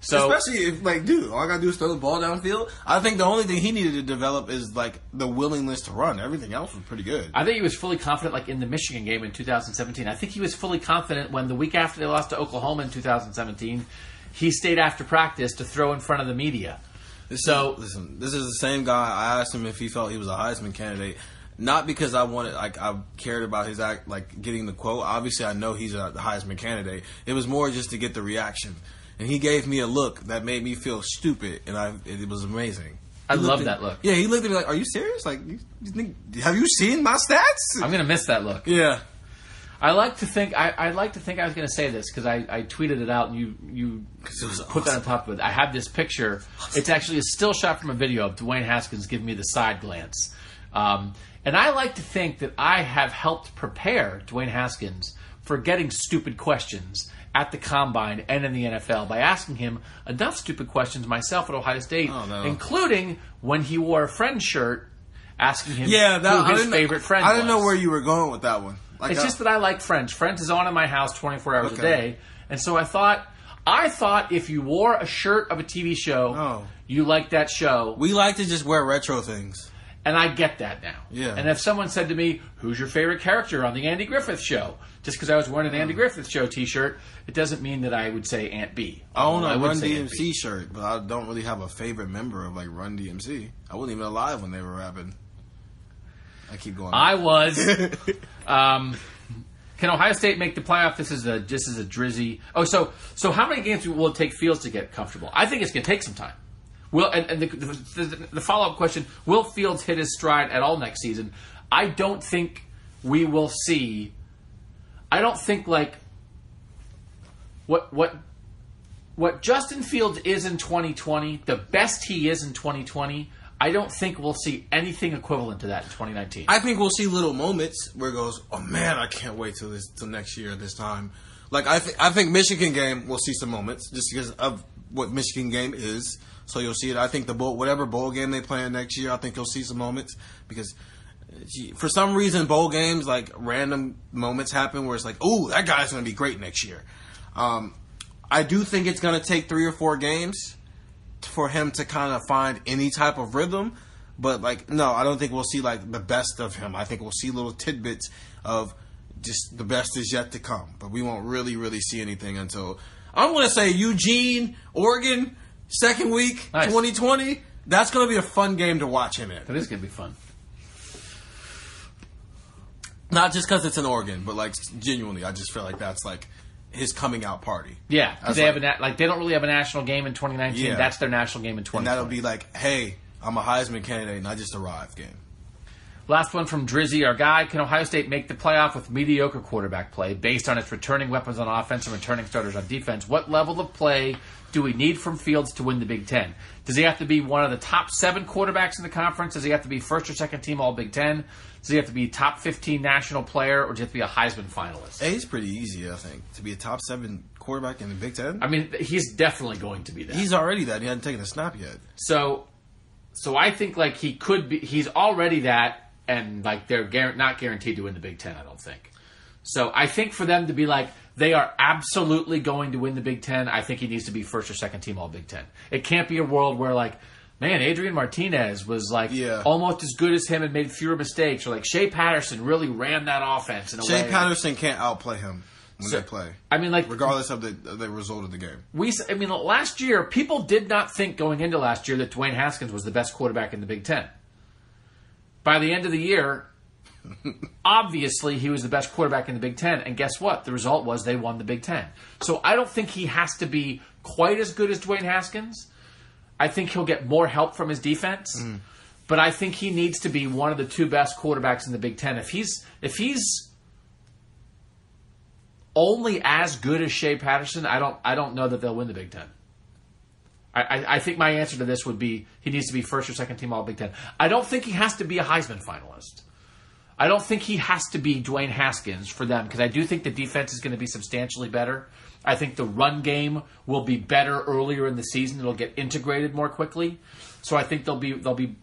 So, especially if, like, dude, all I got to do is throw the ball downfield. I think the only thing he needed to develop is, like, the willingness to run. Everything else was pretty good. I think he was fully confident, like, in the Michigan game in two thousand seventeen. I think he was fully confident when the week after they lost to Oklahoma in two thousand seventeen, he stayed after practice to throw in front of the media. This so is, listen, this is the same guy. I asked him if he felt he was a Heisman candidate. Not because I wanted, like, I cared about his act, like getting the quote. Obviously, I know he's a Heisman candidate. It was more just to get the reaction, and he gave me a look that made me feel stupid, and I, it was amazing. I love at, that look. Yeah, he looked at me like, "Are you serious? Like, you, you think, have you seen my stats?" I'm gonna miss that look. Yeah, I like to think I, I like to think I was gonna say this because I, I tweeted it out, and you you awesome. put that on top of it. I have this picture. Awesome. It's actually a still shot from a video of Dwayne Haskins giving me the side glance. Um, And I like to think that I have helped prepare Dwayne Haskins for getting stupid questions at the Combine and in the N F L by asking him enough stupid questions myself at Ohio State, oh, no. including when he wore a Friend shirt, asking him yeah, that, who his favorite know, friend was. I didn't was. know where you were going with that one. Like it's I, just that I like Friends. Friends is on in my house twenty-four hours okay. a day. And so I thought... I thought if you wore a shirt of a T V show, oh. you liked that show. We like to just wear retro things. And I get that now. Yeah. And if someone said to me, who's your favorite character on the Andy Griffith Show? Just because I was wearing an Andy Griffith Show T-shirt, it doesn't mean that I would say Aunt B. I own a Run D M C shirt, but I don't really have a favorite member of like Run D M C. I wasn't even alive when they were rapping. I keep going. I was. um, can Ohio State make the playoff? This is a this is a drizzy. Oh, so so how many games will it take Fields to get comfortable? I think it's going to take some time. Will, and and the, the, the follow-up question, will Fields hit his stride at all next season? I don't think we will see. I don't think, like, what what what Justin Fields is in twenty twenty, the best he is in twenty twenty, I don't think we'll see anything equivalent to that in twenty nineteen. I think we'll see little moments where it goes, oh, man, I can't wait till this till next year this time. Like, I, th- I think Michigan game will see some moments just because of what Michigan game is. So you'll see it. I think the bowl, whatever bowl game they play next year, I think you'll see some moments because for some reason bowl games, like random moments happen where it's like, oh, that guy's going to be great next year. Um, I do think it's going to take three or four games for him to kind of find any type of rhythm. But, like, no, I don't think we'll see, like, the best of him. I think we'll see little tidbits of just the best is yet to come. But we won't really, really see anything until, I'm going to say Eugene, Oregon, second week, nice. twenty twenty, That's going to be a fun game to watch him in. That is going to be fun. Not just because it's in Oregon, but like genuinely, I just feel like that's like his coming out party. Yeah, because they like, have a, like they don't really have a national game in twenty nineteen. Yeah. That's their national game in twenty twenty. And that'll be like, hey, I'm a Heisman candidate and I just arrived game. Last one from Drizzy, our guy. Can Ohio State make the playoff with mediocre quarterback play based on its returning weapons on offense and returning starters on defense? What level of play do we need from Fields to win the Big Ten? Does he have to be one of the top seven quarterbacks in the conference? Does he have to be first or second team all Big Ten? Does he have to be top fifteen national player, or does he have to be a Heisman finalist? It's pretty easy, I think, to be a top seven quarterback in the Big Ten. I mean, he's definitely going to be that. He's already that. He hasn't taken a snap yet. So, so I think like he could be. He's already that. And, like, they're gar- not guaranteed to win the Big Ten, I don't think. So I think for them to be like, they are absolutely going to win the Big Ten, I think he needs to be first or second team all Big Ten. It can't be a world where, like, man, Adrian Martinez was, like, yeah. almost as good as him and made fewer mistakes. Or, like, Shea Patterson really ran that offense in a Shea way. Shea Patterson like, can't outplay him when so, they play. I mean, like... Regardless of the, of the result of the game. We, I mean, last year, people did not think going into last year that Dwayne Haskins was the best quarterback in the Big Ten. By the end of the year, obviously he was the best quarterback in the Big Ten. And guess what? The result was they won the Big Ten. So I don't think he has to be quite as good as Dwayne Haskins. I think he'll get more help from his defense. Mm. But I think he needs to be one of the two best quarterbacks in the Big Ten. If he's if he's only as good as Shea Patterson, I don't I don't know that they'll win the Big Ten. I, I think my answer to this would be he needs to be first or second team all Big Ten. I don't think he has to be a Heisman finalist. I don't think he has to be Dwayne Haskins for them because I do think the defense is going to be substantially better. I think the run game will be better earlier in the season. It'll get integrated more quickly. So I think they'll be they'll be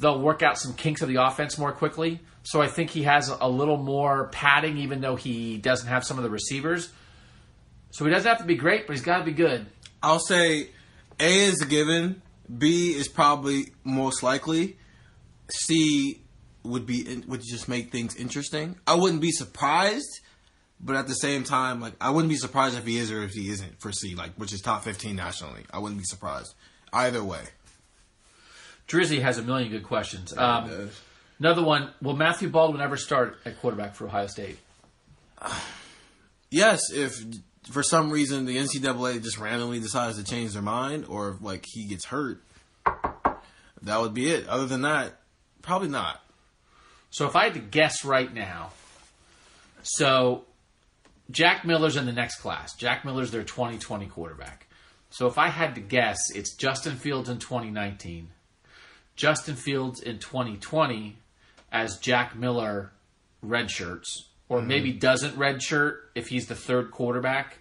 they'll work out some kinks of the offense more quickly. So I think he has a little more padding even though he doesn't have some of the receivers. So he doesn't have to be great, but he's got to be good. I'll say A is a given. B is probably most likely. C would be would just make things interesting. I wouldn't be surprised, but at the same time, like I wouldn't be surprised if he is or if he isn't for C, like which is top fifteen nationally. I wouldn't be surprised either way. Drizzy has a million good questions. Yeah, um, another one: will Matthew Baldwin ever start at quarterback for Ohio State? Uh, yes, if. For some reason, the N C double A just randomly decides to change their mind, or if, like, he gets hurt, that would be it. Other than that, probably not. So if I had to guess right now, so Jack Miller's in the next class. Jack Miller's their twenty twenty quarterback. So if I had to guess, it's Justin Fields in twenty nineteen, Justin Fields in twenty twenty as Jack Miller redshirts, or maybe doesn't redshirt if he's the third quarterback,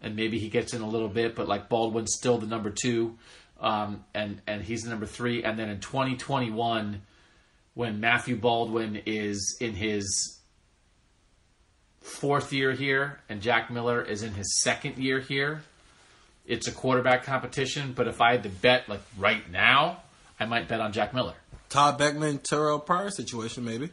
and maybe he gets in a little bit, but like Baldwin's still the number two, um, and, and he's the number three. And then in twenty twenty-one, when Matthew Baldwin is in his fourth year here and Jack Miller is in his second year here, it's a quarterback competition. But if I had to bet like right now, I might bet on Jack Miller. Todd Beckman, Terrell Pryor situation maybe.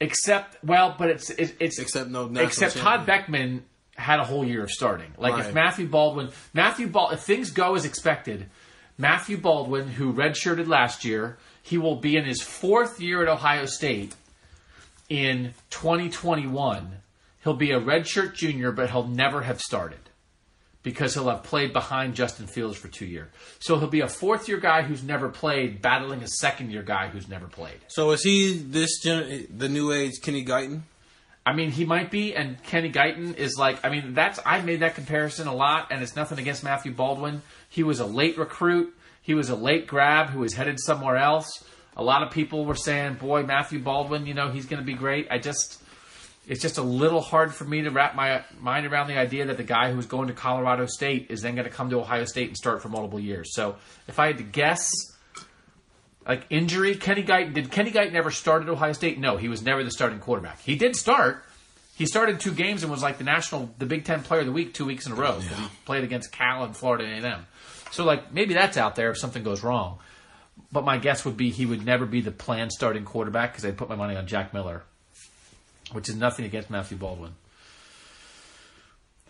Except, well, but it's it, it's except no except Todd Beckman had a whole year of starting. Like right. if Matthew Baldwin, Matthew Bal, if things go as expected, Matthew Baldwin, who redshirted last year, he will be in his fourth year at Ohio State in twenty twenty-one. He'll be a redshirt junior, but he'll never have started because he'll have played behind Justin Fields for two years. So he'll be a fourth-year guy who's never played, battling a second-year guy who's never played. So is he this gen- the new age Kenny Guyton? I mean, he might be, and Kenny Guyton is like, I mean, that's I've made that comparison a lot, and it's nothing against Matthew Baldwin. He was a late recruit. He was a late grab who was headed somewhere else. A lot of people were saying, boy, Matthew Baldwin, you know, he's going to be great. I just... It's just a little hard for me to wrap my mind around the idea that the guy who's going to Colorado State is then going to come to Ohio State and start for multiple years. So if I had to guess, like injury, Kenny Guyton, did Kenny Guyton ever start at Ohio State? No, he was never the starting quarterback. He did start. He started two games and was like the national, the Big Ten player of the week two weeks in a row. Yeah. He played against Cal and Florida A and M. So like maybe that's out there if something goes wrong. But my guess would be he would never be the planned starting quarterback because I'd put my money on Jack Miller. Which is nothing against Matthew Baldwin.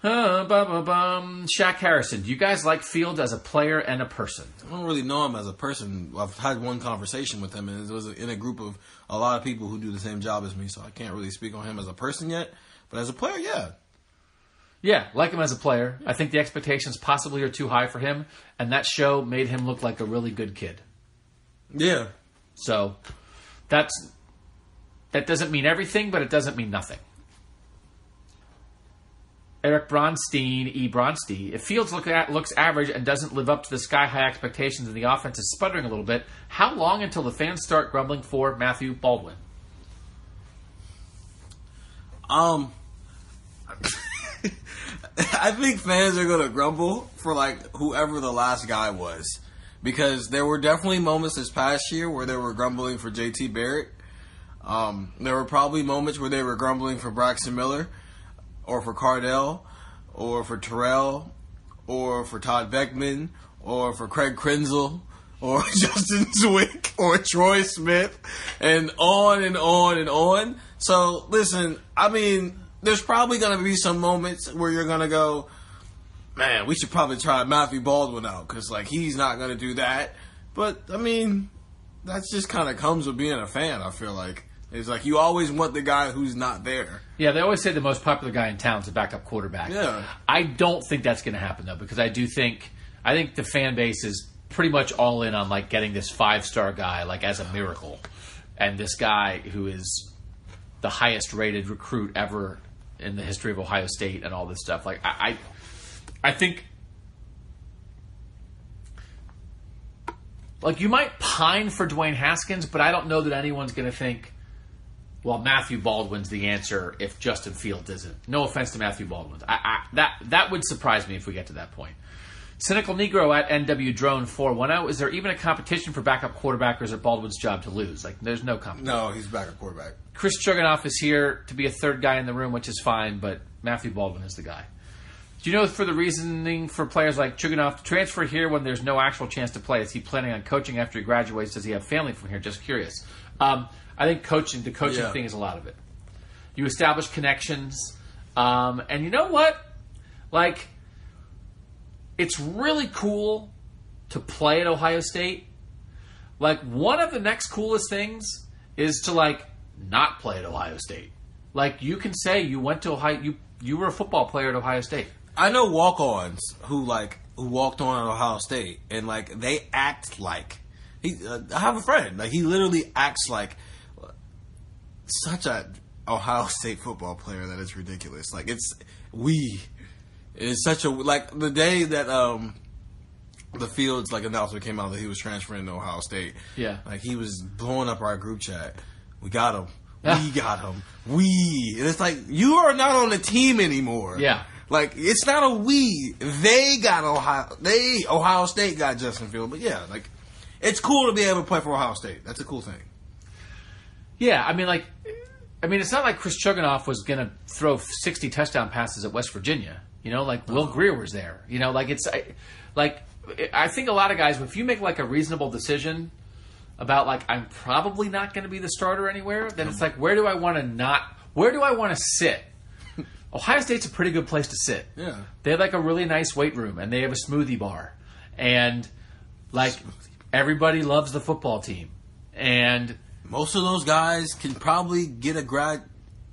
Huh, bum, bum, bum. Shaq Harrison, do you guys like Fields as a player and a person? I don't really know him as a person. I've had one conversation with him, and it was in a group of a lot of people who do the same job as me, so I can't really speak on him as a person yet. But as a player, yeah. Yeah, like him as a player. Yeah. I think the expectations possibly are too high for him, and that show made him look like a really good kid. Yeah. So that's that doesn't mean everything, but it doesn't mean nothing. Eric Bronstein, E. Bronstein. If Fields look at, looks average and doesn't live up to the sky-high expectations and the offense is sputtering a little bit, how long until the fans start grumbling for Matthew Baldwin? Um, I think fans are going to grumble for, like, whoever the last guy was. Because there were definitely moments this past year where they were grumbling for J T Barrett. Um, there were probably moments where they were grumbling for Braxton Miller, or for Cardell, or for Terrell, or for Todd Beckman, or for Craig Krenzel, or Justin Zwick, or Troy Smith, and on and on and on. So, listen, I mean, there's probably going to be some moments where you're going to go, man, we should probably try Matthew Baldwin out, because, like, he's not going to do that. But, I mean, that just kind of comes with being a fan, I feel like. It's like you always want the guy who's not there. Yeah, they always say the most popular guy in town is a backup quarterback. Yeah. I don't think that's going to happen, though, because I do think I think the fan base is pretty much all in on, like, getting this five-star guy, like, as a miracle. And this guy who is the highest-rated recruit ever in the history of Ohio State and all this stuff. Like, I, I, I think... Like, you might pine for Dwayne Haskins, but I don't know that anyone's going to think, well, Matthew Baldwin's the answer if Justin Fields isn't. No offense to Matthew Baldwin. I, I, that that would surprise me if we get to that point. Cynical Negro at N W Drone four ten. Is there even a competition for backup quarterback, or is it Baldwin's job to lose? Like, there's no competition. No, he's backup quarterback. Chris Stroganoff is here to be a third guy in the room, which is fine, but Matthew Baldwin is the guy. Do you know for the reasoning for players like Stroganoff to transfer here when there's no actual chance to play? Is he planning on coaching after he graduates? Does he have family from here? Just curious. Um... I think coaching, the coaching yeah. thing is a lot of it. You establish connections. Um, and you know what? Like, it's really cool to play at Ohio State. Like, one of the next coolest things is to, like, not play at Ohio State. Like, you can say you went to Ohio, you, you were a football player at Ohio State. I know walk-ons who, like, who walked on at Ohio State, and, like, they act like, he, uh, I have a friend, like, he literally acts like such a Ohio State football player that it's ridiculous. Like, it's we. It's such a, like, the day that um the Fields, like, announcement came out that he was transferring to Ohio State. Yeah. Like, he was blowing up our group chat. We got him. Yeah. We got him. We. And it's like, you are not on the team anymore. Yeah. Like, it's not a we. They got Ohio. They, Ohio State got Justin Fields. But yeah, like, it's cool to be able to play for Ohio State. That's a cool thing. Yeah, I mean, like, I mean, it's not like Chris Stroganoff was going to throw sixty touchdown passes at West Virginia. You know, like, Will Greer was there. You know, like, it's, I, like, I think a lot of guys, if you make, like, a reasonable decision about, like, I'm probably not going to be the starter anywhere, then it's like, where do I want to not, where do I want to sit? Ohio State's a pretty good place to sit. Yeah. They have, like, a really nice weight room, and they have a smoothie bar. And, like, everybody loves the football team. And most of those guys can probably get a grad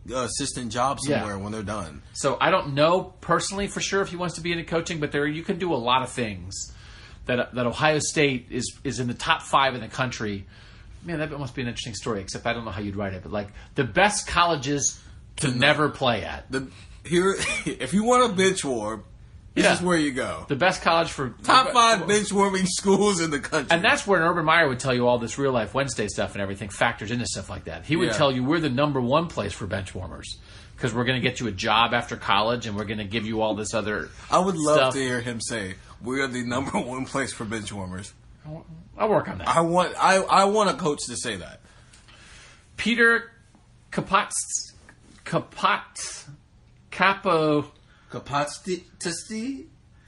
uh, assistant job somewhere yeah. when they're done. So I don't know personally for sure if he wants to be into coaching, but there you can do a lot of things. That that Ohio State is is in the top five in the country. Man, that must be an interesting story. Except I don't know how you'd write it, but like the best colleges to the, never play at. The here, if you want a bench war. This yeah. is where you go. The best college for... Top five benchwarming schools in the country. And that's where Urban Meyer would tell you all this Real Life Wednesday stuff and everything factors into stuff like that. He would yeah. tell you we're the number one place for benchwarmers because we're going to get you a job after college and we're going to give you all this other I would love stuff. to hear him say, we're the number one place for benchwarmers. I'll work on that. I want I, I want a coach to say that. Peter Kapotz... Kapotz... Capo... Kapotz...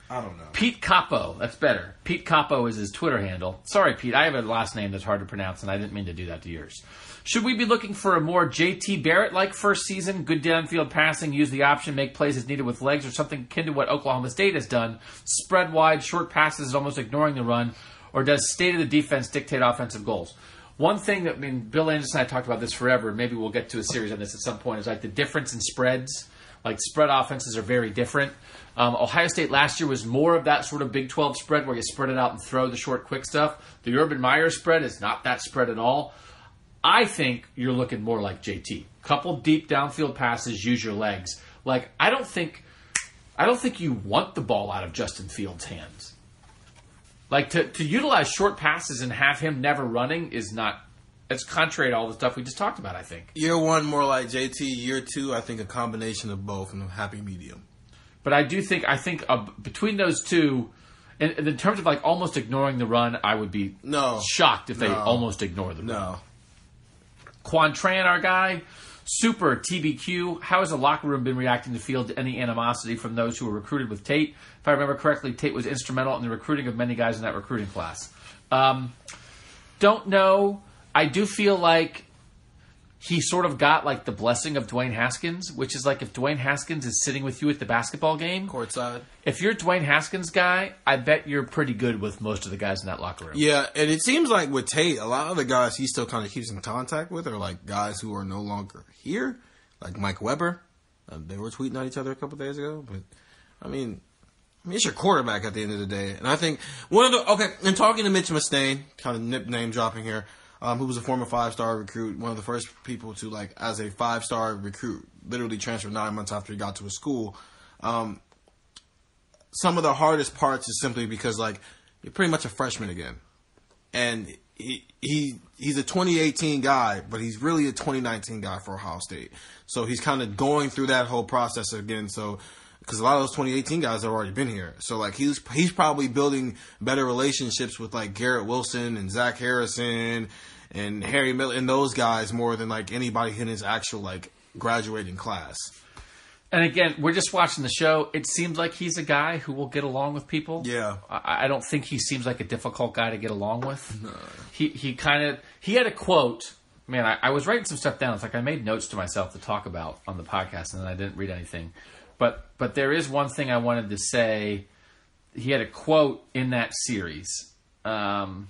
I don't know. Pete Capo. That's better. Pete Capo is his Twitter handle. Sorry, Pete. I have a last name that's hard to pronounce, and I didn't mean to do that to yours. Should we be looking for a more J T Barrett-like first season? Good downfield passing, use the option, make plays as needed with legs, or something akin to what Oklahoma State has done. Spread wide, short passes, almost ignoring the run. Or does state of the defense dictate offensive goals? One thing that, I mean, Bill Anderson and I talked about this forever, and maybe we'll get to a series on this at some point, is like the difference in spreads. Like, spread offenses are very different. Um, Ohio State last year was more of that sort of Big twelve spread where you spread it out and throw the short, quick stuff. The Urban Meyer spread is not that spread at all. I think you're looking more like J T. Couple deep downfield passes, use your legs. Like, I don't think, I don't think you want the ball out of Justin Fields' hands. Like, to, to utilize short passes and have him never running is not, it's contrary to all the stuff we just talked about, I think. Year one, more like J T. Year two, I think a combination of both and a happy medium. But I do think, I think uh, between those two, in, in terms of like almost ignoring the run, I would be no, shocked if no, they almost ignore the run. No. Quantran, our guy, super T B Q. How has the locker room been reacting to Fields to any animosity from those who were recruited with Tate? If I remember correctly, Tate was instrumental in the recruiting of many guys in that recruiting class. Um, don't know. I do feel like he sort of got like the blessing of Dwayne Haskins, which is like if Dwayne Haskins is sitting with you at the basketball game, courtside. If you're a Dwayne Haskins guy, I bet you're pretty good with most of the guys in that locker room. Yeah, and it seems like with Tate, a lot of the guys he still kind of keeps in contact with are like guys who are no longer here, like Mike Weber. Um, they were tweeting at each other a couple days ago, but I mean, I mean, it's your quarterback at the end of the day, and I think one of the okay. And talking to Mitch Mustain, kind of nip name dropping here. Um, who was a former five-star recruit, one of the first people to, like, as a five-star recruit, literally transfer nine months after he got to a school. Um, some of the hardest parts is simply because, like, you're pretty much a freshman again. And he, he he's a twenty eighteen guy, but he's really a twenty nineteen guy for Ohio State. So he's kind of going through that whole process again. So because a lot of those twenty eighteen guys have already been here. So, like, he's he's probably building better relationships with, like, Garrett Wilson and Zach Harrison and Harry Miller and those guys more than, like, anybody in his actual, like, graduating class. And, again, we're just watching the show. It seems like he's a guy who will get along with people. Yeah. I, I don't think he seems like a difficult guy to get along with. No. He, he kind of – he had a quote – man, I, I was writing some stuff down. It's like I made notes to myself to talk about on the podcast, and then I didn't read anything. But but there is one thing I wanted to say. He had a quote in that series. Um,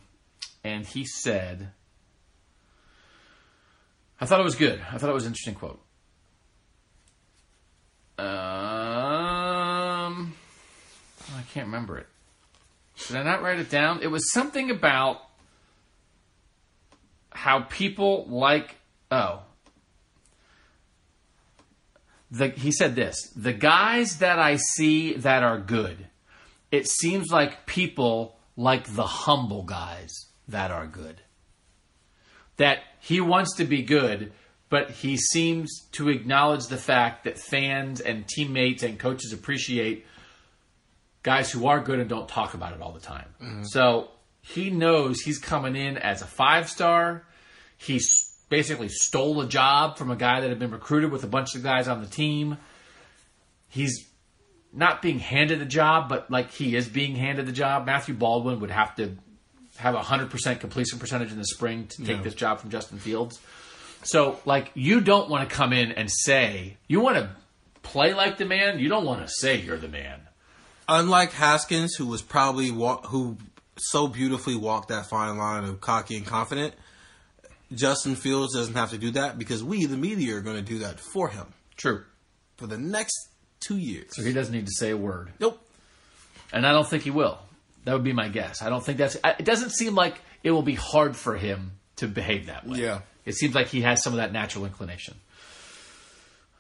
and he said, I thought it was good. I thought it was an interesting quote. Um, I can't remember it. Did I not write it down? It was something about how people like, oh. The, he said this, the guys that I see that are good, it seems like people like the humble guys that are good. That he wants to be good, but he seems to acknowledge the fact that fans and teammates and coaches appreciate guys who are good and don't talk about it all the time. Mm-hmm. So he knows he's coming in as a five-star. He's basically stole a job from a guy that had been recruited with a bunch of guys on the team. He's not being handed a job, but like he is being handed the job. Matthew Baldwin would have to have a one hundred percent completion percentage in the spring to take yeah. this job from Justin Fields. So, like, you don't want to come in and say, you want to play like the man, you don't want to say you're the man. Unlike Haskins, who was probably, wa- who so beautifully walked that fine line of cocky and confident, Justin Fields doesn't have to do that because we, the media, are going to do that for him. True. For the next two years. So he doesn't need to say a word. Nope. And I don't think he will. That would be my guess. I don't think that's... It doesn't seem like it will be hard for him to behave that way. Yeah. It seems like he has some of that natural inclination.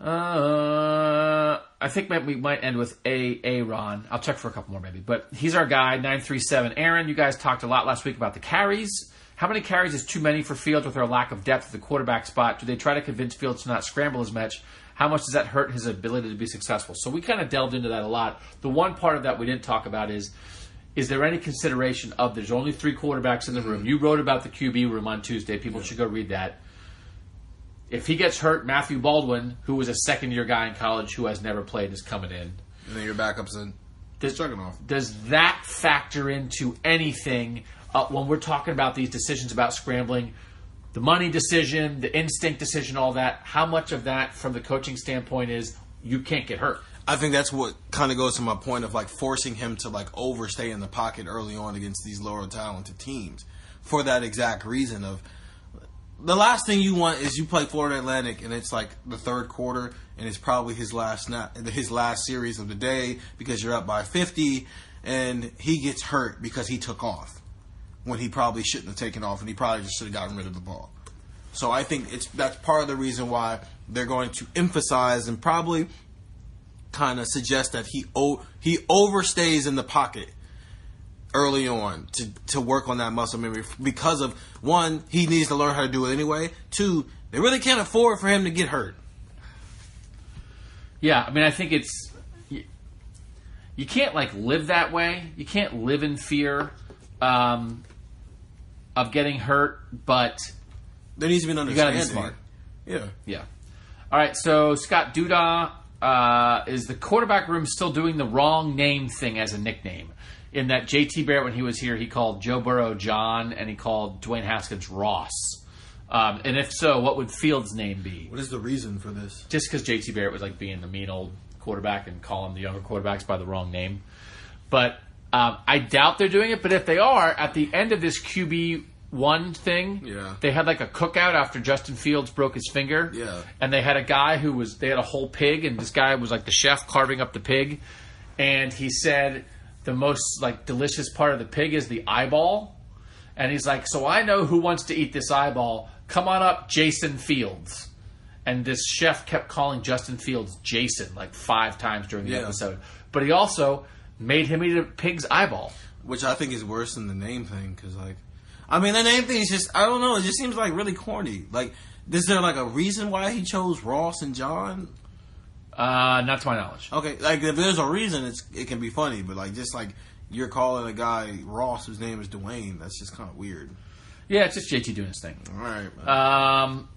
Uh, I think we might end with A. A. Ron. I'll check for a couple more maybe. But he's our guy, nine three seven. Aaron, you guys talked a lot last week about the carries. How many carries is too many for Fields with their lack of depth at the quarterback spot? Do they try to convince Fields to not scramble as much? How much does that hurt his ability to be successful? So we kind of delved into that a lot. The one part of that we didn't talk about is, is there any consideration of there's only three quarterbacks in the room? You wrote about the Q B room on Tuesday. People should go read that. If he gets hurt, Matthew Baldwin, who was a second-year guy in college who has never played, is coming in. And then your backup's in. Does, does that factor into anything uh, when we're talking about these decisions about scrambling, the money decision, the instinct decision, all that? How much of that from the coaching standpoint is you can't get hurt? I think that's what kind of goes to my point of like forcing him to like overstay in the pocket early on against these lower talented teams for that exact reason of the last thing you want is you play Florida Atlantic and it's like the third quarter and it's probably his last not, his last series of the day because you're up by fifty and he gets hurt because he took off when he probably shouldn't have taken off and he probably just should have gotten rid of the ball. So I think it's that's part of the reason why they're going to emphasize and probably kind of suggest that he o- he overstays in the pocket early on to, to work on that muscle memory because of, one, he needs to learn how to do it anyway. Two, they really can't afford for him to get hurt. Yeah, I mean, I think it's you, you can't, like, live that way. You can't live in fear um, of getting hurt, but there needs to be an understanding. You got to be smart. Yeah. Yeah. All right, so Scott Duda. Uh, is the quarterback room still doing the wrong name thing as a nickname? In that J T Barrett, when he was here, he called Joe Burrow John, and he called Dwayne Haskins Ross. Um, and if so, what would Fields' name be? What is the reason for this? Just because J T Barrett was like being the mean old quarterback and calling the younger quarterbacks by the wrong name. But um, I doubt they're doing it. But if they are, at the end of this Q B one thing, yeah. They had like a cookout after Justin Fields broke his finger, yeah. And they had a guy who was, they had a whole pig, and this guy was like the chef carving up the pig, and he said the most like delicious part of the pig is the eyeball, and he's like, so I know who wants to eat this eyeball, come on up, Jason Fields. And this chef kept calling Justin Fields Jason like five times during the yeah. episode, but he also made him eat a pig's eyeball, which I think is worse than the name thing, because like I mean, the name thing is just, I don't know, it just seems like really corny. Like, is there like a reason why he chose Ross and John? Uh, not to my knowledge. Okay, like if there's a reason, it's it can be funny, but like just like you're calling a guy Ross whose name is Dwayne, that's just kind of weird. Yeah, it's just J T doing his thing. All right. Um,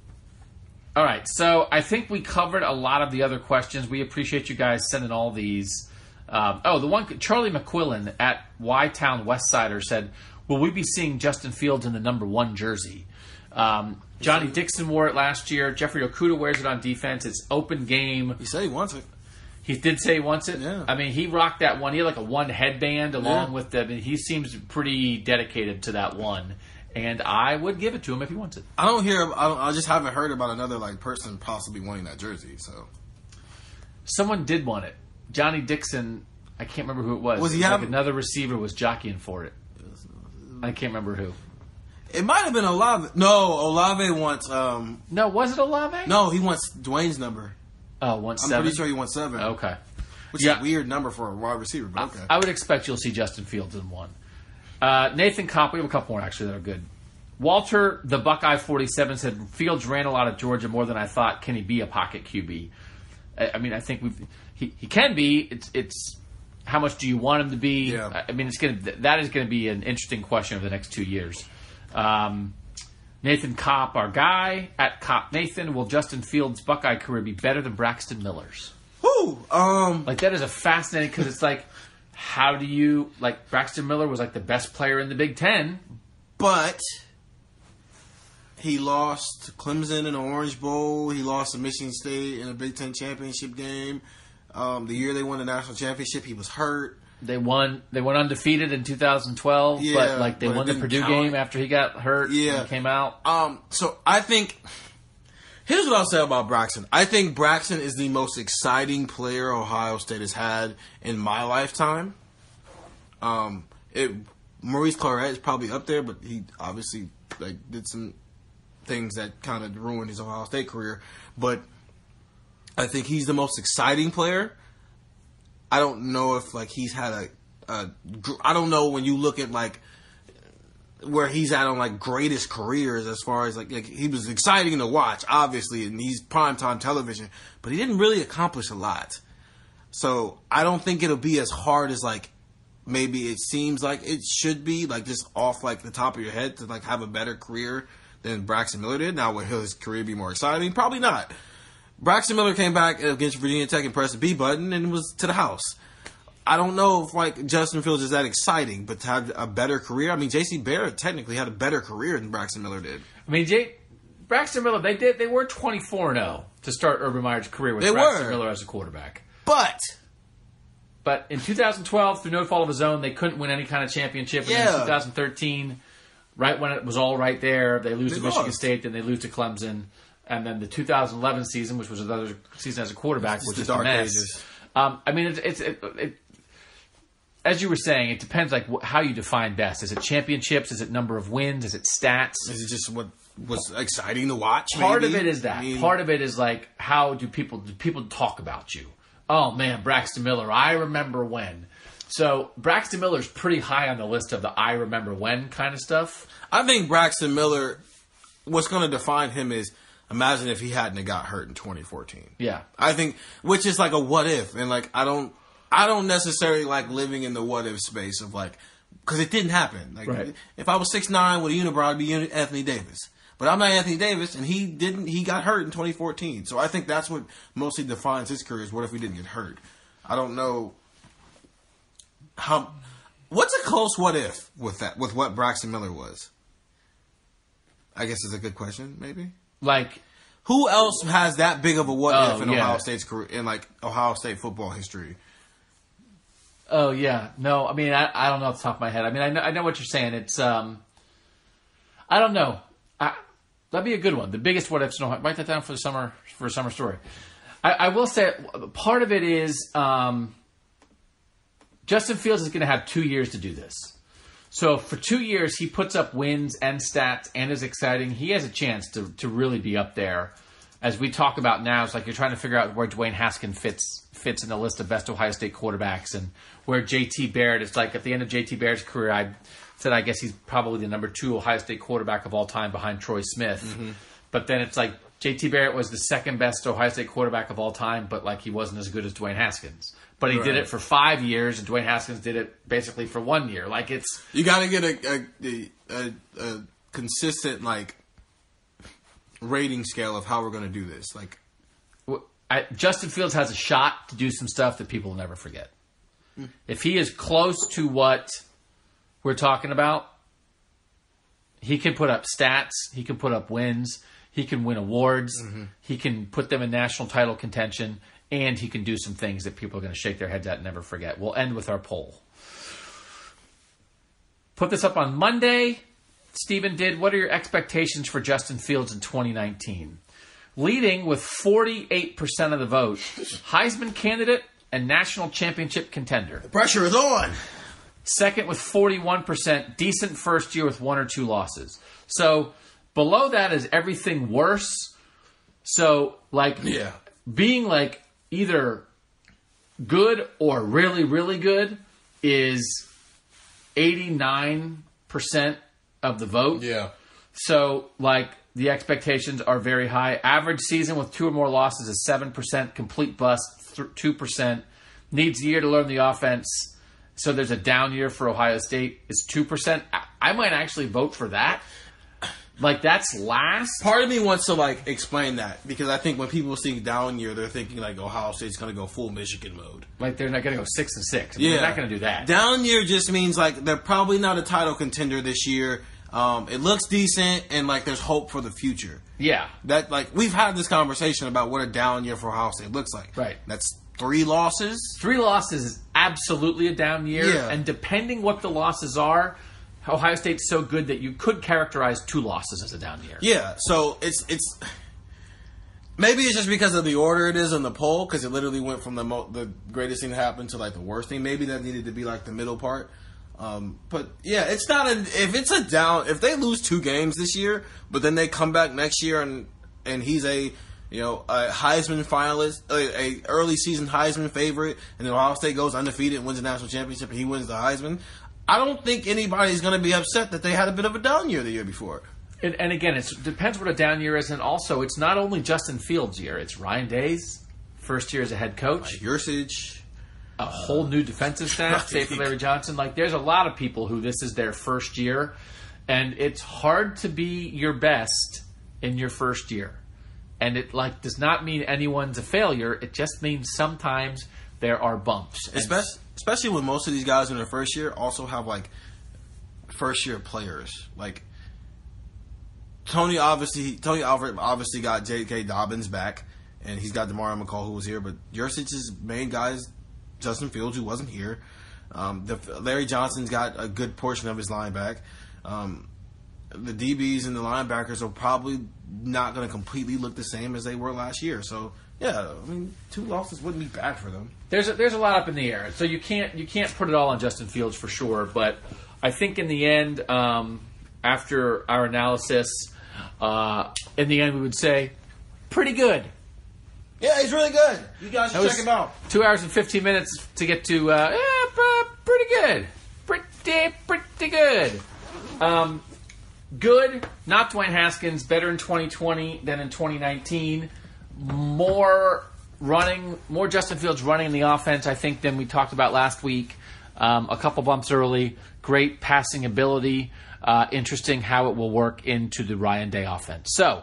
all right, so I think we covered a lot of the other questions. We appreciate you guys sending all these. Um, oh, the one, Charlie McQuillan at Y-Town Westsider said, will we be seeing Justin Fields in the number one jersey? Um, Johnny Dixon wore it last year. Jeffrey Okuda wears it on defense. It's open game. He said he wants it. He did say he wants it? Yeah. I mean, he rocked that one. He had like a one headband along yeah. with the. I mean, he seems pretty dedicated to that one. And I would give it to him if he wants it. I don't hear. I, don't, I just haven't heard about another like person possibly wanting that jersey. So someone did want it. Johnny Dixon. I can't remember who it was. Was he like having- another receiver was jockeying for it. I can't remember who. It might have been Olave. No, Olave wants... Um, no, was it Olave? No, he wants Dwayne's number. Oh, wants I'm seven? I'm pretty sure he wants seven. Okay. Which yeah. is a weird number for a wide receiver, but okay. I, I would expect you'll see Justin Fields in one. Uh, Nathan Kopp, we have a couple more actually that are good. Walter, the Buckeye forty-seven, said, Fields ran a lot at Georgia more than I thought. Can he be a pocket Q B? I, I mean, I think we've... He, he can be. It's... it's how much do you want him to be? Yeah. I mean, it's going to, that is going to be an interesting question over the next two years. Um, Nathan Kopp, our guy, at Kopp Nathan, will Justin Fields' Buckeye career be better than Braxton Miller's? Woo! Um, like, that is a fascinating, because it's like, how do you, like, Braxton Miller was like the best player in the Big Ten. But he lost to Clemson in the Orange Bowl. He lost to Michigan State in a Big Ten championship game. Um, the year they won the national championship, he was hurt. They won. They went undefeated in two thousand twelve, yeah, but like they but won the Purdue count. game after he got hurt. Yeah, and came out. Um, so I think here's what I'll say about Braxton. I think Braxton is the most exciting player Ohio State has had in my lifetime. Um, it Maurice Clarett is probably up there, but he obviously like did some things that kind of ruined his Ohio State career, but. I think he's the most exciting player. I don't know if like he's had a, a. I don't know when you look at like where he's at on like greatest careers as far as like, like he was exciting to watch, obviously, and he's primetime television, but he didn't really accomplish a lot. So I don't think it'll be as hard as like maybe it seems like it should be, like just off like the top of your head to like have a better career than Braxton Miller did. Now would his career be more exciting? Probably not. Braxton Miller came back against Virginia Tech and pressed the B button and was to the house. I don't know if like Justin Fields is that exciting, but to have a better career. I mean, J T Barrett technically had a better career than Braxton Miller did. I mean, J- Braxton Miller, they did they were twenty-four and oh to start Urban Meyer's career with they Braxton were. Miller as a quarterback. But but in two thousand twelve, through no fault of his own, they couldn't win any kind of championship. And yeah. then in two thousand thirteen, right when it was all right there, they lose they to lost. Michigan State, then they lose to Clemson. And then the two thousand eleven season, which was another season as a quarterback, which is a mess. Um, I mean, it's... it's it, it, as you were saying, it depends like wh- how you define best. Is it championships? Is it number of wins? Is it stats? Is it just what was exciting to watch? Part maybe? of it is that. I mean, part of it is like how do people do people talk about you? Oh man, Braxton Miller. I remember when. So Braxton Miller's pretty high on the list of the I remember when kind of stuff. I think Braxton Miller. What's going to define him is. Imagine if he hadn't got hurt in twenty fourteen. Yeah, I think which is like a what if, and like I don't. I don't necessarily like living in the what-if space of like... Because it didn't happen. Like right. If I was six nine with a unibrow, I'd be Anthony Davis. But I'm not Anthony Davis, and he didn't. He got hurt in twenty fourteen. So I think that's what mostly defines his career is what if he didn't get hurt. I don't know how... What's a close what-if with that? With what Braxton Miller was? I guess is a good question, maybe? Like... Who else has that big of a what-if oh, in yeah. Ohio State's career, in like Ohio State football history? Oh, yeah. No, I mean, I, I don't know off the top of my head. I mean, I know, I know what you're saying. It's, um, I don't know. I, that'd be a good one. The biggest what ifs. Write that down for the summer, for a summer story. I, I will say part of it is, um, Justin Fields is going to have two years to do this. So for two years, he puts up wins and stats and is exciting. He has a chance to, to really be up there. As we talk about now, it's like you're trying to figure out where Dwayne Haskins fits fits in the list of best Ohio State quarterbacks and where J T Barrett is like at the end of J T Barrett's career, I said I guess he's probably the number two Ohio State quarterback of all time behind Troy Smith. Mm-hmm. But then it's like J T Barrett was the second best Ohio State quarterback of all time, but like he wasn't as good as Dwayne Haskins. But he right. did it for five years, and Dwayne Haskins did it basically for one year. Like it's you got to get a a, a a consistent like. rating scale of how we're going to do this. Like, I, Justin Fields has a shot to do some stuff that people will never forget. Mm. If he is close to what we're talking about, he can put up stats, he can put up wins, he can win awards, mm-hmm. he can put them in national title contention, and he can do some things that people are going to shake their heads at and never forget. We'll end with our poll. Put this up on Monday. Stephen did, what are your expectations for Justin Fields in twenty nineteen? Leading with forty-eight percent of the vote, Heisman candidate and national championship contender. The pressure is on. Second with forty-one percent, decent first year with one or two losses. So below that is everything worse. So like yeah. being like either good or really, really good is eighty-nine percent of the vote. Yeah. So, like, the expectations are very high. Average season with two or more losses is seven percent. Complete bust, two percent. Needs a year to learn the offense. So there's a down year for Ohio State. It's two percent. I might actually vote for that. Like, that's last. Part of me wants to, like, explain that. Because I think when people see down year, they're thinking, like, Ohio State's going to go full Michigan mode. Like, they're not going to go six and six. I mean, yeah. They're not going to do that. Down year just means, like, they're probably not a title contender this year. Um, it looks decent, and, like, there's hope for the future. Yeah. That, like, we've had this conversation about what a down year for Ohio State looks like. Right. That's three losses. Three losses is absolutely a down year. Yeah. And depending what the losses are... Ohio State's so good that you could characterize two losses as a down year. Yeah, so it's it's maybe it's just because of the order it is in the poll, because it literally went from the mo- the greatest thing that happened to like the worst thing. Maybe that needed to be like the middle part. Um, but yeah, it's not a if it's a down if they lose two games this year, but then they come back next year and and he's a you know a Heisman finalist, a, a early season Heisman favorite, and then Ohio State goes undefeated and wins the national championship and he wins the Heisman. I don't think anybody's going to be upset that they had a bit of a down year the year before. And, and again, it depends what a down year is. And also, it's not only Justin Fields' year. It's Ryan Day's first year as a head coach. Mike Yurcich. A whole new defensive staff, save for Larry Johnson. Like, there's a lot of people who this is their first year. And it's hard to be your best in your first year. And it, like, does not mean anyone's a failure. It just means sometimes there are bumps. Especially, especially when most of these guys in their first year also have, like, first-year players. Like, Tony obviously Tony Alfred obviously got J K. Dobbins back, and he's got DeMarre McCall, who was here. But Yurcich's main guy is Justin Fields, who wasn't here. Um, the, Larry Johnson's got a good portion of his line back. Um, the D Bs and the linebackers are probably not going to completely look the same as they were last year. So, yeah, I mean, two losses wouldn't be bad for them. There's a, there's a lot up in the air. So you can't you can't put it all on Justin Fields for sure. But I think in the end, um, after our analysis, uh, in the end we would say, pretty good. Yeah, he's really good. You guys should check him out. Two hours and fifteen minutes to get to uh, yeah, pretty good. Pretty, pretty good. Um, good, not Dwayne Haskins. Better in twenty twenty than in twenty nineteen. More running, more Justin Fields running in the offense, I think, than we talked about last week. Um, a couple bumps early. Great passing ability. Uh, interesting how it will work into the Ryan Day offense. So,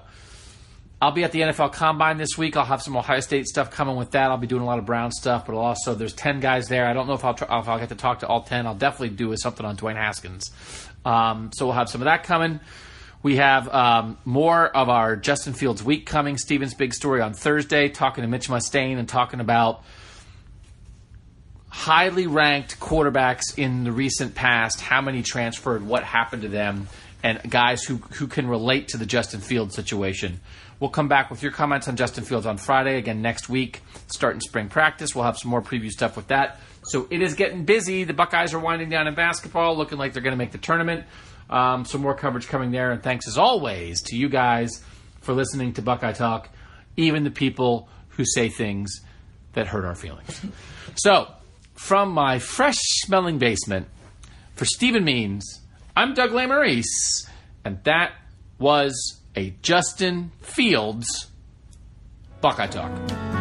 I'll be at the N F L Combine this week. I'll have some Ohio State stuff coming with that. I'll be doing a lot of Brown stuff, but I'll also there's ten guys there. I don't know if I'll, tr- if I'll get to talk to all ten. I'll definitely do something on Dwayne Haskins. Um, so we'll have some of that coming. We have um, more of our Justin Fields week coming. Steven's big story on Thursday, talking to Mitch Mustain and talking about highly ranked quarterbacks in the recent past, how many transferred, what happened to them, and guys who, who can relate to the Justin Fields situation. We'll come back with your comments on Justin Fields on Friday. Again, next week, starting spring practice. We'll have some more preview stuff with that. So it is getting busy. The Buckeyes are winding down in basketball, looking like they're going to make the tournament. Um, some more coverage coming there. And thanks, as always, to you guys for listening to Buckeye Talk, even the people who say things that hurt our feelings. So, from my fresh-smelling basement, for Stephen Means, I'm Doug Lamarice, and that was a Justin Fields Buckeye Talk.